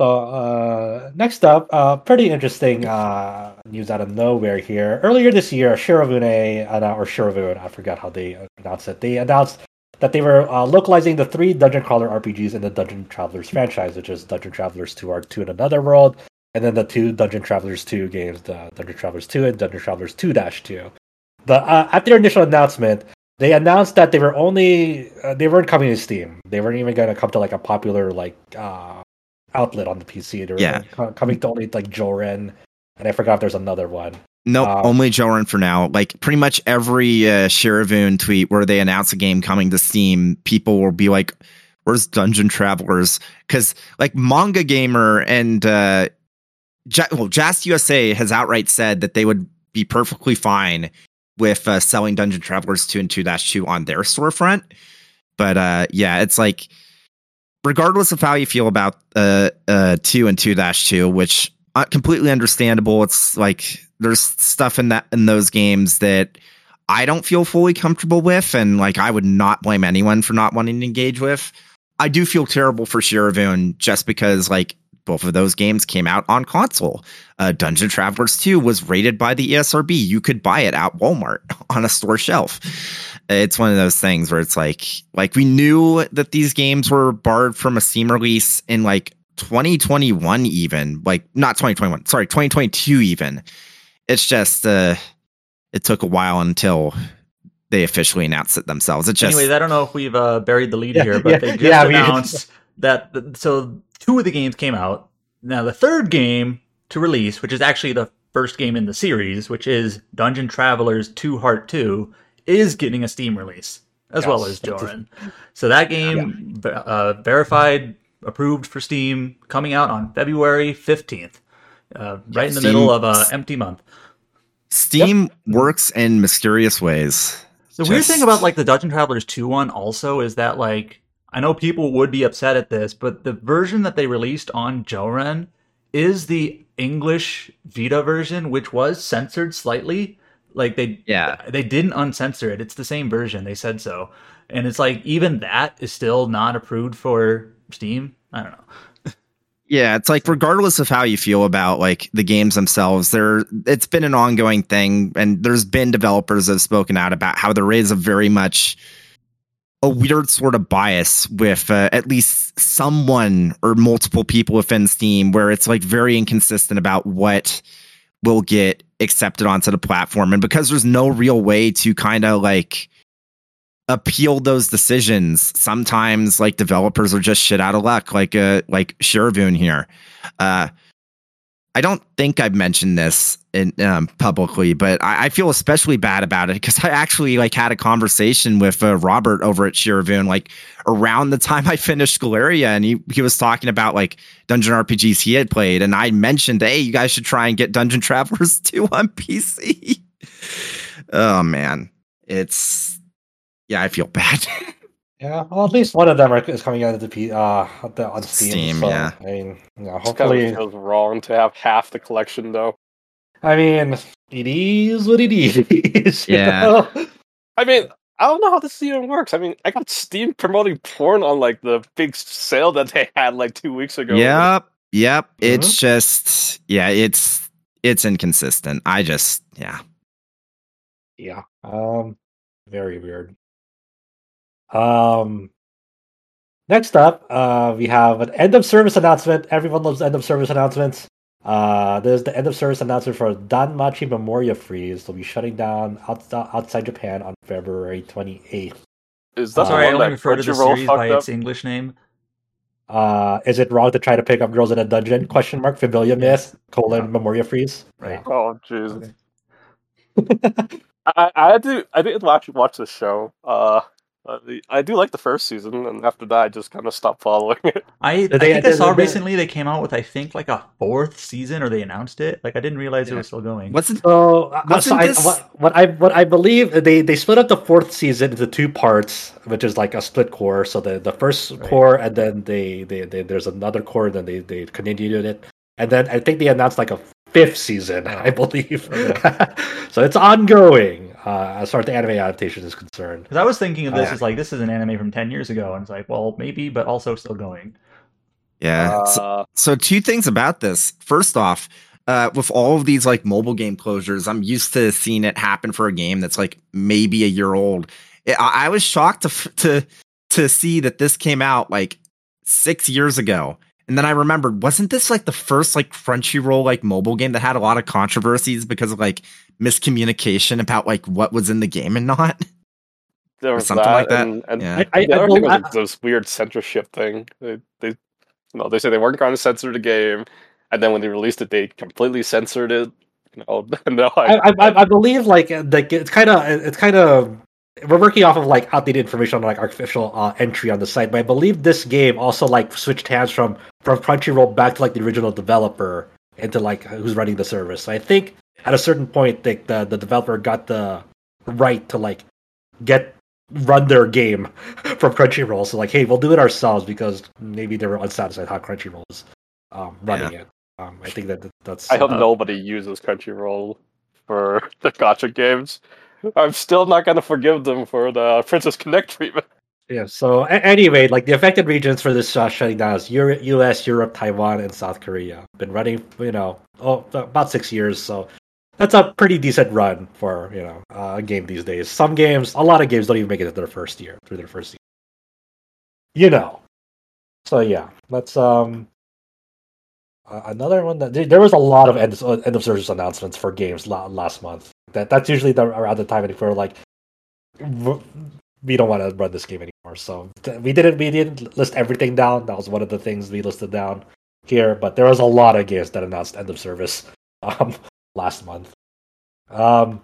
So uh, next up, uh, pretty interesting uh, news out of nowhere here. Earlier this year, Shirovune, uh, or Shirovune, I forgot how they pronounced it, they announced that they were uh, localizing the three Dungeon Crawler R P Gs in the Dungeon Travelers franchise, which is Dungeon Travelers two Arc two and Another World, and then the two Dungeon Travelers two games, the Dungeon Travelers two and Dungeon Travelers two dash two. The, uh, at their initial announcement, they announced that they were only, uh, they weren't coming to Steam. They weren't even going to come to like a popular, like, uh, outlet on the P C. They're yeah. coming to only like Joran, and I forgot if there's another one. No, nope, um, only Joran for now. Like pretty much every uh, Shirovune tweet where they announce a game coming to Steam, people will be like, "Where's Dungeon Travelers?" Because like Manga Gamer and uh, J- well, J A S T U S A has outright said that they would be perfectly fine with uh, selling Dungeon Travelers two and two dash two on their storefront. But uh, yeah, it's like, regardless of how you feel about uh, uh, two and two dash two, which uh, completely understandable. It's like there's stuff in that in those games that I don't feel fully comfortable with, and like I would not blame anyone for not wanting to engage with. I do feel terrible for Shirovune just because like both of those games came out on console. Uh, Dungeon Travelers two was rated by the E S R B. You could buy it at Walmart on a store shelf. It's one of those things where it's like, like we knew that these games were barred from a Steam release in like twenty twenty-one, even like not twenty twenty-one, sorry, twenty twenty-two even. It's just, uh, it took a while until they officially announced it themselves. It just, anyways, I don't know if we've uh, buried the lead yeah, here, but yeah, they just yeah, announced we, that. The, so two of the games came out. Now the third game to release, which is actually the first game in the series, which is Dungeon Travelers two Heart two, is getting a Steam release as yes, well as Joran. So that game yeah. uh, verified, approved for Steam, coming out on February fifteenth, uh, right yeah, in the Steam, middle of an empty month. Steam yep. works in mysterious ways. The Just... weird thing about like the Dungeon Travelers two one also is that like, I know people would be upset at this, but the version that they released on Joran is the English Vita version, which was censored slightly. Like they yeah. they didn't uncensor it. It's the same version. They said so. And it's like even that is still not approved for Steam. I don't know. Yeah, it's like regardless of how you feel about like the games themselves, there it's been an ongoing thing, and there's been developers that have spoken out about how there is a very much a weird sort of bias with uh, at least someone or multiple people within Steam where it's like very inconsistent about what will get accepted onto the platform. And because there's no real way to kind of like appeal those decisions, sometimes like developers are just shit out of luck, like uh like Shirovune here. uh I don't think I've mentioned this in um publicly, but I, I feel especially bad about it because I actually like had a conversation with uh, Robert over at Shirovune like around the time I finished Galeria, and he, he was talking about like dungeon R P Gs he had played, and I mentioned, hey, you guys should try and get Dungeon Travelers two on P C. Oh man, it's yeah, I feel bad. Yeah, well, at least one of them are, is coming out of the P, uh, the, on Steam. Steam so, yeah. I mean, you know, hopefully it feels wrong to have half the collection, though. I mean, it is what it is. Yeah. You know? I mean, I don't know how this even works. I mean, I got Steam promoting porn on like the big sale that they had like two weeks ago. Yep, yep. Mm-hmm. It's just, yeah, it's it's inconsistent. I just, yeah. yeah, um, very weird. Um, next up, uh, we have an end of service announcement. Everyone loves end of service announcements. Uh, there's the end of service announcement for Danmachi Memoria Freeze. They'll be shutting down out- outside Japan on February twenty-eighth. Is that uh, sorry? I only refer to the series by its up? English name. Uh, is it wrong to try to pick up girls in a dungeon? Question mark. Familia Myth, colon, Memoria Freeze. Right. Oh, Jesus. Okay. I, I had to, I didn't watch, watch this show. Uh, I do like the first season, and after that, I just kind of stopped following it. I, I think I saw recently they came out with, I think, like a fourth season, or they announced it. Like, I didn't realize yeah. it was still going. What's it? So, what's so I, what, what I what I believe, they, they split up the fourth season into two parts, which is like a split core. So the, the first right. core, and then they, they, they there's another core, and then they, they continued it. And then I think they announced like a fifth season, I believe. Okay. So it's ongoing uh, as far as the anime adaptation is concerned. Because I was thinking of this uh, as like, this is an anime from ten years ago. And it's like, well, maybe, but also still going. Yeah. Uh, so, so two things about this. First off, uh, with all of these like mobile game closures, I'm used to seeing it happen for a game that's like maybe a year old. It, I, I was shocked to, to to see that this came out like six years ago. And then I remembered, wasn't this like the first like Crunchyroll like mobile game that had a lot of controversies because of like miscommunication about like what was in the game and not? There was something that, like that. And, and yeah. I, I, the other I, thing I, was I, this weird censorship thing. They, they, well, they say they weren't going to censor the game, and then when they released it, they completely censored it. No, no, I, I, I, I believe like like it's kind of it's kind of. We're working off of like outdated information on like our official uh, entry on the site, but I believe this game also like switched hands from from Crunchyroll back to like the original developer into like who's running the service. So I think at a certain point, like the the developer got the right to like get run their game from Crunchyroll. So like, hey, we'll do it ourselves because maybe they were unsatisfied how Crunchyroll is um, running yeah. it. Um, I think that that's. I hope uh, nobody uses Crunchyroll for the gacha games. I'm still not going to forgive them for the Princess Connect treatment. Yeah, so a- anyway, like the affected regions for this uh, shutting down is Euro- U S, Europe, Taiwan, and South Korea. Been running, you know, oh, about six years, so that's a pretty decent run for, you know, uh, a game these days. Some games, a lot of games don't even make it to their first year, through their first year. You know. So yeah, that's um, uh, another one that... There was a lot of end of, end of service announcements for games la- last month. That that's usually the, around the time we're like, we don't want to run this game anymore. So we didn't we didn't list everything down. That was one of the things we listed down here. But there was a lot of games that announced end of service um, last month. Um,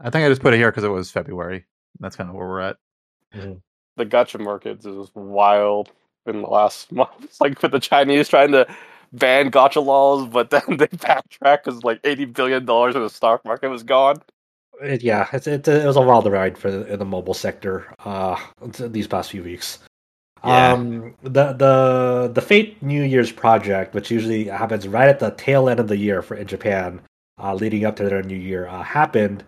I think I just put it here because it was February. That's kind of where we're at. Mm-hmm. The gacha market is wild in the last month. It's like with the Chinese trying to ban gacha laws, but then they backtrack because like eighty billion dollars in the stock market was gone. It, yeah, it, it, it was a wild ride for the, in the mobile sector uh, these past few weeks. Yeah. Um, the the the Fate New Year's project, which usually happens right at the tail end of the year for in Japan, uh, leading up to their new year, uh, happened.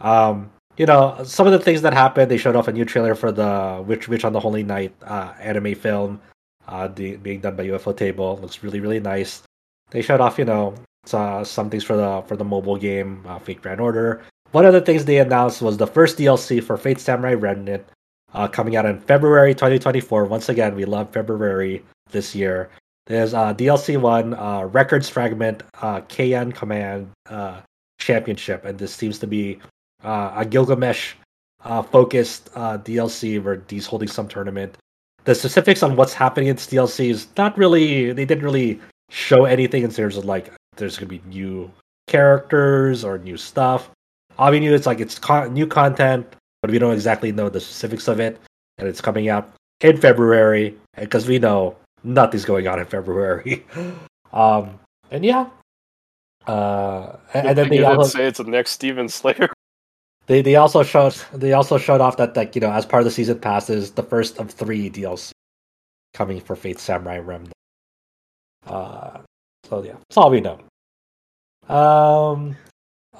Um, you know, some of the things that happened, they showed off a new trailer for the Witch, Witch on the Holy Night uh, anime film. Uh, the, being done by U F O Table. Looks really, really nice. They showed off, you know, uh, some things for the for the mobile game, uh, Fate Grand Order. One of the things they announced was the first D L C for Fate Samurai Remnant, uh, coming out in February twenty twenty-four. Once again, we love February this year. There's uh, D L C one, uh, Records Fragment, uh, K N Command uh, Championship, and this seems to be uh, a Gilgamesh-focused uh, uh, D L C where D's holding some tournament. The specifics on what's happening in this D L C is not really... They didn't really show anything in terms of, like, there's going to be new characters or new stuff. All we knew, it's like, it's con- new content, but we don't exactly know the specifics of it. And it's coming out in February, because we know nothing's going on in February. um, and, yeah. Uh, and, and then they also say it's the next Steven Slayer. They they also showed they also showed off that, like, you know, as part of the season passes, the first of three D L C coming for Fate Samurai Remnant. Uh, so yeah, that's all we know. Um,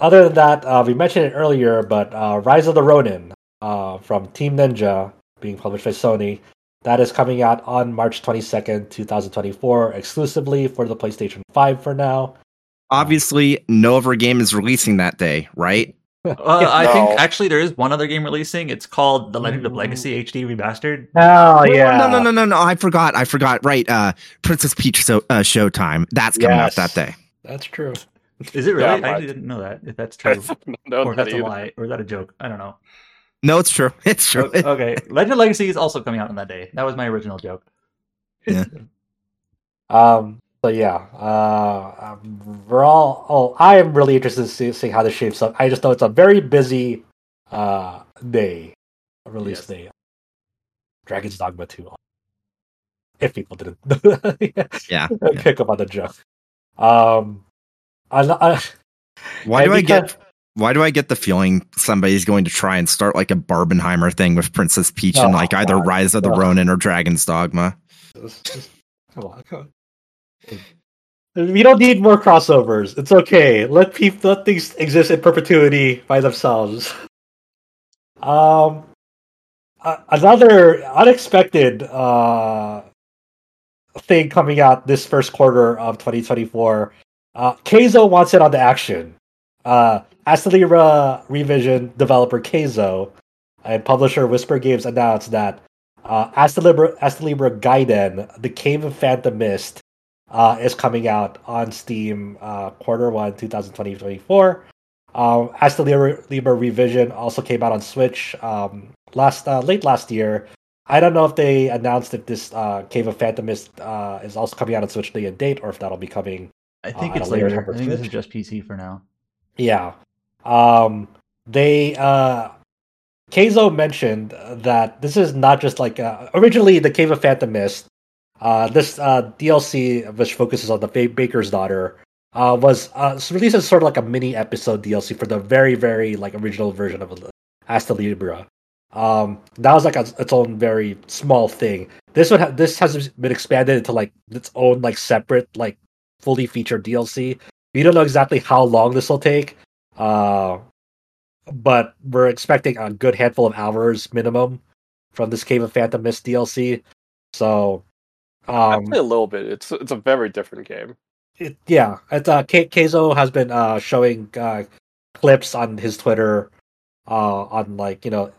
other than that, uh, we mentioned it earlier, but uh, Rise of the Ronin uh, from Team Ninja, being published by Sony, that is coming out on March twenty-second, twenty twenty-four, exclusively for the PlayStation five for now. Obviously, no other game is releasing that day, right? Uh, no. I think actually there is one other game releasing. It's called The Legend of Legacy H D Remastered. Oh yeah. No, no, no, no, no. I forgot. I forgot. Right. Uh, Princess Peach so, uh, Showtime. That's coming yes. out that day. That's true. Is it really? Yeah, I actually didn't know that. If that's true, no, or if that's either. a lie, or is that a joke? I don't know. No, it's true. It's true. Okay. Legend of Legacy is also coming out on that day. That was my original joke. Yeah. um. So yeah, uh, we're all. Oh, I am really interested to see, see how this shapes up. I just know it's a very busy uh, day, release yes. day. Dragon's Dogma two. If people didn't, yeah, yeah. pick up on the joke. Um, I, I, why I do I get? Why do I get the feeling somebody's going to try and start like a Barbenheimer thing with Princess Peach oh, and like either God. Rise of the oh. Ronin or Dragon's Dogma? Just, just, come on. Come on. We don't need more crossovers. It's okay. Let people let things exist in perpetuity by themselves. Um, another unexpected uh thing coming out this first quarter of twenty twenty-four. Uh, Keizo wants in on the action. Uh, Acelera Revision developer Keizo and publisher Whisper Games announced that uh, Acelera Acelera Gaiden, the Cave of Phantom Mist. Uh, is coming out on Steam uh, quarter one, twenty twenty-four. Um, Acelera Revision also came out on Switch um, last uh, late last year. I don't know if they announced if this uh, Cave of Phantom Mist uh, is also coming out on Switch day and date, or if that'll be coming. I think uh, it's later. later. I think this is just P C for now. Yeah. Um, they uh, Keizo mentioned that this is not just like uh, originally the Cave of Phantom Mist. Uh, this uh, D L C, which focuses on the ba- Baker's Daughter, uh, was uh, released as sort of like a mini episode D L C for the very, very like original version of Acelera. Um, that was like a, its own very small thing. This would ha- this has been expanded into like its own like separate like fully featured D L C. We don't know exactly how long this will take, uh, but we're expecting a good handful of hours minimum from this Cave of Phantom Mist D L C. So. Um, Actually, a little bit. It's it's a very different game. It, yeah, it's uh, Ke- Keizo has been uh, showing uh, clips on his Twitter uh, on like you know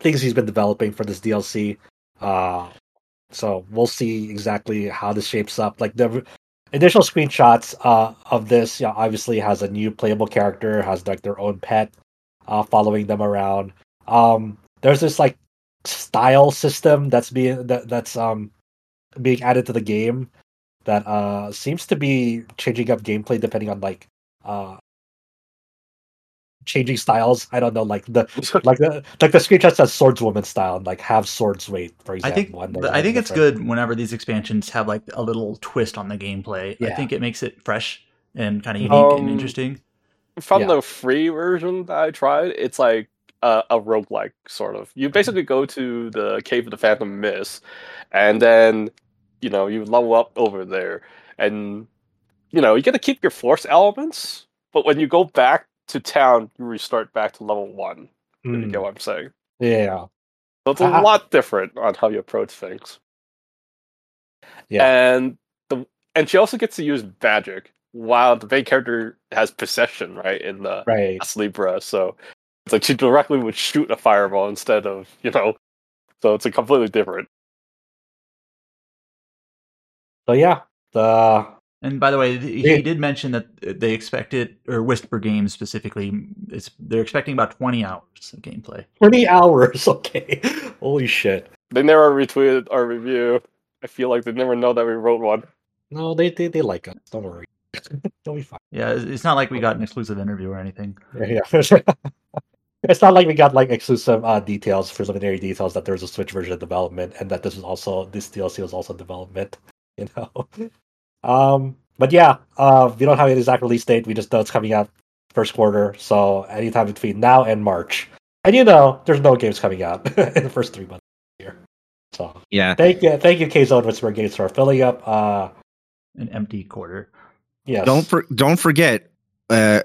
things he's been developing for this D L C. Uh, so we'll see exactly how this shapes up. Like the initial screenshots uh, of this, yeah, you know, obviously has a new playable character, has like their own pet uh, following them around. Um, there's this like style system that's being that, that's um. being added to the game that uh seems to be changing up gameplay depending on like uh changing styles. I don't know, like the like the like the screenshot says swordswoman style and like have swords weight, for example. I think I think different. It's good whenever these expansions have like a little twist on the gameplay. Yeah. I think it makes it fresh and kind of unique um, and interesting. From yeah. the free version that I tried, it's like Uh, a roguelike, sort of. You basically go to the Cave of the Phantom Mist, and then, you know, you level up over there, and, you know, you get to keep your force elements, but when you go back to town, you restart back to level one. Mm. If you get what I'm saying. Yeah. So it's a ah. lot different on how you approach things. Yeah. And, the, and she also gets to use magic, while the main character has possession, right, in the right. Libra, so... It's like she directly would shoot a fireball instead of, you know, so it's a completely different. So yeah, the and by the way, he yeah. did mention that they expected, or Whisper Games specifically, it's they're expecting about twenty hours of gameplay. Twenty hours, okay. Holy shit! They never retweeted our review. I feel like they never know that we wrote one. No, they they, they like us. Don't worry. They'll be fine. Yeah, it's not like we got an exclusive interview or anything. Yeah. It's not like we got like exclusive uh, details, preliminary details that there was a Switch version of development, and that this was also this D L C was also development. You know, um, but yeah, uh, we don't have an exact release date. We just know it's coming out first quarter, so anytime between now and March. And you know, there's no games coming out in the first three months of the year. So yeah, thank you, thank you, Keizo and Whisper Games for filling up uh, an empty quarter. Yes. Don't for, don't forget, uh,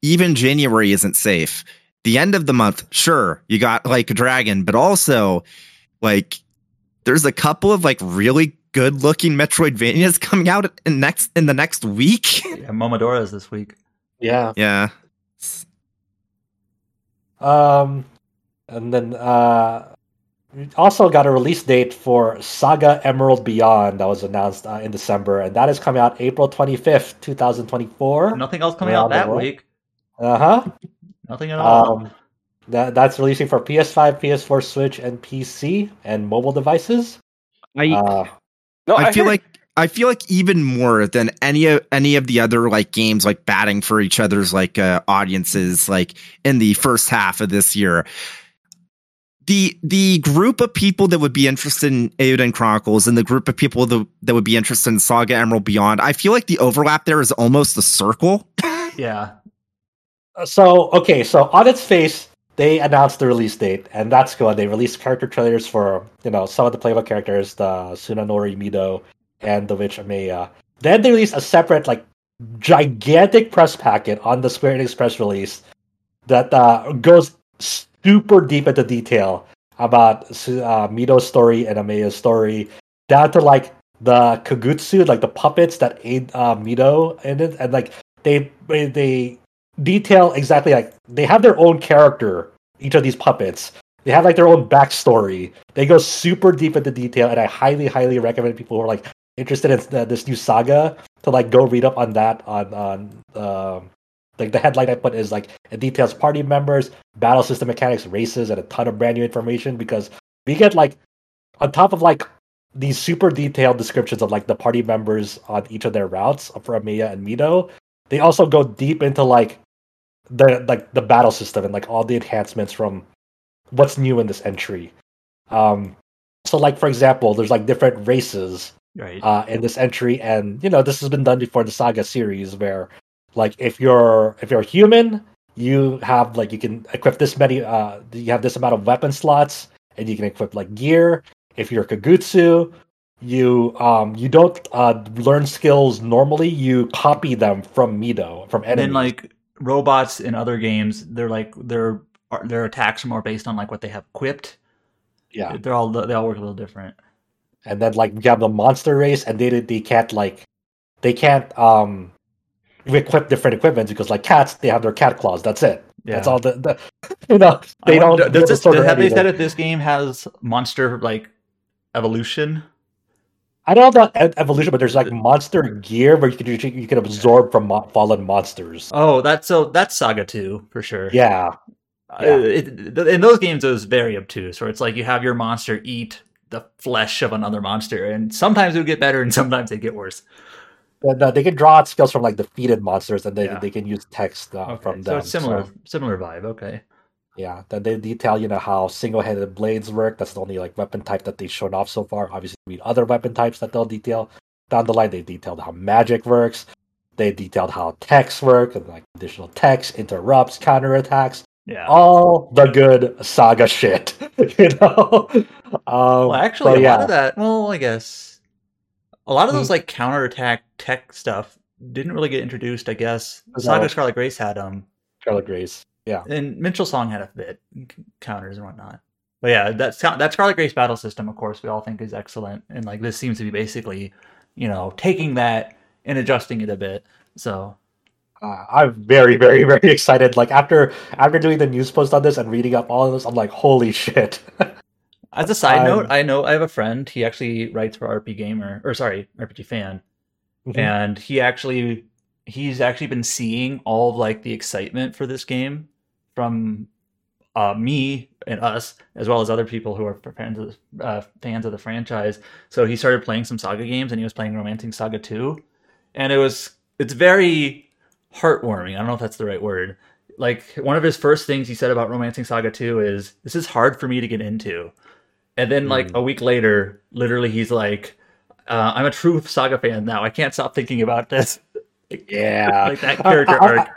even January isn't safe. The end of the month, sure, you got Like a Dragon, but also, like, there's a couple of like really good looking Metroidvanias coming out in next in the next week. Yeah, Momodora's this week. Yeah, yeah. Um, and then uh, we also got a release date for Saga Emerald Beyond that was announced uh, in December, and that is coming out April twenty-fifth, twenty twenty-four. Nothing else coming out that week. Uh-huh. Nothing at all. Um, that, that's releasing for P S five, P S four, Switch, and P C, and mobile devices. I uh, no, I, I feel heard... like I feel like even more than any of any of the other like games like batting for each other's like uh, audiences like in the first half of this year. The the group of people that would be interested in Eodon Chronicles and the group of people that, that would be interested in Saga Emerald Beyond, I feel like the overlap there is almost a circle. Yeah. So, okay, so on its face, they announced the release date, and that's good. They released character trailers for, you know, some of the playable characters, the Tsunenori Mido and the Witch Amaya. Then they released a separate, like, gigantic press packet on the Square Enix press release that uh, goes super deep into detail about uh, Mido's story and Amaya's story, down to, like, the Kagutsu, like, the puppets that aid uh, Mido in it, and, like, they they... detail exactly, like, they have their own character, each of these puppets. They have, like, their own backstory. They go super deep into detail, and I highly, highly recommend people who are, like, interested in the, this new saga to, like, go read up on that. On, on um, like, the headline I put is, like, it details party members, battle system mechanics, races, and a ton of brand new information, because we get, like, on top of, like, these super detailed descriptions of, like, the party members on each of their routes for Amaya and Mido, they also go deep into, like, the like the battle system and like all the enhancements from what's new in this entry. Um, so like for example, there's like different races right. uh, in this entry, and you know this has been done before in the Saga series where like if you're if you're human, you have like you can equip this many uh, you have this amount of weapon slots, and you can equip like gear. If you're Kagutsu, you um you don't uh, learn skills normally. You copy them from Mido from enemies. And then, like. Robots in other games, they're like their their attacks are more based on like what they have equipped. Yeah, they're all they all work a little different. And then like we have the monster race, and they they can't like they can't um equip different equipment because like cats they have their cat claws. That's it. Yeah. That's all the, the you know they wonder, don't. Does this, does, have they said that this game has monster like evolution? I don't know about evolution, but there's like monster gear where you can you can absorb from mo- fallen monsters. Oh, that's so that's Saga two for sure. Yeah, uh, yeah. It, in those games, it was very obtuse, where it's like you have your monster eat the flesh of another monster, and sometimes it would get better, and sometimes it get worse. And, uh, they can draw out skills from like defeated monsters, and they yeah. they can use text uh, okay. from so them. It's similar, so similar vibe. Okay. Yeah, then they detail, you know, how single-handed blades work. That's the only, like, weapon type that they've shown off so far. Obviously, we need other weapon types that they'll detail. Down the line, they detailed how magic works. They detailed how techs work, and, like, additional techs, interrupts, counterattacks. Yeah. All the good Saga shit, you know? Um, well, actually, but, a yeah. lot of that, well, I guess, a lot of those, mm-hmm. like, counterattack tech stuff didn't really get introduced, I guess. No. Saga Scarlet Grace had them. Um, Scarlet Grace. Yeah, and Minstrel Song had a bit counters and whatnot, but yeah, that's that Scarlet Grace battle system, of course, we all think is excellent, and like this seems to be basically, you know, taking that and adjusting it a bit. So, uh, I'm very, very, very excited. Like after after doing the news post on this and reading up all of this, I'm like, holy shit! As a side um, note, I know I have a friend. He actually writes for R P Gamer, or sorry, R P G Fan, mm-hmm. and he actually he's actually been seeing all of like the excitement for this game. From uh, me and us, as well as other people who are fans of, the, uh, fans of the franchise. So he started playing some Saga games, and he was playing Romancing Saga two. And it was it's very heartwarming. I don't know if that's the right word. Like, one of his first things he said about Romancing Saga two is, this is hard for me to get into. And then, mm. like, a week later, literally he's like, uh, I'm a true Saga fan now. I can't stop thinking about this. Yeah. Like, that character arc.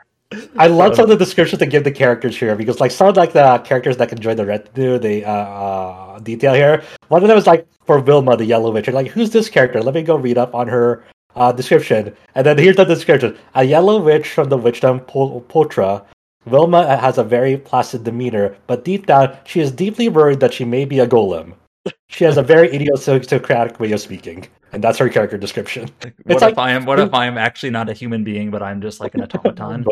I love some of the descriptions they give the characters here because, like, some of like the characters that can join the retinue, they uh, uh, detail here. One of them is like for Wilma, the Yellow Witch. You're like, who's this character? Let me go read up on her uh, description. And then here's the description: a Yellow Witch from the witchdom Potra. Wilma has a very placid demeanor, but deep down, she is deeply worried that she may be a golem. She has a very idiosyncratic way of speaking, and that's her character description. What it's if like, I am? What if I am actually not a human being, but I'm just like an automaton?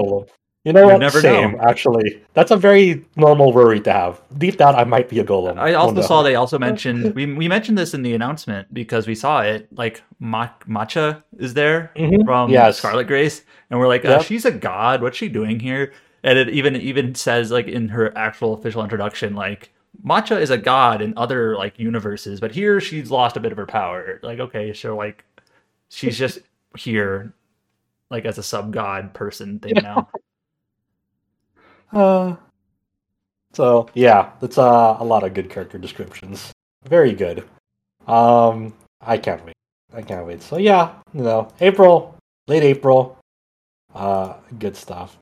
You know you what? Never Same, know. Actually. That's a very normal worry to have. Deep down, I might be a golem. I also oh, no. saw they also mentioned... we we mentioned this in the announcement because we saw it. Like, Ma- Matcha is there mm-hmm. from yes. Scarlet Grace. And we're like, oh, yep. she's a god. What's she doing here? And it even even says, like, in her actual official introduction, like, Matcha is a god in other, like, universes. But here, she's lost a bit of her power. Like, okay, so, like, she's just here, like, as a sub-god person thing yeah. now. Uh, so yeah, that's uh, a lot of good character descriptions. Very good. Um, I can't wait. I can't wait. So yeah, you know, April, late April. Uh, good stuff.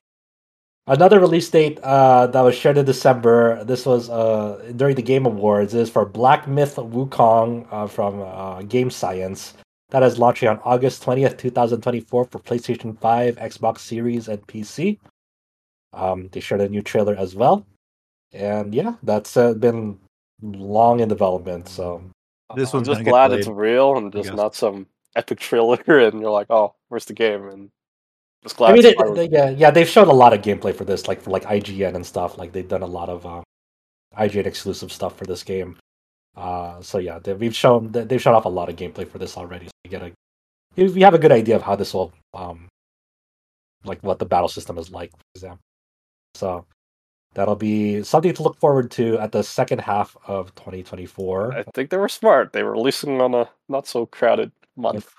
Another release date uh, that was shared in December. This was uh during the Game Awards. This is for Black Myth: Wukong uh, from uh, Game Science. That is launching on August twentieth, twenty twenty-four for PlayStation five, Xbox Series, and P C. Um, they shared a new trailer as well, and yeah, that's uh, been long in development. So this one's I'm just glad it's real and just not some epic trailer, and you're like, oh, where's the game? And just glad. I mean, it, they, yeah, yeah, they've shown a lot of gameplay for this, like for like I G N and stuff. Like they've done a lot of um, I G N exclusive stuff for this game. Uh, so yeah, they, we've shown they've shown off a lot of gameplay for this already. So you get a you have a good idea of how this will um, like what the battle system is like, for example. So that'll be something to look forward to at the second half of twenty twenty-four. I think they were smart. They were releasing on a not-so-crowded month.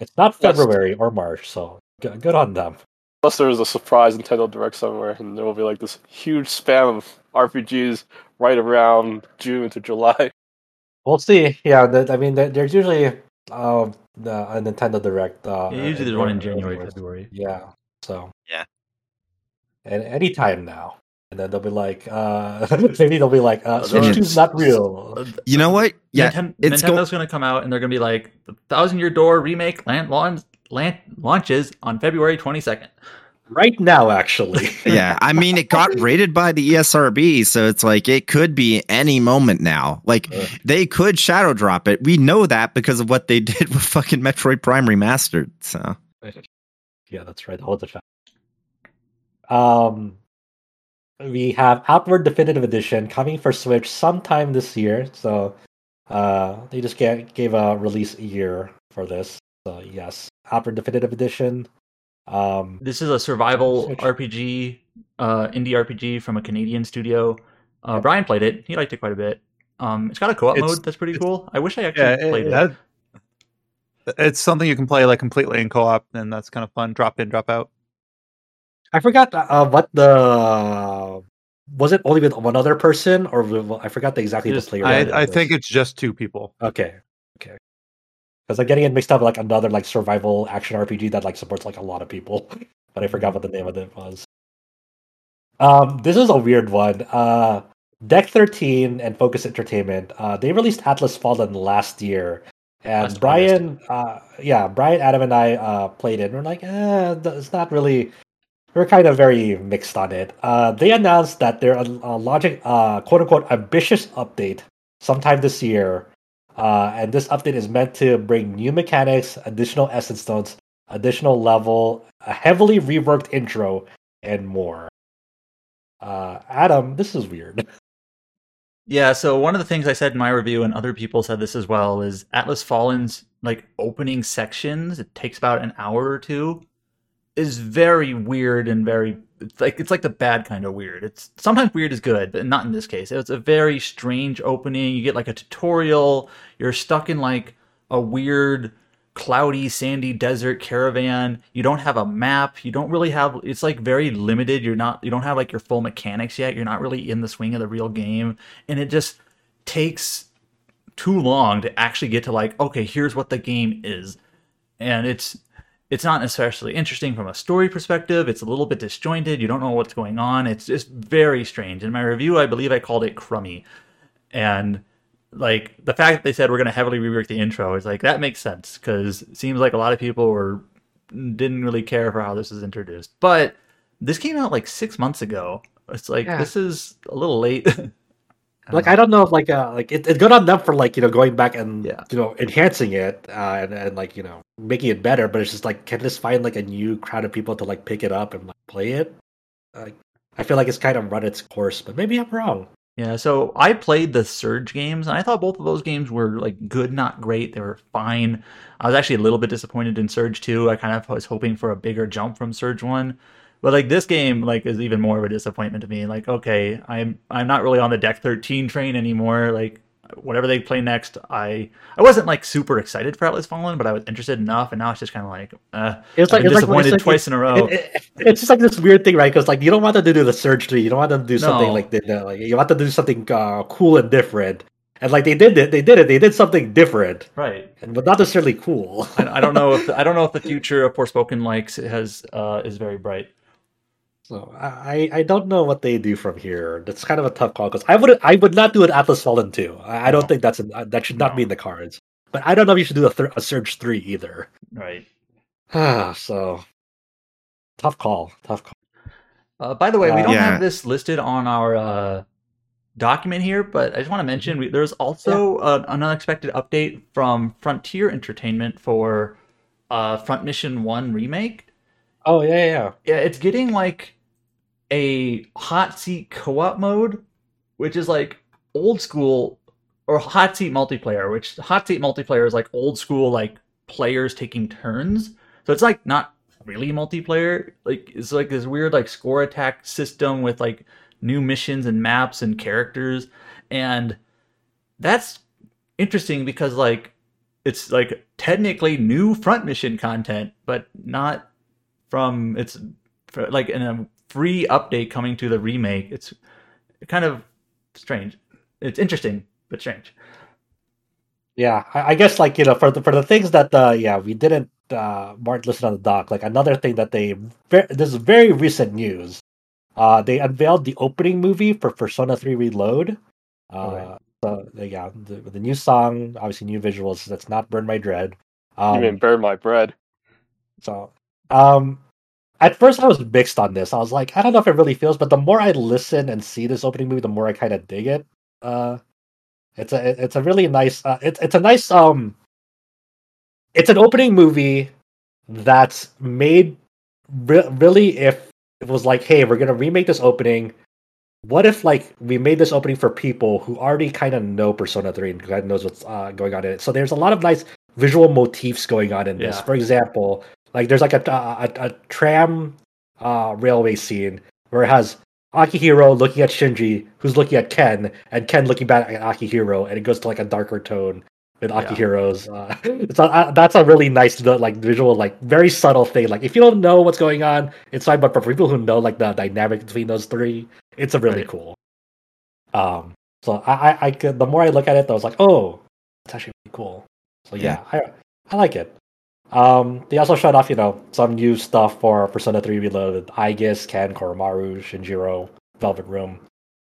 It's not February or March, so good on them. Unless there's a surprise Nintendo Direct somewhere, and there will be like this huge spam of R P Gs right around June to July. We'll see. Yeah, that, I mean, there's usually uh, the, a Nintendo Direct. Uh, yeah, usually there's one in January, February. Yeah, so... yeah. And any time now, and then they'll be like, uh, maybe they'll be like, uh, Switch two's not real. You know what? Yeah, Ninten- it's Nintendo's going to come out, and they're going to be like, the Thousand Year Door remake land- launch- land- launches on February twenty-second. Right now, actually. Yeah, I mean, it got rated by the E S R B, so it's like it could be any moment now. Like yeah. They could shadow drop it. We know that because of what they did with fucking Metroid Prime Remastered. So yeah, that's right. Hold the shot. Um, we have Outward Definitive Edition coming for Switch sometime this year. So, uh, they just get, gave a release year for this. So yes, Outward Definitive Edition. Um, this is a survival Switch. R P G, uh, indie R P G from a Canadian studio. Uh, yeah. Brian played it. He liked it quite a bit. Um, it's got a co-op it's, mode that's pretty cool. I wish I actually yeah, played it. it. That, it's something you can play like completely in co-op, and that's kind of fun. Drop in, drop out. I forgot uh, what the was it only with one other person or I forgot the exactly just, the player. I, I think it's just two people. Okay, okay. Because I'm getting it mixed up with like another like survival action R P G that like supports like a lot of people, but I forgot what the name of it was. Um, this is a weird one. Uh, Deck thirteen and Focus Entertainment. Uh, they released Atlas Fallen last year. And last Brian, uh, yeah, Brian, Adam, and I uh, played it. And we're like, eh, it's not really. We're kind of very mixed on it. Uh, they announced that their uh, logic, uh, quote-unquote, ambitious update sometime this year. Uh, and this update is meant to bring new mechanics, additional essence stones, additional level, a heavily reworked intro, and more. Uh, Adam, this is weird. Yeah, so one of the things I said in my review, and other people said this as well, is Atlas Fallen's like opening sections, it takes about an hour or two, is very weird and very it's like it's like the bad kind of weird. It's sometimes weird is good, but not in this case. It's a very strange opening. You get like a tutorial. You're stuck in like a weird, cloudy, sandy desert caravan. You don't have a map. You don't really have. It's like very limited. You're not. You don't have like your full mechanics yet. You're not really in the swing of the real game, and it just takes too long to actually get to like okay, here's what the game is, and it's. It's not especially interesting from a story perspective. It's a little bit disjointed. You don't know what's going on. It's just very strange. In my review, I believe I called it crummy. And like the fact that they said we're going to heavily rework the intro is like, that makes sense because it seems like a lot of people were didn't really care for how this is introduced. But this came out like six months ago. It's like, yeah. This is a little late. Like I don't know if like uh like it, it's good on them for like you know going back and yeah. you know enhancing it uh, and and like you know making it better, but it's just like can this find like a new crowd of people to like pick it up and like play it? uh, I feel like it's kind of run its course, but maybe I'm wrong. Yeah, so I played the Surge games, and I thought both of those games were like good, not great. They were fine. I was actually a little bit disappointed in Surge two. I kind of was hoping for a bigger jump from Surge one. But like this game like is even more of a disappointment to me. Like, okay, I'm I'm not really on the Deck thirteen train anymore. Like whatever they play next, I I wasn't like super excited for Atlas Fallen, but I was interested enough, and now it's just kind of like uh it's like I've been it's disappointed like, it's like, twice in a row. It, it, it, it's just like this weird thing, right? Because like you don't want them to do the Surge three, you don't want them to do something no. like that. Like you want them to do something uh, cool and different, and like they did it, they did it, they did something different, right? And but not necessarily cool. I, I don't know if the, I don't know if the future of Forspoken likes has uh, is very bright. So I, I don't know what they do from here. That's kind of a tough call because I would I would not do an Atlas Fallen two. I, I don't no. think that's a, that should not no. be in the cards. But I don't know if you should do a, thir- a Surge three either. Right. Ah, so tough call. Tough call. Uh, by the way, uh, we don't yeah. have this listed on our uh, document here, but I just want to mention we, there's also yeah. a, an unexpected update from Frontier Entertainment for uh, Front Mission one Remake. Oh yeah, yeah, yeah. It's getting like a hot seat co-op mode, which is like old school, or hot seat multiplayer, which hot seat multiplayer is like old school, like players taking turns. So it's like not really multiplayer. Like it's like this weird like score attack system with like new missions and maps and characters. And that's interesting because like it's like technically new Front Mission content, but not from it's like in a free update coming to the remake. It's kind of strange. It's interesting, but strange. Yeah, I guess like, you know, for the, for the things that, uh, yeah, we didn't, uh, Mark listed on the doc, like another thing that they, this is very recent news. Uh, they unveiled the opening movie for Persona three Reload. Uh, oh, right. So yeah, the, the new song, obviously new visuals. That's not Burn My Dread. Um, you mean Burn My Bread. So. Um, at first I was mixed on this. I was like, I don't know if it really feels, but the more I listen and see this opening movie, the more I kind of dig it. Uh, it's a, it's a really nice, uh, it's, it's a nice, um, it's an opening movie that's made re- really, if it was like, hey, we're going to remake this opening. What if like we made this opening for people who already kind of know Persona three and God knows what's uh, going on in it. So there's a lot of nice visual motifs going on in this. Yeah. For example, like there's like a a, a tram uh, railway scene where it has Akihiro looking at Shinji, who's looking at Ken, and Ken looking back at Akihiro, and it goes to like a darker tone with Akihiro's. Yeah. Uh, it's a, uh, that's a really nice like visual, like very subtle thing. Like if you don't know what's going on, it's fine. But for people who know like the dynamic between those three, it's a really right. cool. Um. So I, I I the more I look at it, I was like, oh, that's actually really cool. So yeah, yeah. I I like it. Um, they also showed off, you know, some new stuff for Persona three Reloaded, Aegis, Ken, Koromaru, Shinjiro, Velvet Room,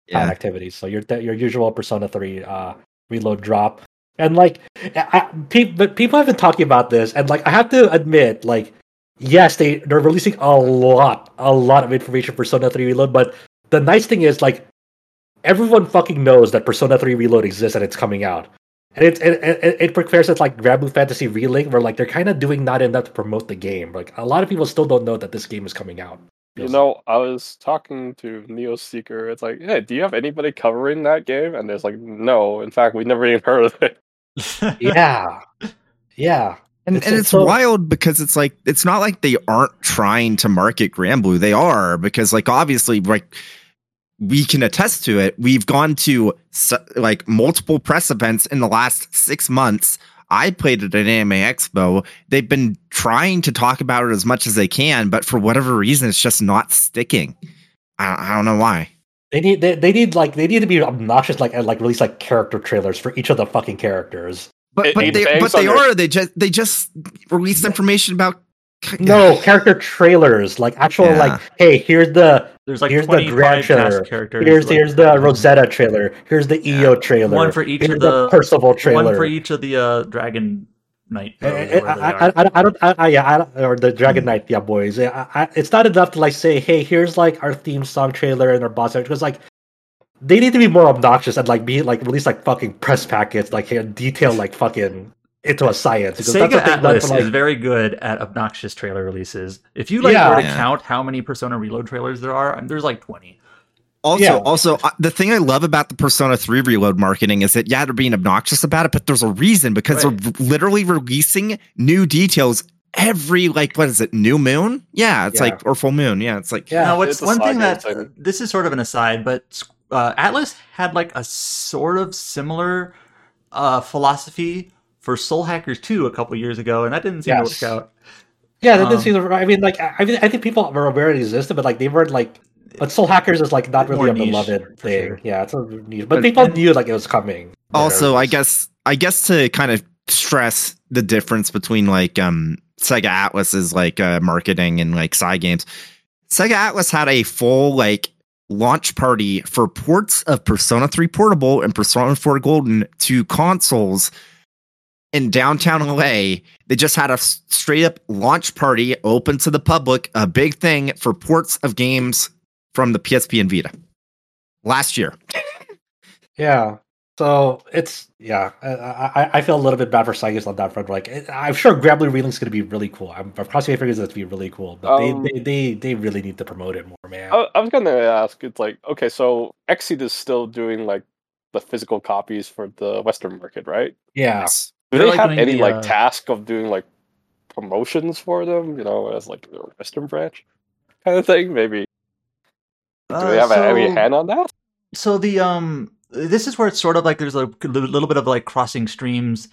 yeah. uh, activities. So your your usual Persona three uh, Reload drop. And, like, I, pe- but people have been talking about this, and, like, I have to admit, like, yes, they, they're releasing a lot, a lot of information for Persona three Reload, but the nice thing is, like, everyone fucking knows that Persona three Reload exists and it's coming out. And it, it it it prepares it like Granblue Fantasy Relink, where like they're kind of doing not enough to promote the game. Like a lot of people still don't know that this game is coming out. You know, like. I was talking to Neo Seeker. It's like, hey, do you have anybody covering that game? And there's like, no. In fact, we never even heard of it. yeah, yeah. And it's, and it's so wild because it's like it's not like they aren't trying to market Granblue. They are because like obviously like. We can attest to it. We've gone to like multiple press events in the last six months. I played at an anime expo. They've been trying to talk about it as much as they can, but for whatever reason, it's just not sticking. I, I don't know why. They need they, they need like they need to be obnoxious, like and like release like character trailers for each of the fucking characters. But it, but it they but they are their... they just they just released information about. No, character trailers, like actual, yeah. like, hey, here's the there's like here's the Grand trailer, here's like, here's the Rosetta trailer, here's the yeah. E O trailer, one for each here's of the, the Percival trailer, one for each of the uh, Dragon Knight. I, I, I, I, I don't, I, I, yeah, I, or the Dragon Knight, yeah, boys. I, I, it's not enough to like say, hey, here's like our theme song trailer and our boss trailer, because like they need to be more obnoxious and like be like release like fucking press packets, like detail like fucking. into a science. Because Sega that's Atlas like... is very good at obnoxious trailer releases. If you like yeah, were to yeah. count how many Persona Reload trailers there are, there's like twenty. Also, yeah. also uh, the thing I love about the Persona three Reload marketing is that, yeah, they're being obnoxious about it, but there's a reason, because right. they're literally releasing new details every, like, what is it, new moon? Yeah, it's yeah. like, or full moon. Yeah, it's like... Yeah, now, what's one thing that... Uh, this is sort of an aside, but uh, Atlas had, like, a sort of similar uh, philosophy for Soul Hackers two a couple years ago, and that didn't seem yes. to work out. Yeah, that um, didn't seem to work out. I mean, like, I, mean, I think people were aware it existed, but, like, they weren't, like... But Soul Hackers is like not really a beloved thing. Sure. Yeah, it's a niche. But, but people and, knew like it was coming. Also, I guess I guess to kind of stress the difference between like um, Sega Atlas's like uh, marketing and like side games. Sega Atlas had a full like launch party for ports of Persona three Portable and Persona four Golden to consoles in downtown L A. They just had a straight up launch party open to the public, a big thing for ports of games from the P S P and Vita last year. yeah. So it's, yeah, I, I feel a little bit bad for Cygus on that front. Like, I'm sure Granblue Relink is going to be really cool. I'm, I'm crossing my fingers that's going to be really cool. But um, they, they, they, they really need to promote it more, man. I, I was going to ask, it's like, okay, so Exceed is still doing like the physical copies for the Western market, right? Yeah. Do they like have any the, like uh... task of doing like promotions for them, you know, as like their Western branch kind of thing? Maybe. Do they have uh, so, a heavy hand on that? So the um, this is where it's sort of like there's a little bit of like crossing streams.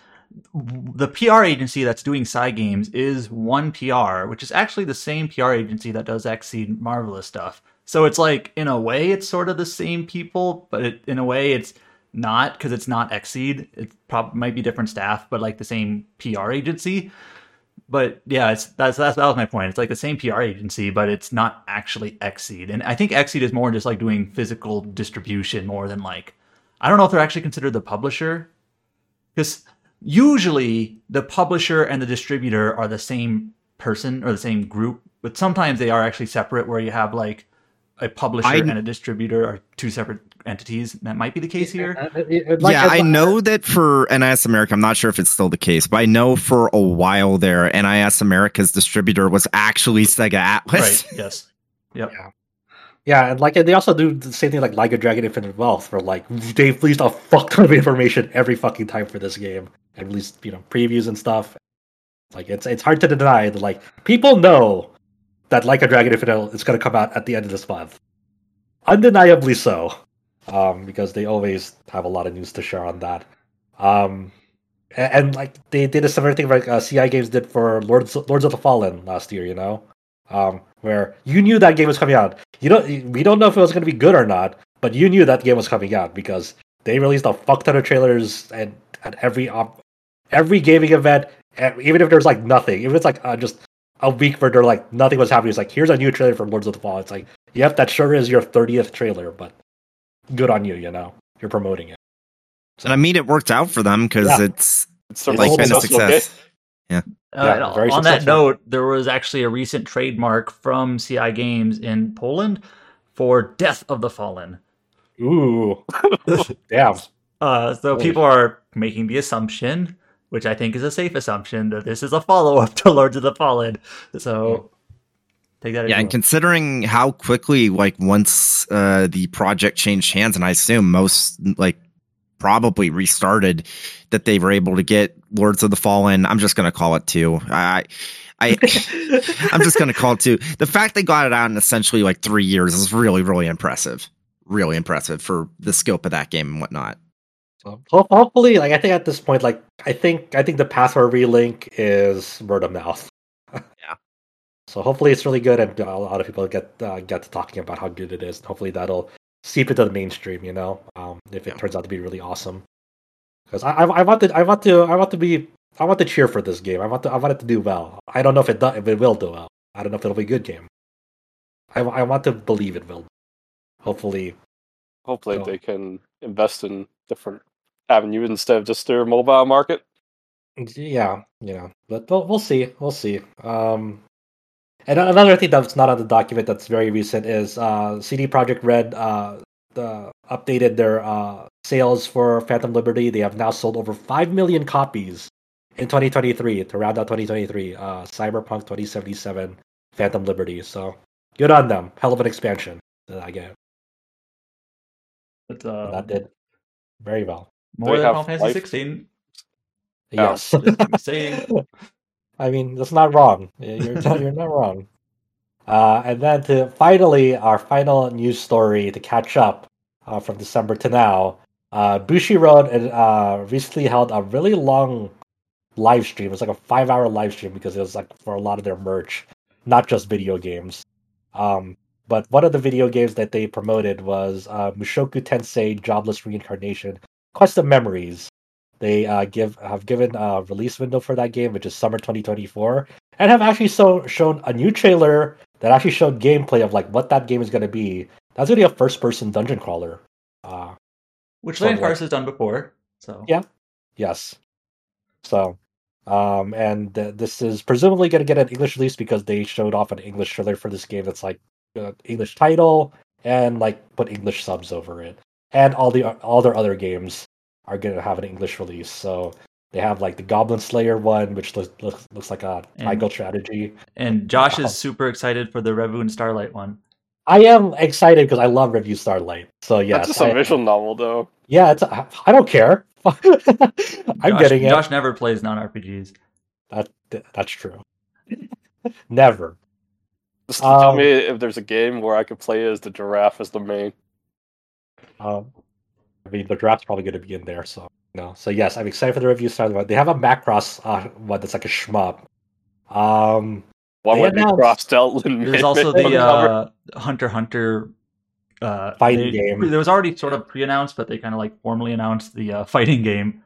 The P R agency that's doing side games is One P R, which is actually the same P R agency that does Xseed Marvelous stuff. So it's like in a way it's sort of the same people, but it, in a way it's not because it's not Xseed. It probably might be different staff, but like the same P R agency. But yeah, it's, that's, that's that was my point. It's like the same P R agency, but it's not actually Xseed. And I think Xseed is more just like doing physical distribution more than like... I don't know if they're actually considered the publisher. Because usually the publisher and the distributor are the same person or the same group. But sometimes they are actually separate where you have like a publisher I... and a distributor are two separate entities. That might be the case here. Like, yeah, I know that for N I S America, I'm not sure if it's still the case, but I know for a while there, N I S America's distributor was actually Sega Atlas. Right, yes. Yep. Yeah. Yeah, and like and they also do the same thing like Like a Dragon Infinite Wealth, where like they've released a fuck ton of information every fucking time for this game. And released, you know, previews and stuff. Like it's it's hard to deny that like people know that Like a Dragon Infinite is gonna come out at the end of this month. Undeniably so. Um, because they always have a lot of news to share on that. Um, and, and like they did a similar thing like uh, C I Games did for Lords Lords of the Fallen last year, you know? Um, where you knew that game was coming out. You don't we don't know if it was going to be good or not, but you knew that game was coming out because they released a fuck ton of trailers and at every op- every gaming event, even if there's like nothing, even if it's like uh, just a week where they're like nothing was happening, it's like here's a new trailer for Lords of the Fallen. It's like, yep, that sure is your thirtieth trailer, but good on you, you know. You're promoting it. So. And I mean, it worked out for them because yeah. it's, it's like been a success. Hit. Yeah. Uh, yeah very on successful. That note, there was actually a recent trademark from C I Games in Poland for Death of the Fallen. Ooh. Damn. Uh, so Holy people are making the assumption, which I think is a safe assumption, that this is a follow-up to Lords of the Fallen. So... Mm. Take that yeah, and considering how quickly, like once uh, the project changed hands, and I assume most, like, probably restarted, that they were able to get Lords of the Fallen. I'm just gonna call it two. I, I, I'm just gonna call it two. The fact they got it out in essentially like three years is really, really impressive. Really impressive for the scope of that game and whatnot. So hopefully, like I think at this point, like I think I think the path for Relink is word of mouth. So hopefully it's really good, and a lot of people get uh, get to talking about how good it is. Hopefully that'll seep into the mainstream, you know. Um, if it turns out to be really awesome, because I, I, I want to, I want to, I want to be, I want to cheer for this game. I want to, I want it to do well. I don't know if it do, if it will do well. I don't know if it'll be a good game. I, I want to believe it will. Hopefully, hopefully you know. They can invest in different avenues instead of just their mobile market. Yeah, you know, but we'll, we'll see, we'll see. Um. And another thing that's not on the document that's very recent is uh, C D Projekt Red uh, the, updated their uh, sales for Phantom Liberty. They have now sold over five million copies in twenty twenty-three, to round out twenty twenty-three, uh, Cyberpunk twenty seventy-seven, Phantom Liberty. So good on them. Hell of an expansion that I get. But, uh, that did very well. More than Final Fantasy sixteen. Yes. Saying. I mean, that's not wrong. You're, you're not wrong. Uh, and then to finally, our final news story to catch up uh, from December to now. Uh, Bushiroad uh, recently held a really long live stream. It was like a five-hour live stream because it was like for a lot of their merch, not just video games. Um, but one of the video games that they promoted was uh, Mushoku Tensei Jobless Reincarnation: Quest of Memories. They uh, give have given a release window for that game, which is summer twenty twenty-four, and have actually so, shown a new trailer that actually showed gameplay of like what that game is going to be. That's going to be a first-person dungeon crawler. Uh, Which Landcarce has done before, so yeah, yes. So, um, and th- this is presumably going to get an English release because they showed off an English trailer for this game. That's like uh, English title and like put English subs over it, and all the all their other games are going to have an English release. So they have like the Goblin Slayer one, which looks looks, looks like a Triangle Strategy. And Josh wow. is super excited for the Revu Starlight one. I am excited because I love Revue Starlight. So yeah, that's just a I, visual novel, though. Yeah, it's. A, I don't care. I'm Josh, getting it. Josh never plays non-R P Gs. That that's true. Never. Just um, tell me if there's a game where I could play as the giraffe as the main. Um, I mean, the giraffe's probably going to be in there. So no. So yes, I'm excited for the Revue Starlight. They have a Macross uh, one that's like a shmup. Um. One would be crossed out. There's also the uh, Hunter Hunter uh, fighting they, game. There was already sort of pre-announced, but they kind of like formally announced the uh, fighting game,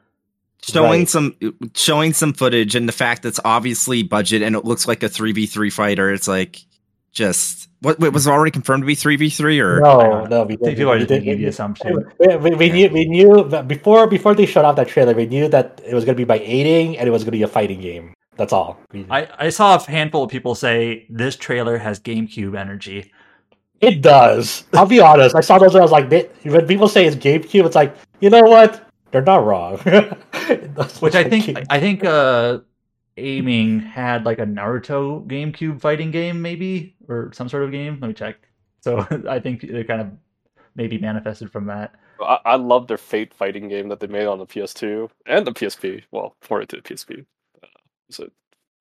showing right. some showing some footage, and the fact that's obviously budget, and it looks like a three v three fighter. It's like just what was already confirmed to be three v three, or no, no, we didn't. People are just making the assumption. We, we, we yeah. knew we knew before before they showed off that trailer, we knew that it was going to be by aiding, and it was going to be a fighting game. That's all. I, I saw a handful of people say this trailer has GameCube energy. It does. I'll be honest. I saw those and I was like, they, when people say it's GameCube, it's like, you know what? They're not wrong. Which I think I think uh, Aiming had like a Naruto GameCube fighting game maybe, or some sort of game. Let me check. So I think they kind of maybe manifested from that. I, I love their Fate fighting game that they made on the P S two and the P S P. Well, ported to the P S P. So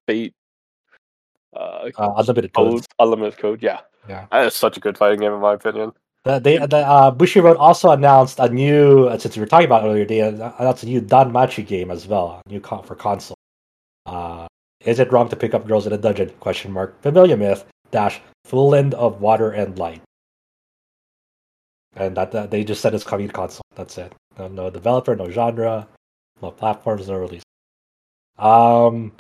Fate, uh, uh, unlimited code, unlimited code. Yeah, yeah. That is such a good fighting game in my opinion. The, they, the uh, Bushiroad also announced a new, since we were talking about it earlier, they announced a new Danmachi game as well, a new con- for console. Uh, is it wrong to pick up girls in a dungeon? Question mark. Familiar myth dash full land of water and light. And that, that they just said it's coming to console. That's it. No, no developer, no genre, no platforms, no release. Um,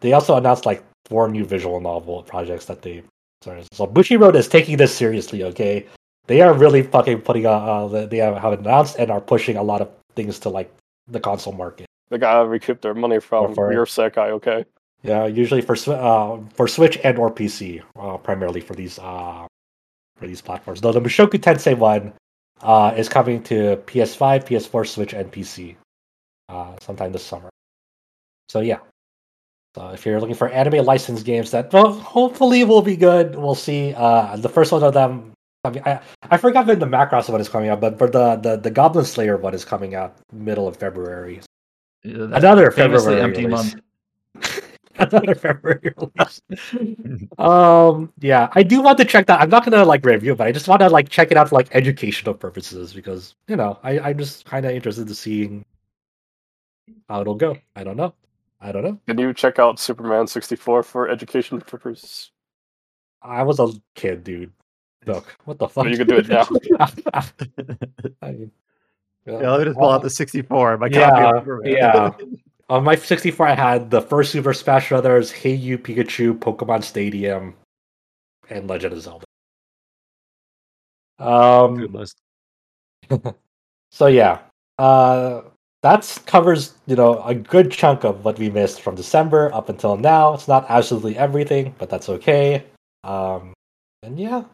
they also announced like four new visual novel projects that they started. So Bushiroad is taking this seriously. Okay, they are really fucking putting. Uh, they have announced and are pushing a lot of things to like the console market. They gotta recoup their money from your Sekai. Okay. Yeah, usually for uh for Switch and or P C, uh, primarily for these uh for these platforms. Though the Mushoku Tensei one uh is coming to P S five, P S four, Switch, and P C uh sometime this summer. So yeah, so if you're looking for anime licensed games that well, hopefully will be good, we'll see. Uh, the first one of them, I mean, I, I forgot when the Macross one is coming out, but, but the, the, the Goblin Slayer one is coming out middle of February. Yeah, Another February empty release. Month. Another February release. um, yeah, I do want to check that. I'm not gonna like review, but I just want to like check it out for like educational purposes because you know I, I'm just kind of interested to seeing how it'll go. I don't know. I don't know. Can you check out Superman sixty-four for education purposes? I was a kid, dude. Look, what the fuck? Well, you can do it now. I mean, yeah. yeah, let me just pull uh, out the sixty-four. My yeah, copy yeah. On my sixty-four, I had the first Super Smash Brothers, Hey You Pikachu, Pokemon Stadium, and Legend of Zelda. Um, Good list. So yeah. Uh... That covers, you know, a good chunk of what we missed from December up until now. It's not absolutely everything, but that's okay. Um, and yeah,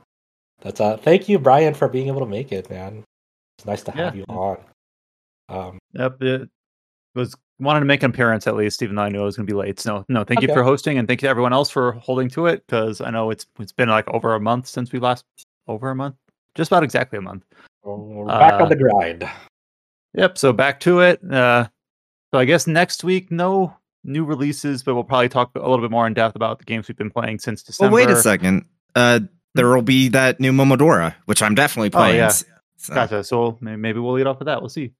that's uh, thank you, Brian, for being able to make it, man. It's nice to have yeah. you on. Um, yep, it was wanted to make an appearance at least, even though I knew I was going to be late. So no, thank okay. you for hosting, and thank you to everyone else for holding to it, because I know it's it's been like over a month since we last over a month, just about exactly a month. We're back uh, on the grind. Yep. So back to it. Uh, so I guess next week, no new releases, but we'll probably talk a little bit more in depth about the games we've been playing since December. Well, wait a second. Uh, there will be that new Momodora, which I'm definitely playing. Oh, yeah. So. Gotcha. So maybe we'll lead off with that. We'll see.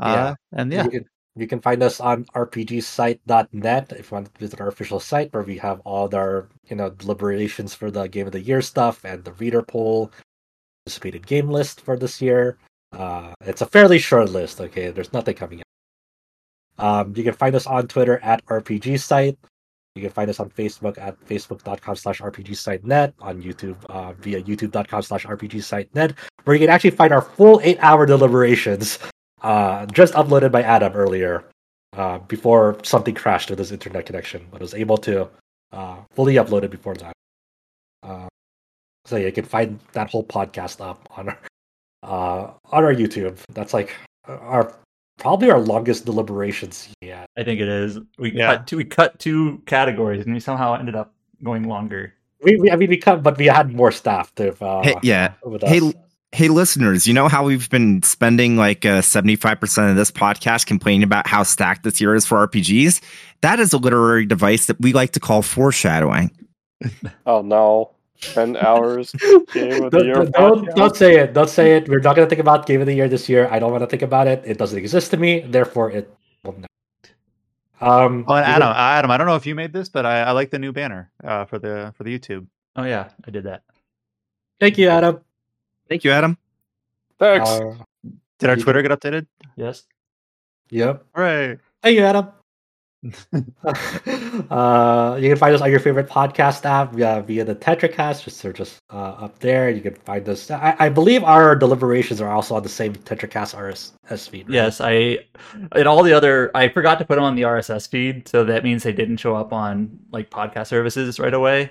Uh, yeah. And yeah. You can, you can find us on r p g site dot net if you want to visit our official site, where we have all our, you know, deliberations for the Game of the Year stuff and the reader poll, anticipated game list for this year. Uh, it's a fairly short list, okay? There's nothing coming out. Um, you can find us on Twitter at r p g site. You can find us on Facebook at facebook dot com slash r p g site net, on YouTube uh, via youtube dot com slash r p g site net, where you can actually find our full eight-hour deliberations, uh, just uploaded by Adam earlier, uh, before something crashed with his internet connection, but was able to uh, fully upload it before that. Uh, so yeah, you can find that whole podcast up on our uh, on our YouTube. That's like our... Probably our longest deliberations yet. I think it is. We yeah. cut two. We cut two categories, and we somehow ended up going longer. We, we I mean, we cut, but we had more staff. To, uh, hey, yeah. With us. Hey, hey, listeners! You know how we've been spending like seventy-five uh, percent of this podcast complaining about how stacked this year is for R P Gs? That is a literary device that we like to call foreshadowing. Oh no. Ten hours game of the don't, year. Don't, don't say it. Don't say it. We're not going to think about game of the year this year. I don't want to think about it. It doesn't exist to me. Therefore, it will not. Um, well, Adam, Adam, I don't know if you made this, but I, I like the new banner uh, for the for the YouTube. Oh yeah, I did that. Thank you, Adam. Thank you, Adam. Thanks. Uh, did our Twitter get updated? Yes. Yep. All right. Thank you, Adam. uh, you can find us on your favorite podcast app via, via the TetraCast. Just search us uh, up there. You can find us. I, I believe our deliberations are also on the same TetraCast R S S feed. Right? Yes, I and all the other. I forgot to put them on the R S S feed, so that means they didn't show up on like podcast services right away.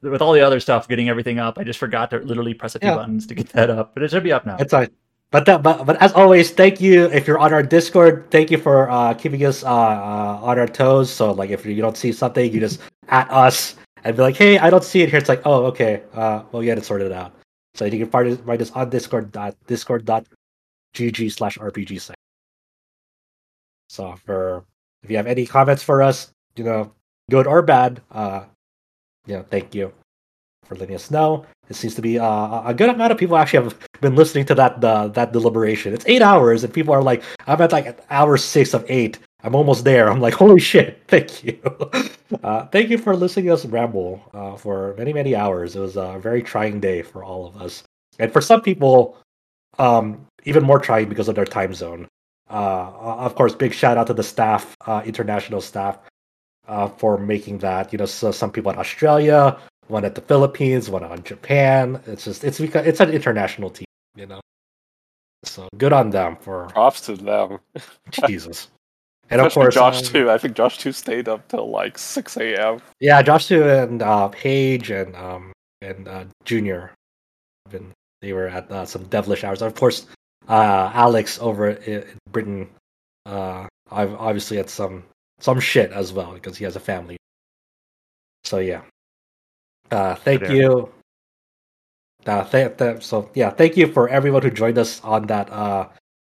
With all the other stuff, getting everything up, I just forgot to literally press a few yeah. buttons to get that up. But it should be up now. It's on. But, that, but but as always, thank you. If you're on our Discord, thank you for uh, keeping us uh, uh, on our toes. So, like, if you don't see something, you just at us and be like, hey, I don't see it here. It's like, oh, okay. Uh, well, yeah, it's sorted out. So you can find us, find us on discord dot discord dot g g slash r p g site. So for, if you have any comments for us, you know, good or bad, uh, you know, thank you for letting us know. It seems to be uh, a good amount of people actually have been listening to that uh, that deliberation. It's eight hours, and people are like, I'm at like hour six of eight. I'm almost there. I'm like, holy shit, thank you. uh, thank you for listening to us ramble uh, for many, many hours. It was a very trying day for all of us. And for some people, um, even more trying because of their time zone. Uh, of course, big shout out to the staff, uh, international staff, uh, for making that. You know, so some people in Australia, one at the Philippines, one on Japan. It's just it's because it's an international team, you know. So good on them for props to them. Jesus, and especially of course Josh uh, too. I think Josh too stayed up till like six a m. Yeah, Josh too and uh, Paige and um and uh, Junior, and they were at uh, some devilish hours. Of course, uh, Alex over in Britain, uh, I've obviously had some some shit as well because he has a family. So yeah. Uh, thank you. Uh, th- th- so yeah, thank you for everyone who joined us on that uh,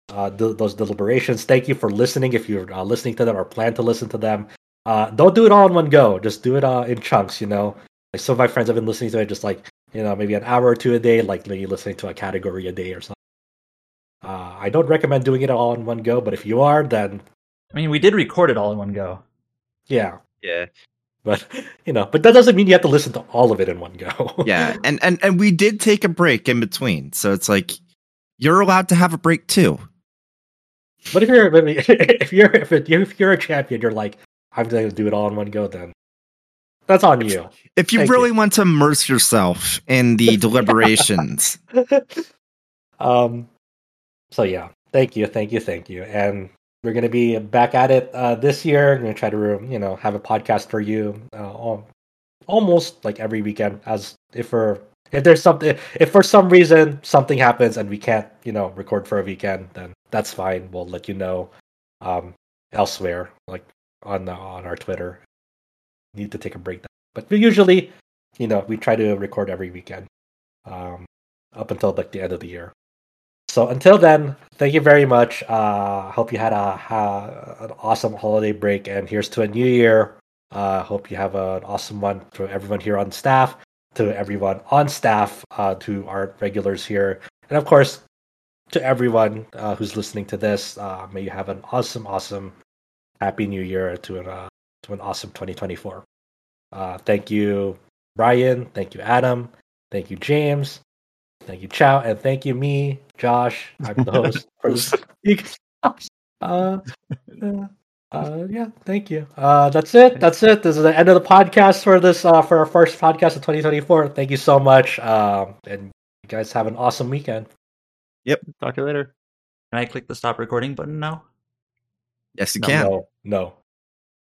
uh, th- those deliberations. Thank you for listening. If you're uh, listening to them or plan to listen to them, uh, don't do it all in one go. Just do it uh, in chunks. You know, like some of my friends have been listening to it, just like you know, maybe an hour or two a day, like maybe listening to a category a day or something. Uh, I don't recommend doing it all in one go, but if you are, then I mean, we did record it all in one go. Yeah. Yeah. But you know, but that doesn't mean you have to listen to all of it in one go. yeah, and, and and we did take a break in between, so it's like you're allowed to have a break too. But if you're if you're if, it, if you're a champion, you're like I'm going to do it all in one go. Then that's on you. If, if you Thank really you. want to immerse yourself in the deliberations. um. So yeah. Thank you. Thank you. Thank you. And. We're going to be back at it uh, this year. We're going to try to, you know, have a podcast for you uh, all, almost like every weekend. As if for if there's something, if for some reason something happens and we can't, you know, record for a weekend, then that's fine. We'll let you know. um, elsewhere, like on the, on our Twitter. Need to take a break, but we usually, you know, we try to record every weekend, um, up until like the end of the year. So until then, thank you very much. Uh, hope you had a, a an awesome holiday break, and here's to a new year. Uh, hope you have an awesome one to everyone here on staff, to everyone on staff, uh, to our regulars here, and of course, to everyone uh, who's listening to this. Uh, may you have an awesome, awesome, happy new year to an uh, to an awesome twenty twenty-four. Uh, thank you, Brian. Thank you, Adam. Thank you, James. Thank you, Chow, and thank you, me, Josh. I'm the host. For this uh, uh, uh, yeah, thank you. Uh, that's it. That's it. This is the end of the podcast for this uh, for our first podcast of twenty twenty-four. Thank you so much, um, and you guys have an awesome weekend. Yep. Talk to you later. Can I click the stop recording button now? Yes, you no, can. No. no.